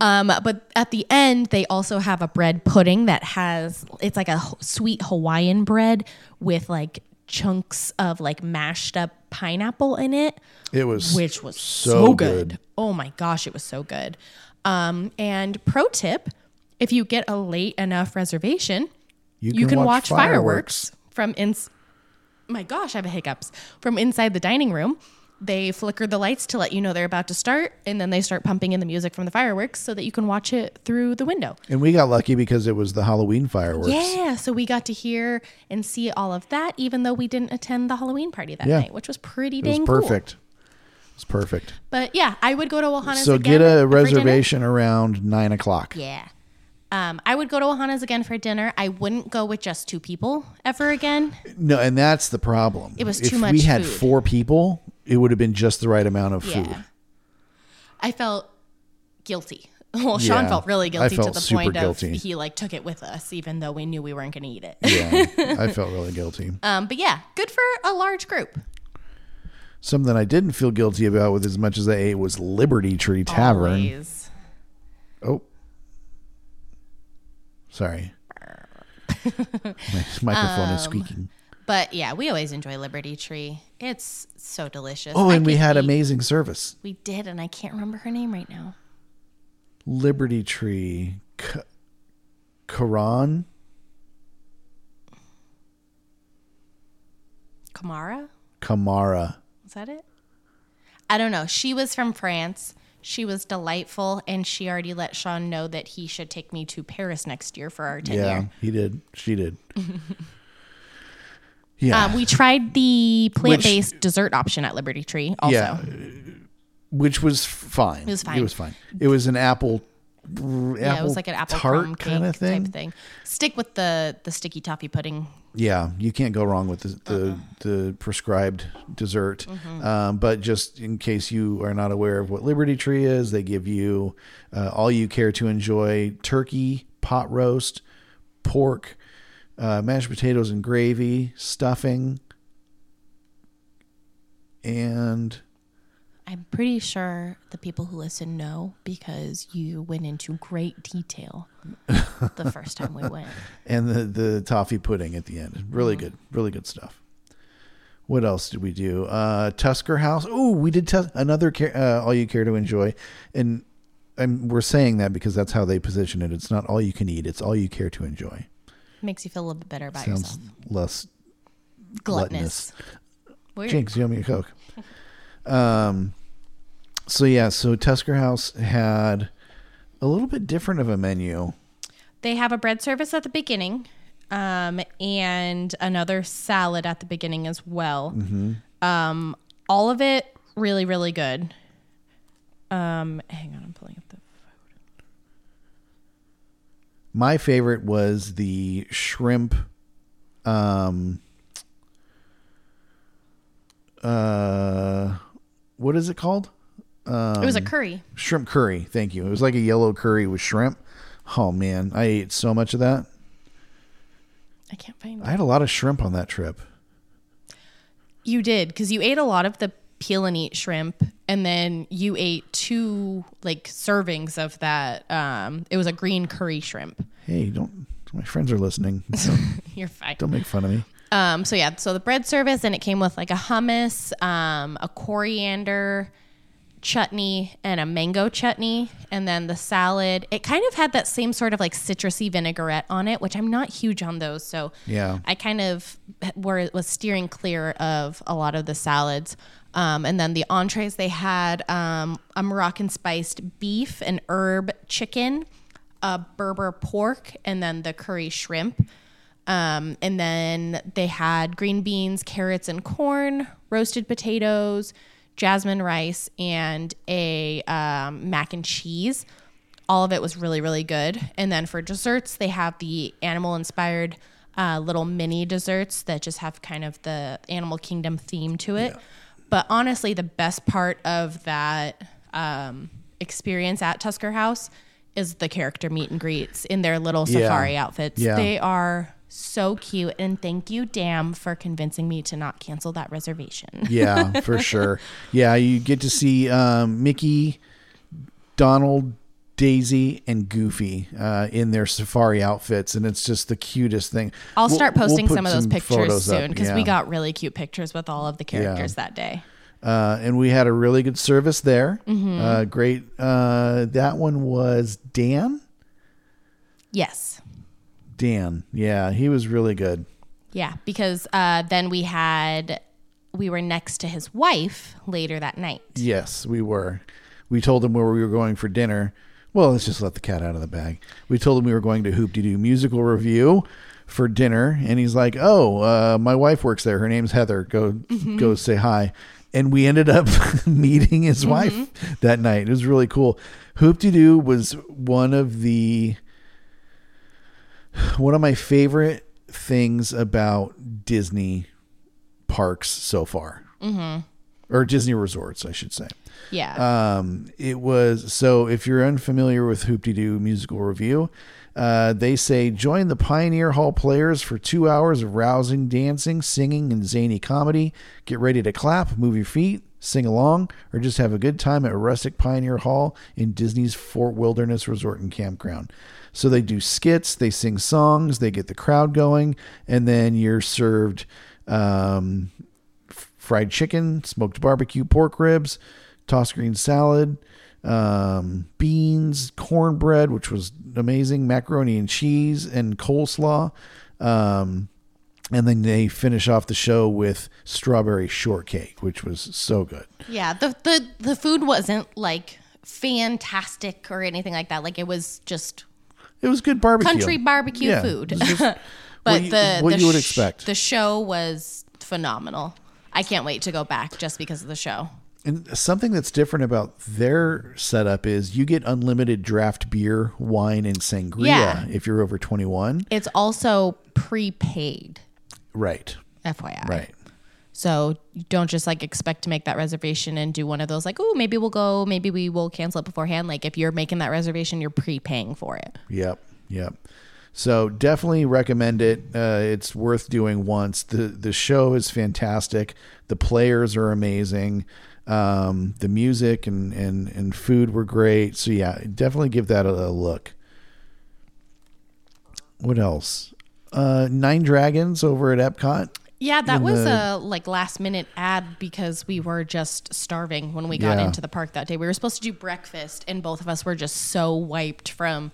Um, but at the end, they also have a bread pudding that has, it's like a sweet Hawaiian bread with like chunks of like mashed up pineapple in it. It was which was so, so good. good. Oh my gosh, it was so good. Um, and pro tip, if you get a late enough reservation, you can, you can watch, watch fireworks, fireworks from ins my gosh, I have hiccups. From inside the dining room. They flicker the lights to let you know they're about to start, and then they start pumping in the music from the fireworks so that you can watch it through the window. And we got lucky because it was the Halloween fireworks. Yeah, so we got to hear and see all of that, even though we didn't attend the Halloween party that yeah. night, which was pretty dang cool. It was perfect. Cool. It was perfect. But yeah, I would go to Ohana's so again. So get a reservation around nine o'clock. Yeah. Um, I would go to Ohana's again for dinner. I wouldn't go with just two people ever again. No, and that's the problem. It was too if much we had food. Four people... it would have been just the right amount of yeah. food. I felt guilty. Well, Sean yeah, felt really guilty felt to the point guilty. of he like took it with us, even though we knew we weren't going to eat it. Yeah, I felt really guilty. Um, but yeah, good for a large group. Something I didn't feel guilty about with as much as I ate was Liberty Tree Tavern. Always. Oh, sorry. My microphone um, is squeaking. But yeah, we always enjoy Liberty Tree. It's so delicious. Oh, and we had eat. amazing service. We did, and I can't remember her name right now. Liberty Tree. K- Karan? Kamara? Kamara. Is that it? I don't know. She was from France. She was delightful, and she already let Sean know that he should take me to Paris next year for our ten-year. Yeah, he did. She did. Yeah, um, we tried the plant-based which, dessert option at Liberty Tree also. Yeah, which was fine. It was fine. It was fine. It was an apple, apple yeah, it was like an apple tart kind of thing. Type thing. Stick with the, the sticky toffee pudding. Yeah, you can't go wrong with the the, uh-huh. the prescribed dessert. Mm-hmm. Um, but just in case you are not aware of what Liberty Tree is, they give you uh, all you care to enjoy: turkey, pot roast, pork, Uh, mashed potatoes and gravy, stuffing, and... I'm pretty sure the people who listen know because you went into great detail the first time we went. And the, the toffee pudding at the end. Really mm-hmm. good. Really good stuff. What else did we do? Uh, Tusker House. Oh, we did tus- another uh, All You Care to Enjoy. And I'm, we're saying that because that's how they position it. It's not all you can eat. It's all you care to enjoy. Makes you feel a little bit better about Sounds yourself. Sounds less gluttonous. gluttonous. Jinx, you owe me a Coke. Um, So yeah, so Tusker House had a little bit different of a menu. They have a bread service at the beginning, um, and another salad at the beginning as well. Mm-hmm. Um, all of it really, really good. Um, hang on, I'm pulling up the food. My favorite was the shrimp. Um, uh, what is it called? Um, it was a curry. Shrimp curry. Thank you. It was like a yellow curry with shrimp. Oh, man. I ate so much of that. I can't find it. I had a lot of shrimp on that trip. You did, because you ate a lot of the peel and eat shrimp, and then you ate two like servings of that. Um, it was a green curry shrimp. Hey, don't. My friends are listening. You're fine. Don't make fun of me. Um. So, yeah. So the bread service, and it came with like a hummus, um, a coriander chutney and a mango chutney, and then the salad. It kind of had that same sort of like citrusy vinaigrette on it, which I'm not huge on those, so yeah, I kind of were was steering clear of a lot of the salads. Um, and then the entrees, they had um, a Moroccan spiced beef, an herb chicken, a Berber pork, and then the curry shrimp. Um, and then they had green beans, carrots and corn, roasted potatoes, jasmine rice, and a um, mac and cheese. All of it was really, really good. And then for desserts, they have the animal-inspired uh, little mini desserts that just have kind of the Animal Kingdom theme to it. Yeah. But honestly, the best part of that um, experience at Tusker House is the character meet and greets in their little yeah. safari outfits. Yeah. They are so cute, and thank you, Dam, for convincing me to not cancel that reservation. Yeah, for sure. Yeah, you get to see um, Mickey, Donald, Daisy, and Goofy uh, in their safari outfits, and it's just the cutest thing. I'll we'll, start posting we'll some of those some pictures soon, because yeah. we got really cute pictures with all of the characters yeah. that day. Uh, and we had a really good service there. Mm-hmm. Uh, great. Uh, that one was Dan? Yes. Dan. Yeah, he was really good. Yeah, because uh, then we had, we were next to his wife later that night. Yes, we were. We told him where we were going for dinner. Well, let's just let the cat out of the bag. We told him we were going to Hoop-Dee-Doo Musical Review for dinner. And he's like, oh, uh, my wife works there. Her name's Heather. Go, mm-hmm. go say hi. And we ended up meeting his mm-hmm. wife that night. It was really cool. Hoop-Dee-Doo was one of the... One of my favorite things about Disney parks so far, mm-hmm. or Disney resorts, I should say. Yeah. Um, it was, so if you're unfamiliar with Hoop-Dee-Doo Musical Review, uh, they say, join the Pioneer Hall players for two hours of rousing dancing, singing, and zany comedy. Get ready to clap, move your feet, sing along, or just have a good time at rustic Pioneer Hall in Disney's Fort Wilderness Resort and Campground. So they do skits, they sing songs, they get the crowd going, and then you're served um, f- fried chicken, smoked barbecue pork ribs, tossed green salad, um, beans, cornbread, which was amazing, macaroni and cheese, and coleslaw. Um, and then they finish off the show with strawberry shortcake, which was so good. Yeah, the the, the food wasn't like fantastic or anything like that. Like it was just... It was good barbecue. Country barbecue yeah, food. Just, but what you, the what the you would sh- expect. The show was phenomenal. I can't wait to go back just because of the show. And something that's different about their setup is you get unlimited draft beer, wine, and sangria yeah. if you're over twenty-one. It's also prepaid. Right. F Y I. Right. So don't just like expect to make that reservation and do one of those like, oh, maybe we'll go, maybe we will cancel it beforehand. Like if you're making that reservation, you're prepaying for it. Yep. Yep. So definitely recommend it. Uh, it's worth doing once. The The show is fantastic. The players are amazing. Um, the music and, and, and food were great. So yeah, definitely give that a, a look. What else? Uh, Nine Dragons over at Epcot. Yeah, that was the, a like last minute ad because we were just starving when we got yeah. into the park that day. We were supposed to do breakfast and both of us were just so wiped from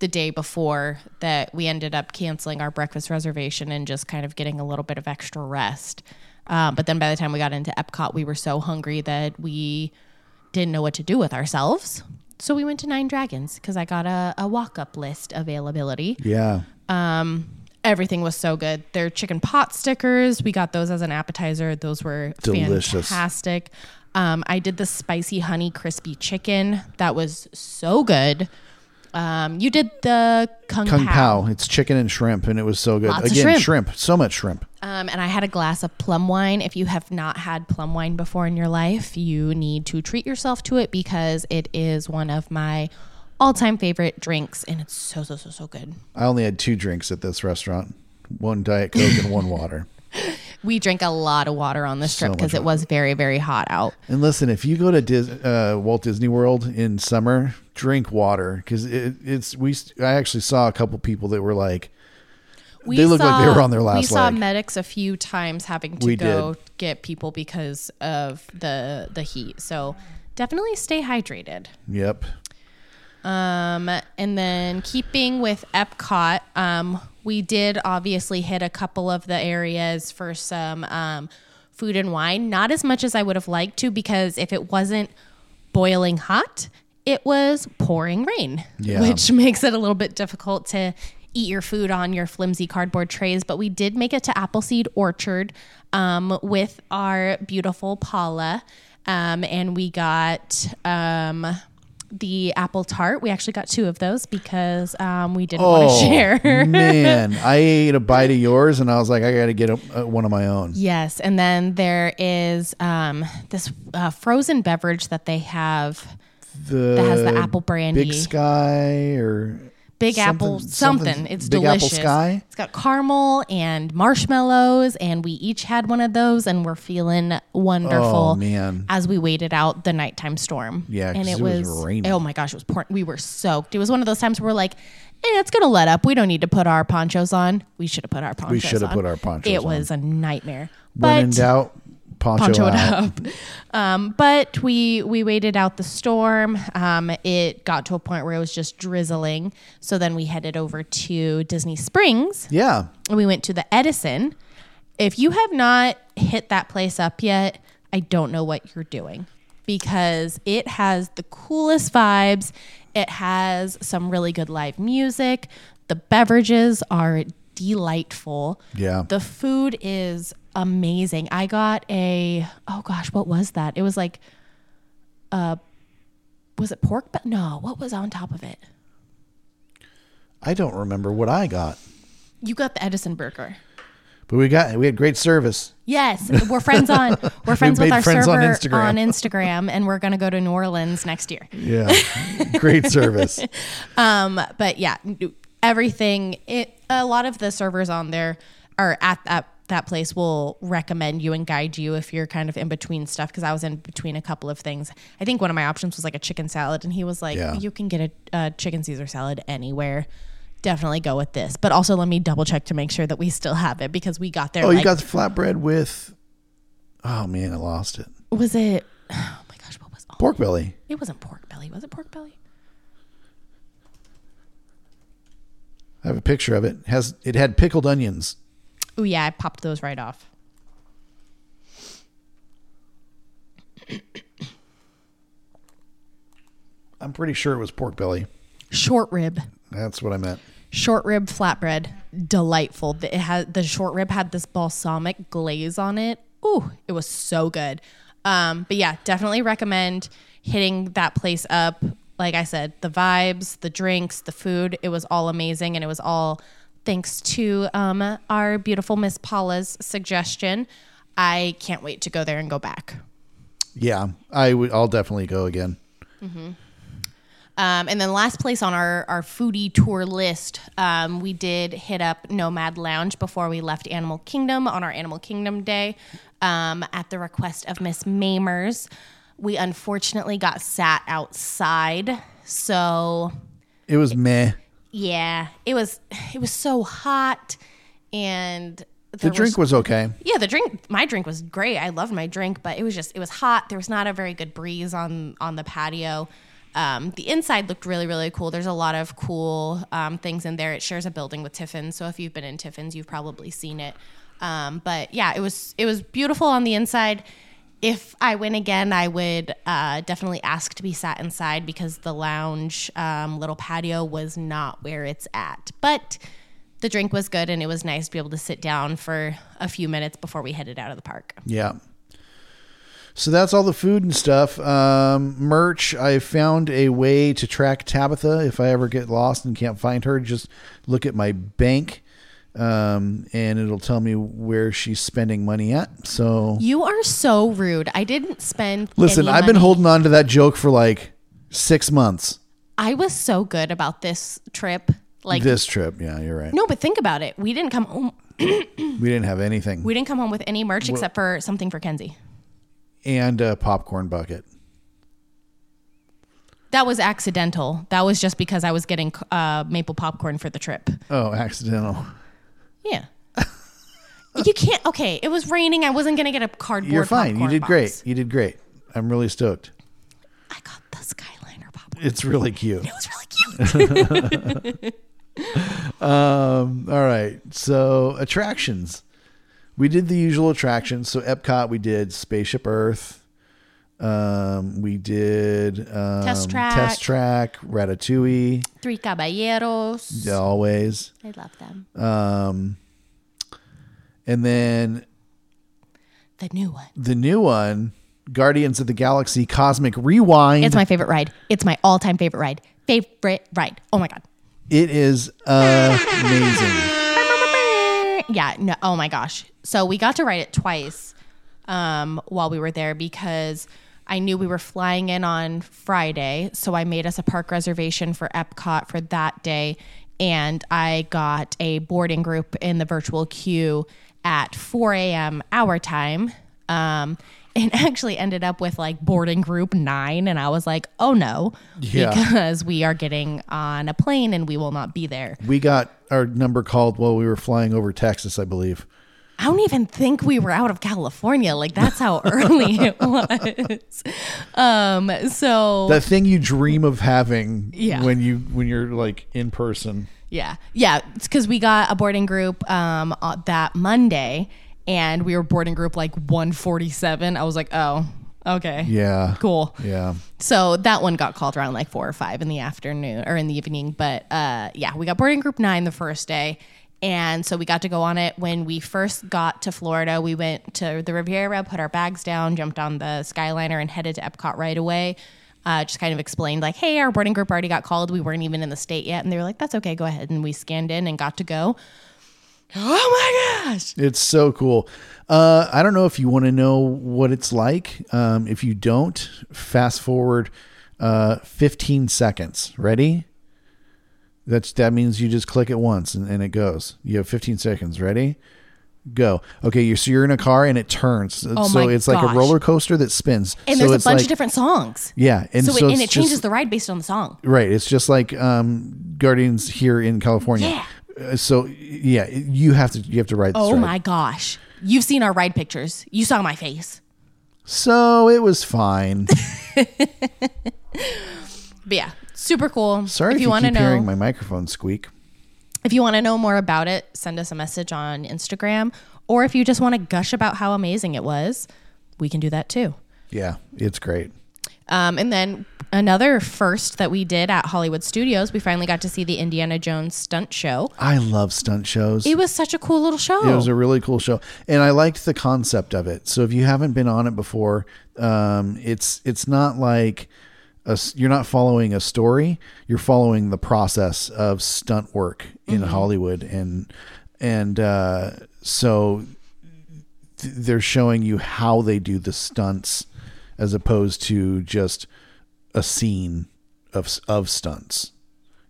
the day before that we ended up canceling our breakfast reservation and just kind of getting a little bit of extra rest. Um, but then by the time we got into Epcot, we were so hungry that we didn't know what to do with ourselves. So we went to Nine Dragons because I got a, a walk-up list availability. Yeah. Um, everything was so good. Their chicken pot stickers, we got those as an appetizer. Those were delicious. Fantastic. Um, I did the spicy honey crispy chicken. That was so good. Um, you did the Kung, Kung Pao. Pao. It's chicken and shrimp, and it was so good. Lots Again, of shrimp. shrimp. So much shrimp. Um, and I had a glass of plum wine. If you have not had plum wine before in your life, you need to treat yourself to it because it is one of my all-time favorite drinks, and it's so, so, so, so good. I only had two drinks at this restaurant, one Diet Coke and one water. We drank a lot of water on this trip because so it was very, very hot out. And listen, if you go to Dis- uh, Walt Disney World in summer, drink water because it, it's we. I actually saw a couple people that were like, we they looked saw, like they were on their last leg. We saw leg. medics a few times having to we go did. get people because of the the heat. So definitely stay hydrated. Yep. Um, and then keeping with Epcot, um, we did obviously hit a couple of the areas for some um, food and wine. Not as much as I would have liked to because if it wasn't boiling hot, it was pouring rain, yeah. which makes it a little bit difficult to eat your food on your flimsy cardboard trays. But we did make it to Appleseed Orchard um, with our beautiful Paula, um, and we got... Um, the apple tart. We actually got two of those because um, we didn't oh, want to share. Man, I ate a bite of yours and I was like, I got to get a, a, one of my own. Yes. And then there is um, this uh, frozen beverage that they have the that has the apple brandy. Big Sky or... Big something, apple something. something. It's Big delicious. Apple Sky. It's got caramel and marshmallows, and we each had one of those, and we're feeling wonderful. Oh, man. As we waited out the nighttime storm. Yeah, and it, it was, was raining. Oh my gosh, it was pouring. We were soaked. It was one of those times where we're like, eh, it's gonna let up. We don't need to put our ponchos on. We should have put our ponchos. We should have put our ponchos. It on. was a nightmare. But when in doubt, poncho, poncho it out. up. Um, but we we waited out the storm. Um, it got to a point where it was just drizzling. So then we headed over to Disney Springs. Yeah. And we went to the Edison. If you have not hit that place up yet, I don't know what you're doing because it has the coolest vibes. It has some really good live music. The beverages are delightful. Yeah. The food is amazing. I got a, oh gosh, what was that? It was like, uh, was it pork? But no, what was on top of it? I don't remember what I got. You got the Edison burger. But we got, we had great service. Yes. We're friends on, we're friends we with our friends server on Instagram. on Instagram, and we're going to go to New Orleans next year. Yeah. Great service. Um, but yeah, everything, it, a lot of the servers on there are at that that place will recommend you and guide you if you're kind of in between stuff. Cause I was in between a couple of things. I think one of my options was like a chicken salad and he was like, yeah. you can get a, a chicken Caesar salad anywhere. Definitely go with this, but also let me double check to make sure that we still have it because we got there. Oh, like, you got the flatbread with, oh man, I lost it. Was it, oh my gosh, what was it? Pork belly. It wasn't pork belly. Was it pork belly? I have a picture of it. It has, it had pickled onions. Oh, yeah, I popped those right off. I'm pretty sure it was pork belly. Short rib. That's what I meant. Short rib flatbread. Delightful. It had, the short rib had this balsamic glaze on it. Ooh, it was so good. Um, but yeah, definitely recommend hitting that place up. Like I said, the vibes, the drinks, the food, it was all amazing, and it was all... Thanks to um, our beautiful Miss Paula's suggestion. I can't wait to go there and go back. Yeah, I w- I'll definitely go again. Mm-hmm. Um, and then last place on our, our foodie tour list, um, we did hit up Nomad Lounge before we left Animal Kingdom on our Animal Kingdom day um, at the request of Miss Mamers. We unfortunately got sat outside, so... It was it- meh. Yeah, it was it was so hot, and the drink was, was okay. Yeah, the drink, my drink was great. I loved my drink, but it was just it was hot. There was not a very good breeze on on the patio. Um, the inside looked really really cool. There's a lot of cool um, things in there. It shares a building with Tiffin's, so if you've been in Tiffin's, you've probably seen it. Um, but yeah, it was it was beautiful on the inside. if I went again, I would uh, definitely ask to be sat inside because the lounge um, little patio was not where it's at. But the drink was good, and it was nice to be able to sit down for a few minutes before we headed out of the park. Yeah. So that's all the food and stuff. Um, merch, I found a way to track Tabitha. If I ever get lost and can't find her, just look at my bank um, and it'll tell me where she's spending money at. So you are so rude. I didn't spend Listen, any I've money. Been holding on to that joke for like six months. I was so good about this trip. Like This trip. Yeah, you're right. No, but think about it. We didn't come home. We didn't have anything. We didn't come home with any merch well, except for something for Kenzie. And a popcorn bucket. That was accidental. That was just because I was getting uh, maple popcorn for the trip. Oh, accidental. Yeah. You can't. Okay, it was raining. I wasn't going to get a cardboard You're fine. You did box. great. You did great. I'm really stoked. I got the Skyliner popcorn. It's really cute. It was really cute. um. All right. So, attractions. We did the usual attractions. So Epcot, we did Spaceship Earth. Um, we did um, Test Track. Test Track, Ratatouille. Three Caballeros. Yeah, always. I love them. Um, and then the new one. The new one, Guardians of the Galaxy Cosmic Rewind. It's my favorite ride. It's my all-time favorite ride. Favorite ride. Oh, my God. It is amazing. Yeah. No. Oh my gosh. So we got to ride it twice um, while we were there because I knew we were flying in on Friday. So I made us a park reservation for Epcot for that day. And I got a boarding group in the virtual queue at four a.m. our time. Um, and actually ended up with like boarding group nine. And I was like, oh no, yeah. because we are getting on a plane and we will not be there. We got our number called while we were flying over Texas, I believe. I don't even think we were out of California. Like that's how early it was. Um, so that thing you dream of having yeah. when you, when you're like in person. Yeah. Yeah. It's cause we got a boarding group, um, that Monday. And we were boarding group like one forty-seven. I was like, oh, okay. Yeah. Cool. Yeah. So that one got called around like four or five in the afternoon or in the evening. But uh, yeah, we got boarding group nine the first day. And so we got to go on it. When we first got to Florida, we went to the Riviera, put our bags down, jumped on the Skyliner and headed to Epcot right away. Uh, just kind of explained like, hey, our boarding group already got called. We weren't even in the state yet. And they were like, that's okay. Go ahead. And we scanned in and got to go. Oh my gosh. It's so cool. Uh, I don't know if you want to know what it's like. Um, if you don't, fast forward uh, fifteen seconds. Ready? That's That means you just click it once and, and it goes. You have fifteen seconds. Ready? Go. Okay, you're, so you're in a car and it turns. Oh so it's gosh. like a roller coaster that spins. And so there's a bunch like, of different songs. Yeah. And, so so it, and it changes just, the ride based on the song. Right. It's just like um, Guardians here in California. Yeah. So yeah, you have to you have to ride this. Oh ride. My gosh. You've seen our ride pictures. You saw my face. So it was fine. But yeah, super cool. Sorry if, if you, you keep know, hearing my microphone squeak. If you want to know more about it, send us a message on Instagram, or if you just want to gush about how amazing it was, we can do that too. Yeah, it's great. Um, and then another first that we did at Hollywood Studios, we finally got to see the Indiana Jones stunt show. I love stunt shows. It was such a cool little show. It was a really cool show. And I liked the concept of it. So if you haven't been on it before, um, it's, it's not like a, you're not following a story. You're following the process of stunt work in mm-hmm. Hollywood. And, and, uh, so th- they're showing you how they do the stunts as opposed to just a scene of of stunts.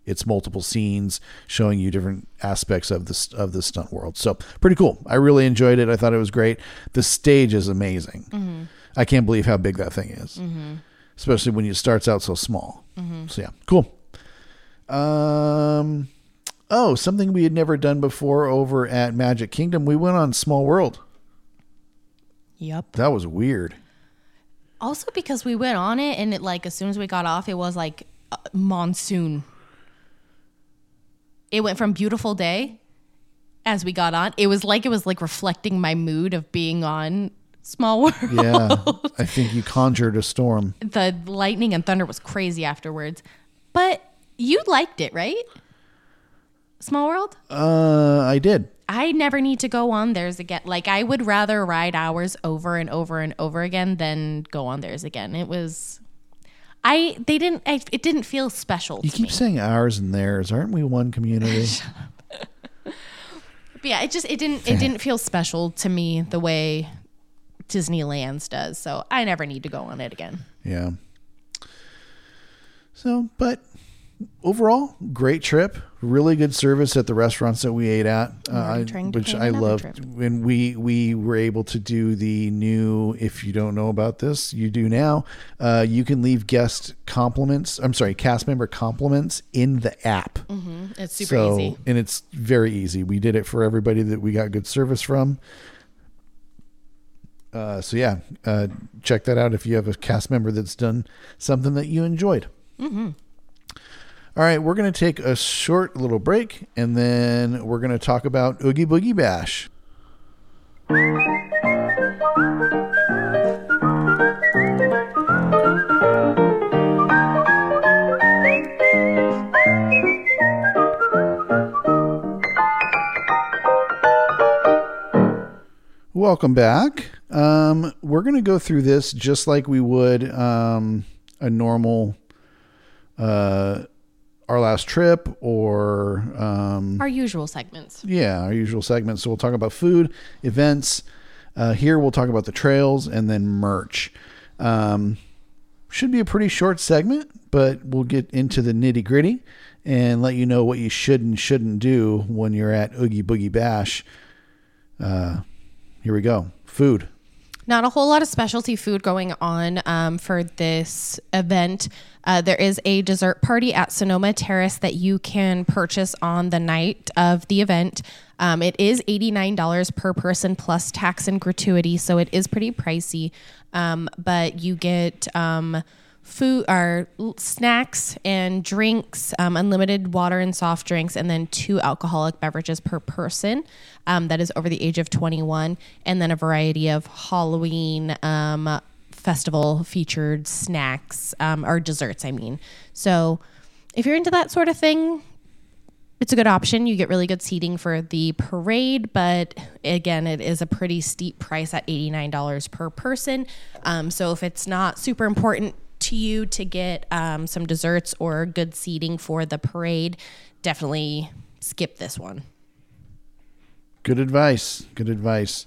It's multiple scenes showing you different aspects of the of the stunt world. So pretty cool. I really enjoyed it. I thought it was great. The stage is amazing. Mm-hmm. I can't believe how big that thing is, mm-hmm. especially when it starts out so small. Mm-hmm. So yeah, cool. Um, oh, something we had never done before over at Magic Kingdom. We went on Small World. Yep. That was weird. Also because we went on it and it like as soon as we got off, it was like uh, monsoon. It went from beautiful day as we got on. It was like it was like reflecting my mood of being on Small world. Yeah, I think you conjured a storm. The lightning and thunder was crazy afterwards, but you liked it, right? Small World? Uh, I did. I never need to go on theirs again. Like, I would rather ride ours over and over and over again than go on theirs again. It was, I they didn't. I, it didn't feel special. You to keep me. saying ours and theirs. Aren't we one community? Shut up. But yeah, it just it didn't it didn't feel special to me the way Disneyland's does, so I never need to go on it again. Yeah. So, but overall, great trip. Really good service at the restaurants that we ate at, uh, which I loved. Trip. And we we were able to do the new, if you don't know about this, you do now. Uh, you can leave guest compliments. I'm sorry, cast member compliments in the app. Mm-hmm. It's super so, easy, and it's very easy. We did it for everybody that we got good service from. Uh, so yeah, uh, check that out if you have a cast member that's done something that you enjoyed. Mm-hmm. All right, we're going to take a short little break, and then we're going to talk about Oogie Boogie Bash. Welcome back. Um, we're going to go through this just like we would um, a normal uh our last trip or um, our usual segments. Yeah, our usual segments. So we'll talk about food, events. Uh, here we'll talk about the trails and then merch. Um, should be a pretty short segment, but we'll get into the nitty gritty and let you know what you should and shouldn't do when you're at Oogie Boogie Bash. Uh, here we go. Food. Not a whole lot of specialty food going on um, for this event. Uh, there is a dessert party at Sonoma Terrace that you can purchase on the night of the event. Um, it is eighty-nine dollars per person plus tax and gratuity, so it is pretty pricey. Um, but you get um, food or snacks and drinks, um, unlimited water and soft drinks, and then two alcoholic beverages per person. Um, that is over the age of twenty-one, and then a variety of Halloween um, festival featured snacks um, or desserts, I mean. So if you're into that sort of thing, it's a good option. You get really good seating for the parade, but again, it is a pretty steep price at eighty-nine dollars per person. Um, so if it's not super important to you to get um, some desserts or good seating for the parade, definitely skip this one. Good advice. Good advice.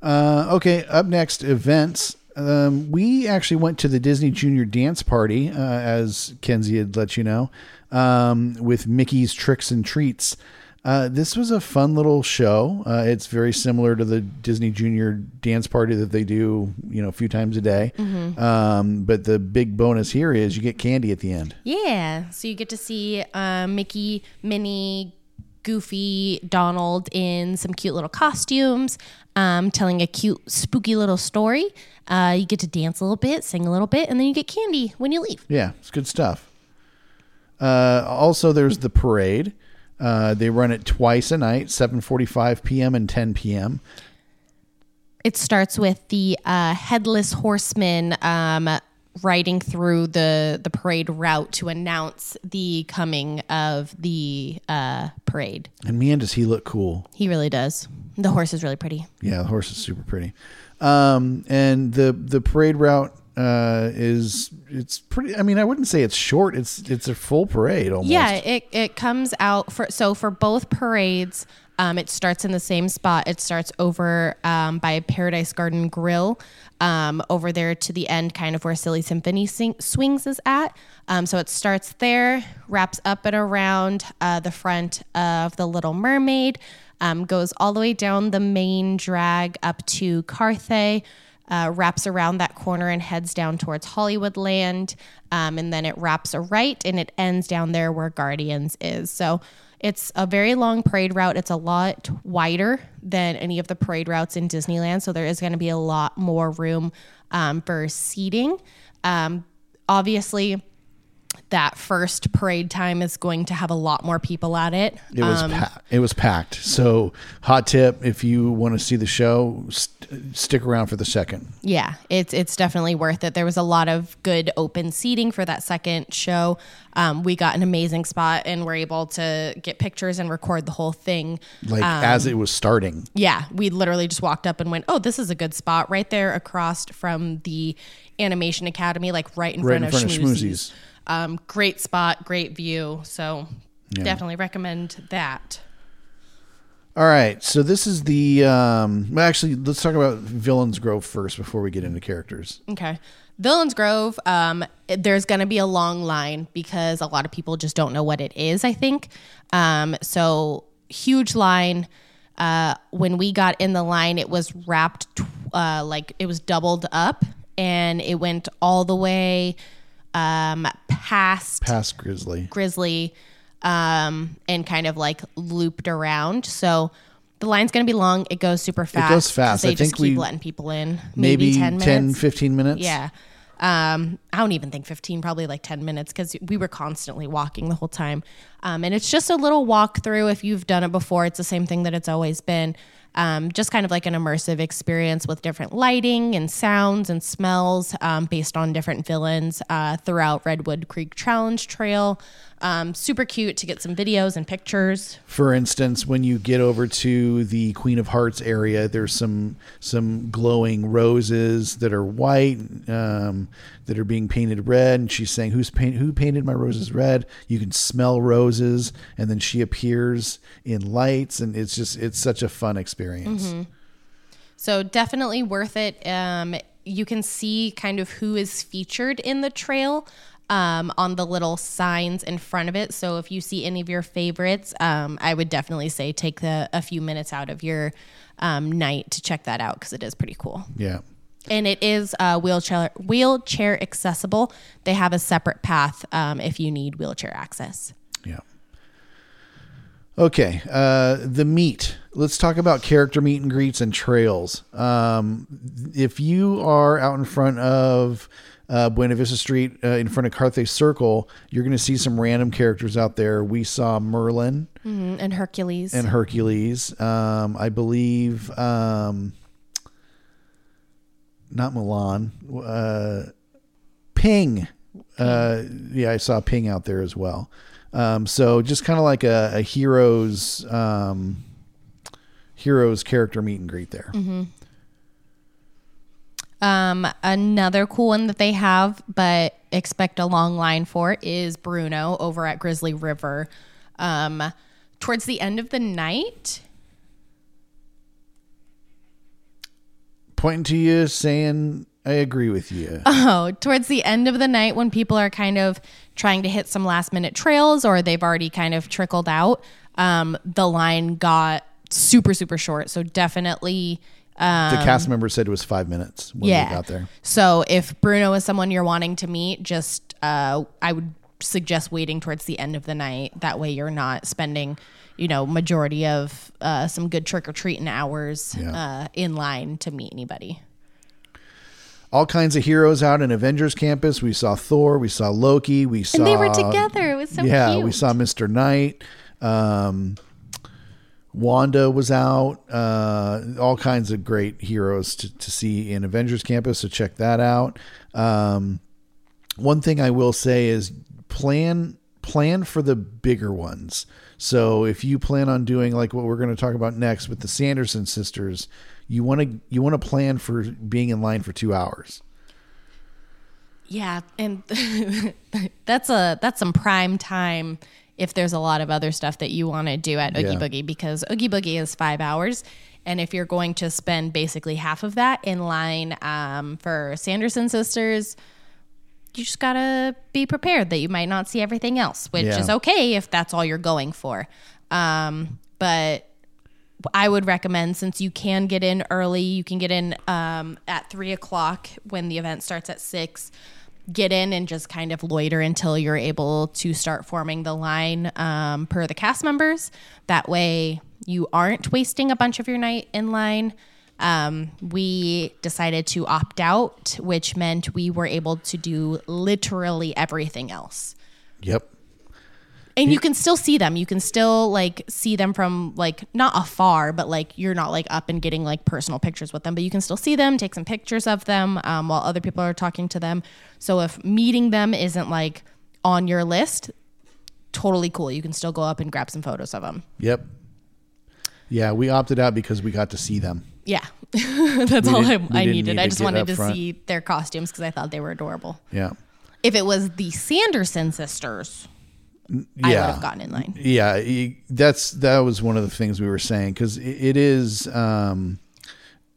Uh, okay, up next, events. Um, we actually went to the Disney Junior Dance Party, uh, as Kenzie had let you know, um, with Mickey's Tricks and Treats. Uh, this was a fun little show. Uh, it's very similar to the Disney Junior Dance Party that they do, you know, a few times a day. Mm-hmm. Um, but the big bonus here is you get candy at the end. Yeah. So you get to see uh, Mickey, Minnie, Goofy, Donald in some cute little costumes, um, telling a cute, spooky little story. Uh, you get to dance a little bit, sing a little bit, and then you get candy when you leave. Yeah, it's good stuff. Uh, also, there's the parade. Uh, they run it twice a night, seven forty-five p.m. and ten p.m. It starts with the uh, Headless Horseman um, riding through the, the parade route to announce the coming of the uh, parade. And man, does he look cool. He really does. The horse is really pretty. Yeah, the horse is super pretty. Um, and the, the parade route uh, is, it's pretty, I mean, I wouldn't say it's short. It's, it's a full parade almost. Yeah, it, it comes out for, so for both parades, um, it starts in the same spot. It starts over um, by Paradise Garden Grill, um, over there to the end, kind of where Silly Symphony sing- Swings is at. Um, so it starts there, wraps up and around uh, the front of the Little Mermaid, um, goes all the way down the main drag up to Carthay, uh, wraps around that corner and heads down towards Hollywoodland, um, and then it wraps a right and it ends down there where Guardians is. So it's a very long parade route. It's a lot wider than any of the parade routes in Disneyland, so there is going to be a lot more room um, for seating. Um, obviously, that first parade time is going to have a lot more people at it. It was um, packed. It was packed. So hot tip, if you want to see the show, st- stick around for the second. Yeah, it's it's definitely worth it. There was a lot of good open seating for that second show. Um, we got an amazing spot and were able to get pictures and record the whole thing. Like um, as it was starting. Yeah, we literally just walked up and went, oh, this is a good spot right there across from the Animation Academy, like right in right front, in front of, of Schmoozies. Um, great spot, great view. So yeah. Definitely recommend that. All right. So this is the, um, actually let's talk about Villains Grove first before we get into characters. Okay. Villains Grove. Um, there's going to be a long line because a lot of people just don't know what it is, I think. Um, so huge line. Uh, when we got in the line, it was wrapped, tw- uh, like it was doubled up and it went all the way um past past Grizzly Grizzly um and kind of like looped around, so the line's gonna be long. It goes super fast. It goes fast. They I just think keep we letting people in maybe, maybe ten minutes. ten fifteen minutes yeah um I don't even think fifteen, probably like ten minutes, because we were constantly walking the whole time, um and it's just a little walk through. If you've done it before, it's the same thing that it's always been. Um, just kind of like an immersive experience with different lighting and sounds and smells um, based on different villains uh, throughout Redwood Creek Challenge Trail. Um, super cute to get some videos and pictures. For instance, when you get over to the Queen of Hearts area, there's some some glowing roses that are white um, that are being painted red. And she's saying, "Who's paint? Who painted my roses red?" You can smell roses, and then she appears in lights, and it's just it's such a fun experience. Mm-hmm. So definitely worth it. Um, you can see kind of who is featured in the trail. Um, on the little signs in front of it. So if you see any of your favorites, um, I would definitely say take the, a few minutes out of your um, night to check that out because it is pretty cool. Yeah. And it is uh, wheelchair wheelchair accessible. They have a separate path um, if you need wheelchair access. Yeah. Okay. Uh, the meet. Let's talk about character meet and greets and trails. Um, if you are out in front of... Uh, Buena Vista Street uh, in front of Carthay Circle, you're going to see some random characters out there. We saw Merlin mm-hmm. and Hercules and Hercules. Um, I believe um, not Milan, uh, Ping. Uh, yeah, I saw Ping out there as well. Um, so just kind of like a, a heroes, um, heroes character meet and greet there. Mm-hmm. Um, another cool one that they have, but expect a long line for, is Bruno over at Grizzly River. Um, towards the end of the night. Pointing to you, saying, I agree with you. Oh, towards the end of the night when people are kind of trying to hit some last minute trails or they've already kind of trickled out, um, the line got super, super short. So definitely... Um, the cast member said it was five minutes when yeah. we got there. So if Bruno is someone you're wanting to meet, just uh, I would suggest waiting towards the end of the night. That way you're not spending, you know, majority of uh, some good trick-or-treating hours yeah. uh, in line to meet anybody. All kinds of heroes out in Avengers Campus. We saw Thor. We saw Loki. We saw... And they were together. It was so yeah, cute. Yeah, we saw Mister Knight. Um... Wanda was out, uh, all kinds of great heroes to, to see in Avengers Campus. So check that out. Um, one thing I will say is plan, plan for the bigger ones. So if you plan on doing like what we're going to talk about next with the Sanderson sisters, you want to, you want to plan for being in line for two hours. Yeah. And that's a, that's some prime time. If there's a lot of other stuff that you want to do at Oogie yeah. Boogie, because Oogie Boogie is five hours. And if you're going to spend basically half of that in line um, for Sanderson Sisters, you just got to be prepared that you might not see everything else, which yeah. is okay if that's all you're going for. Um, but I would recommend, since you can get in early, you can get in um, at three o'clock when the event starts at six. Get in and just kind of loiter until you're able to start forming the line um, per the cast members. That way you aren't wasting a bunch of your night in line. Um, we decided to opt out, which meant we were able to do literally everything else. Yep. And you can still see them. You can still like see them from like not afar, but like you're not like up and getting like personal pictures with them, but you can still see them, take some pictures of them um, while other people are talking to them. So if meeting them isn't like on your list, totally cool. You can still go up and grab some photos of them. Yep. Yeah, we opted out because we got to see them. Yeah, that's all I, I needed. Need I just wanted to front. see their costumes because I thought they were adorable. Yeah. If it was the Sanderson sisters, yeah. I would have gotten in line. Yeah, that's that was one of the things we were saying because it is um,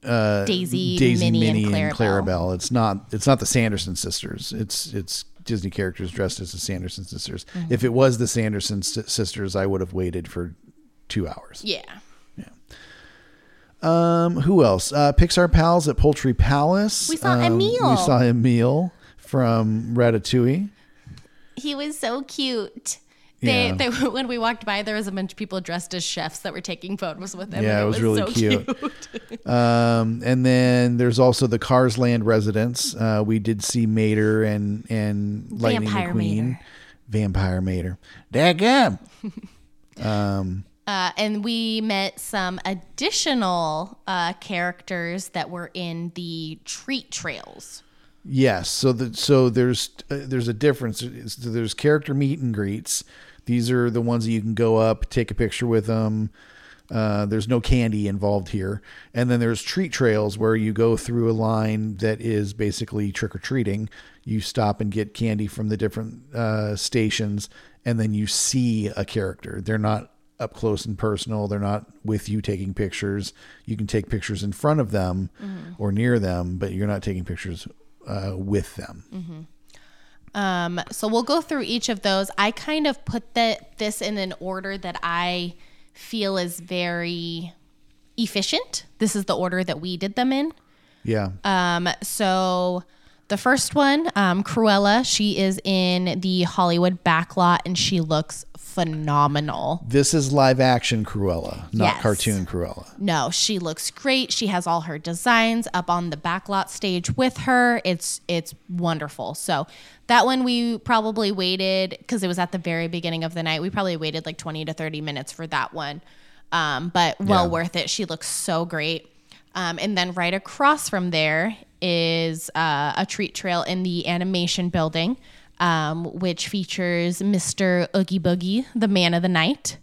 uh, Daisy, Daisy, Minnie, Minnie and, Clarabelle. and Clarabelle. It's not it's not the Sanderson sisters. It's it's Disney characters dressed as the Sanderson sisters. Mm-hmm. If it was the Sanderson st- sisters, I would have waited for two hours. Yeah. Yeah. Um, who else? Uh, Pixar Pals at Poultry Palace. We saw um, Emile. We saw Emile from Ratatouille. He was so cute. They, yeah. they when we walked by, there was a bunch of people dressed as chefs that were taking photos with him. Yeah, and it, it was, was really so cute. cute. um, and then there's also the Cars Land residents. Uh, we did see Mater and and Lightning Vampire McQueen. Mater. Vampire Mater. Dadgum. um. Uh, and we met some additional uh, characters that were in the treat trails. Yes, so the, so there's uh, there's a difference. So there's character meet and greets. These are the ones that you can go up, take a picture with them. Uh, there's no candy involved here. And then there's treat trails where you go through a line that is basically trick-or-treating. You stop and get candy from the different uh, stations, and then you see a character. They're not up close and personal. They're not with you taking pictures. You can take pictures in front of them mm-hmm. or near them, but you're not taking pictures uh, with them. Mm-hmm. Um, so we'll go through each of those. I kind of put the, this in an order that I feel is very efficient. This is the order that we did them in. Yeah. Um, so the first one, um, Cruella, she is in the Hollywood backlot and she looks phenomenal. This is live action Cruella, not yes. cartoon Cruella. No, she looks great. She has all her designs up on the backlot stage with her. It's it's wonderful. So that one we probably waited because it was at the very beginning of the night. We probably waited like twenty to thirty minutes for that one. Um, but well yeah. worth it. She looks so great. Um, and then right across from there is uh, a treat trail in the animation building, um, which features Mister Oogie Boogie, the man of the night.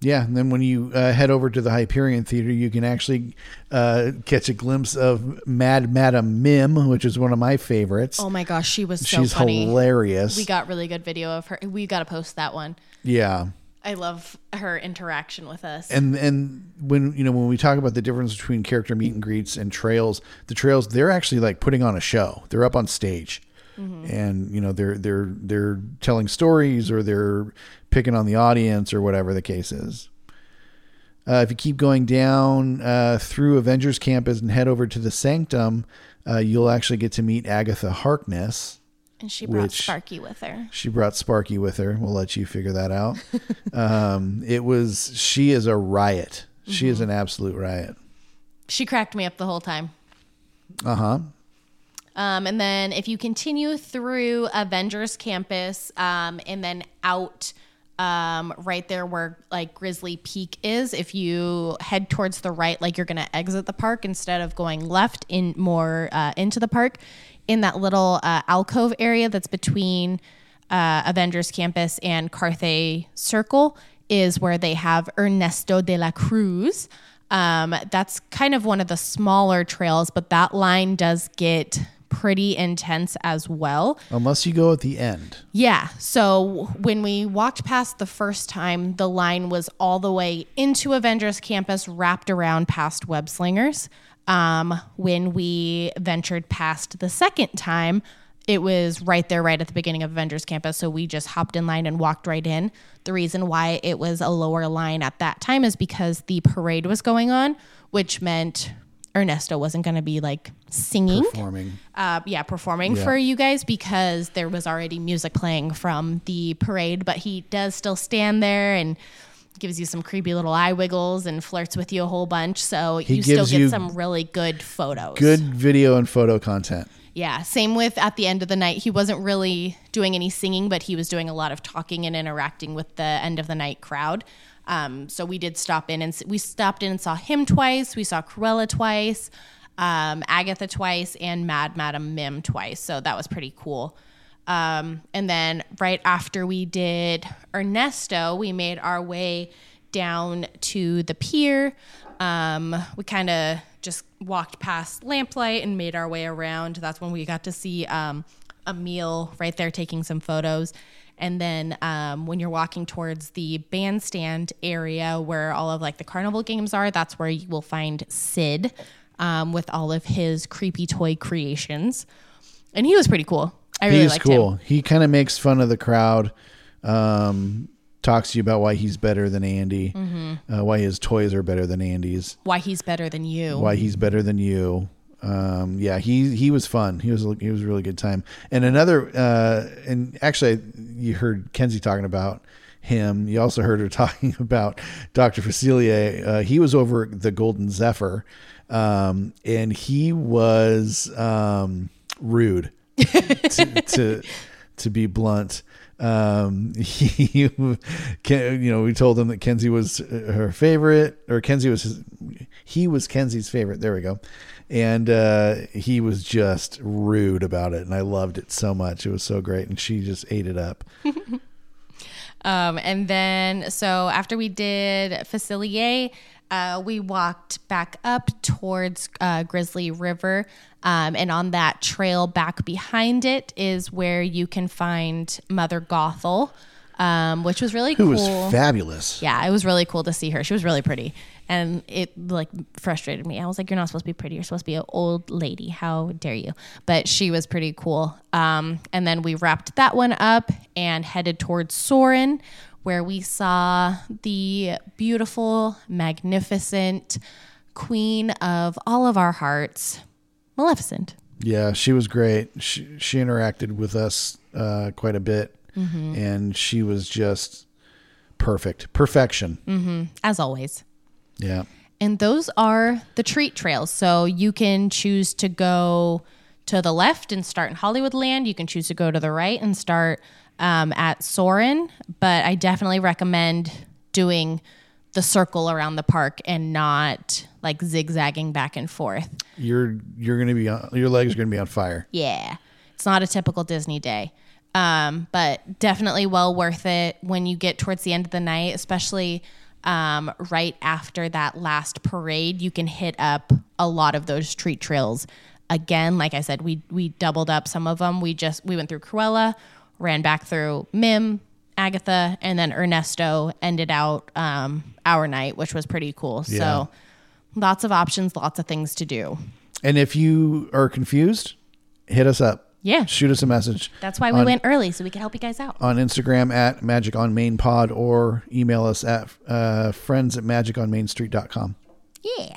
Yeah, and then when you uh, head over to the Hyperion Theater, you can actually uh, catch a glimpse of Mad Madam Mim, which is one of my favorites. Oh my gosh, she was so She's funny. She's hilarious. We got really good video of her. We got to post that one. Yeah. I love her interaction with us. And and when you know when we talk about the difference between character meet and greets and trails, the trails they're actually like putting on a show. They're up on stage, mm-hmm. and you know they're they're they're telling stories or they're picking on the audience or whatever the case is. Uh, if you keep going down uh, through Avengers Campus and head over to the Sanctum, uh, you'll actually get to meet Agatha Harkness. And she brought Which, Sparky with her. She brought Sparky with her. We'll let you figure that out. um, it was, she is a riot. Mm-hmm. She is an absolute riot. She cracked me up the whole time. Uh-huh. Um, and then if you continue through Avengers Campus um, and then out um, right there where like Grizzly Peak is, if you head towards the right, like you're going to exit the park instead of going left in more uh, into the park, in that little uh, alcove area that's between uh, Avengers Campus and Carthay Circle is where they have Ernesto de la Cruz. Um, that's kind of one of the smaller trails, but that line does get pretty intense as well. Unless you go at the end. Yeah. So when we walked past the first time, the line was all the way into Avengers Campus, wrapped around past Web Slingers. Um, when we ventured past the second time, it was right there, right at the beginning of Avengers Campus. So we just hopped in line and walked right in. The reason why it was a lower line at that time is because the parade was going on, which meant Ernesto wasn't going to be like singing, performing. Uh, yeah, performing yeah. for you guys because there was already music playing from the parade, but he does still stand there and gives you some creepy little eye wiggles and flirts with you a whole bunch. So he you still get some really good photos. Good video and photo content. Yeah, same with at the end of the night. He wasn't really doing any singing, but he was doing a lot of talking and interacting with the end of the night crowd. Um, so we did stop in and we stopped in and saw him twice. We saw Cruella twice, um, Agatha twice, and Mad Madam Mim twice. So that was pretty cool. Um, and then right after we did Ernesto, we made our way down to the pier. Um, we kind of just walked past Lamplight and made our way around. That's when we got to see um, Emil right there taking some photos. And then um, when you're walking towards the bandstand area where all of like the carnival games are, that's where you will find Sid um, with all of his creepy toy creations. And he was pretty cool. I really he's liked cool. him. He kind of makes fun of the crowd, um, talks to you about why he's better than Andy, mm-hmm. uh, why his toys are better than Andy's, why he's better than you, why he's better than you. Um, yeah, he, he was fun. He was, he was a really good time. And another, uh, and actually you heard Kenzie talking about him. You also heard her talking about Doctor Facilier. Uh, he was over the Golden Zephyr. Um, and he was, um, rude to, to, to be blunt. Um, he, you know, we told him that Kenzie was her favorite or Kenzie was, his, he was Kenzie's favorite. There we go. And uh, he was just rude about it. And I loved it so much. It was so great. And she just ate it up. um, and then, so after we did Facilier, uh, we walked back up towards uh, Grizzly River. Um, and on that trail back behind it is where you can find Mother Gothel, um, which was really cool. It was fabulous. Yeah, it was really cool to see her. She was really pretty. And it like frustrated me. I was like, you're not supposed to be pretty. You're supposed to be an old lady. How dare you? But she was pretty cool. Um, and then we wrapped that one up and headed towards Soarin', where we saw the beautiful, magnificent queen of all of our hearts, Maleficent. Yeah, she was great. She, she interacted with us uh, quite a bit, mm-hmm. and she was just perfect. Perfection. Mm-hmm. As always. Yeah. And those are the treat trails. So you can choose to go to the left and start in Hollywoodland. You can choose to go to the right and start um, at Soarin'. But I definitely recommend doing the circle around the park and not like zigzagging back and forth. You're you're gonna be on, your legs are gonna be on fire. Yeah, it's not a typical Disney day, um, but definitely well worth it when you get towards the end of the night, especially um, right after that last parade. You can hit up a lot of those treat trails again. Like I said, we we doubled up some of them. We just we went through Cruella, ran back through Mim, Agatha, and then Ernesto ended out um, our night, which was pretty cool. Yeah. So lots of options, lots of things to do. And if you are confused, hit us up. Yeah. Shoot us a message. That's why we on, went early, so we could help you guys out. On Instagram at Magic on Main Pod, or email us at uh, friends at magic on main street dot com. Yeah.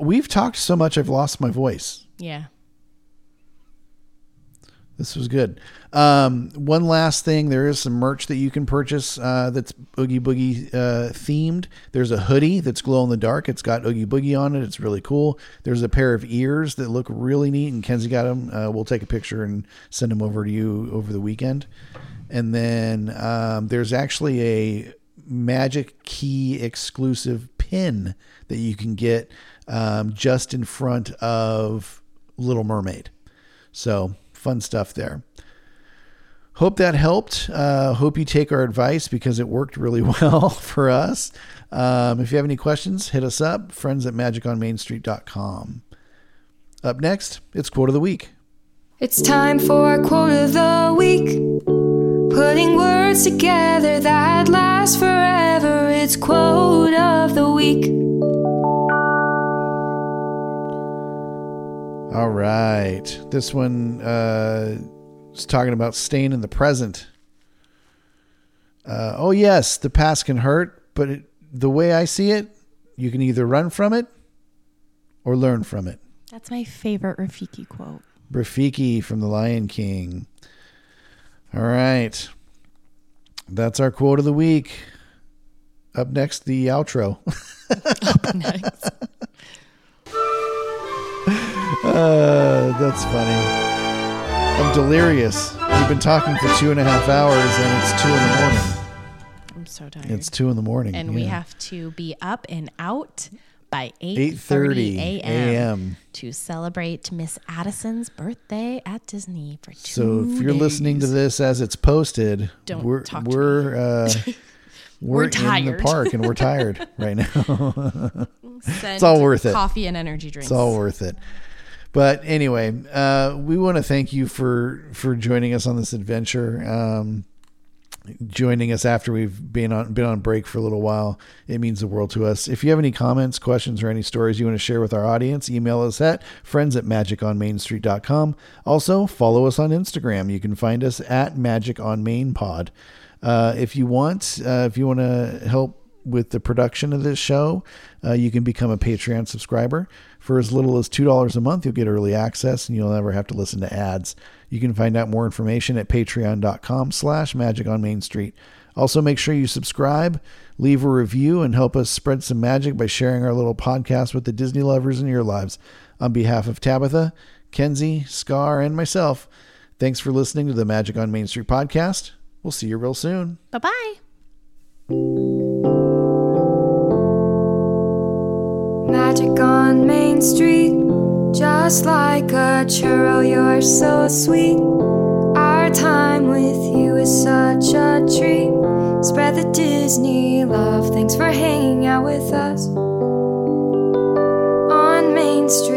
We've talked so much, I've lost my voice. Yeah. This was good. Um, one last thing. There is some merch that you can purchase uh, that's Oogie Boogie uh, themed. There's a hoodie that's glow in the dark. It's got Oogie Boogie on it. It's really cool. There's a pair of ears that look really neat, and Kenzie got them. Uh, we'll take a picture and send them over to you over the weekend. And then um, there's actually a Magic Key exclusive pin that you can get um, just in front of Little Mermaid. So fun stuff there. Hope that helped. Uh, hope you take our advice, because it worked really well for us. Um, if you have any questions, hit us up. Friends at magic on main street dot com. Up next, it's Quote of the Week. It's time for Quote of the Week. Putting words together that last forever. It's Quote of the Week. All right. This one uh, is talking about staying in the present. Uh, oh, yes, the past can hurt, but it, the way I see it, you can either run from it or learn from it. That's my favorite Rafiki quote. Rafiki from The Lion King. All right. That's our quote of the week. Up next, the outro. Up next. Uh, that's funny. I'm delirious. We've been talking for two and a half hours, and it's two in the morning. I'm so tired. It's two in the morning, and yeah. we have to be up and out by eight thirty a.m. to celebrate Miss Addison's birthday at Disney for two So if you're days. listening to this as it's posted, Don't we're talk to we're me. uh we're, we're tired. in the park and we're tired right now. It's all worth it. Coffee and energy drinks. It's all worth it. But anyway, uh we want to thank you for for joining us on this adventure. Um joining us after we've been on been on break for a little while. It means the world to us. If you have any comments, questions, or any stories you want to share with our audience, email us at friends at magic on main street dot com. Also follow us on Instagram. You can find us at Magic on Main Pod. Uh, if you want, uh, if you want to help with the production of this show, uh, you can become a Patreon subscriber. For as little as two dollars a month, you'll get early access and you'll never have to listen to ads. You can find out more information at patreon.com slash magic on Main Street. Also, make sure you subscribe, leave a review, and help us spread some magic by sharing our little podcast with the Disney lovers in your lives. On behalf of Tabitha, Kenzie, Scar, and myself, thanks for listening to the Magic on Main Street podcast. We'll see you real soon. Bye-bye. Magic on Main Street, just like a churro, you're so sweet. Our time with you is such a treat. Spread the Disney love, thanks for hanging out with us on Main Street.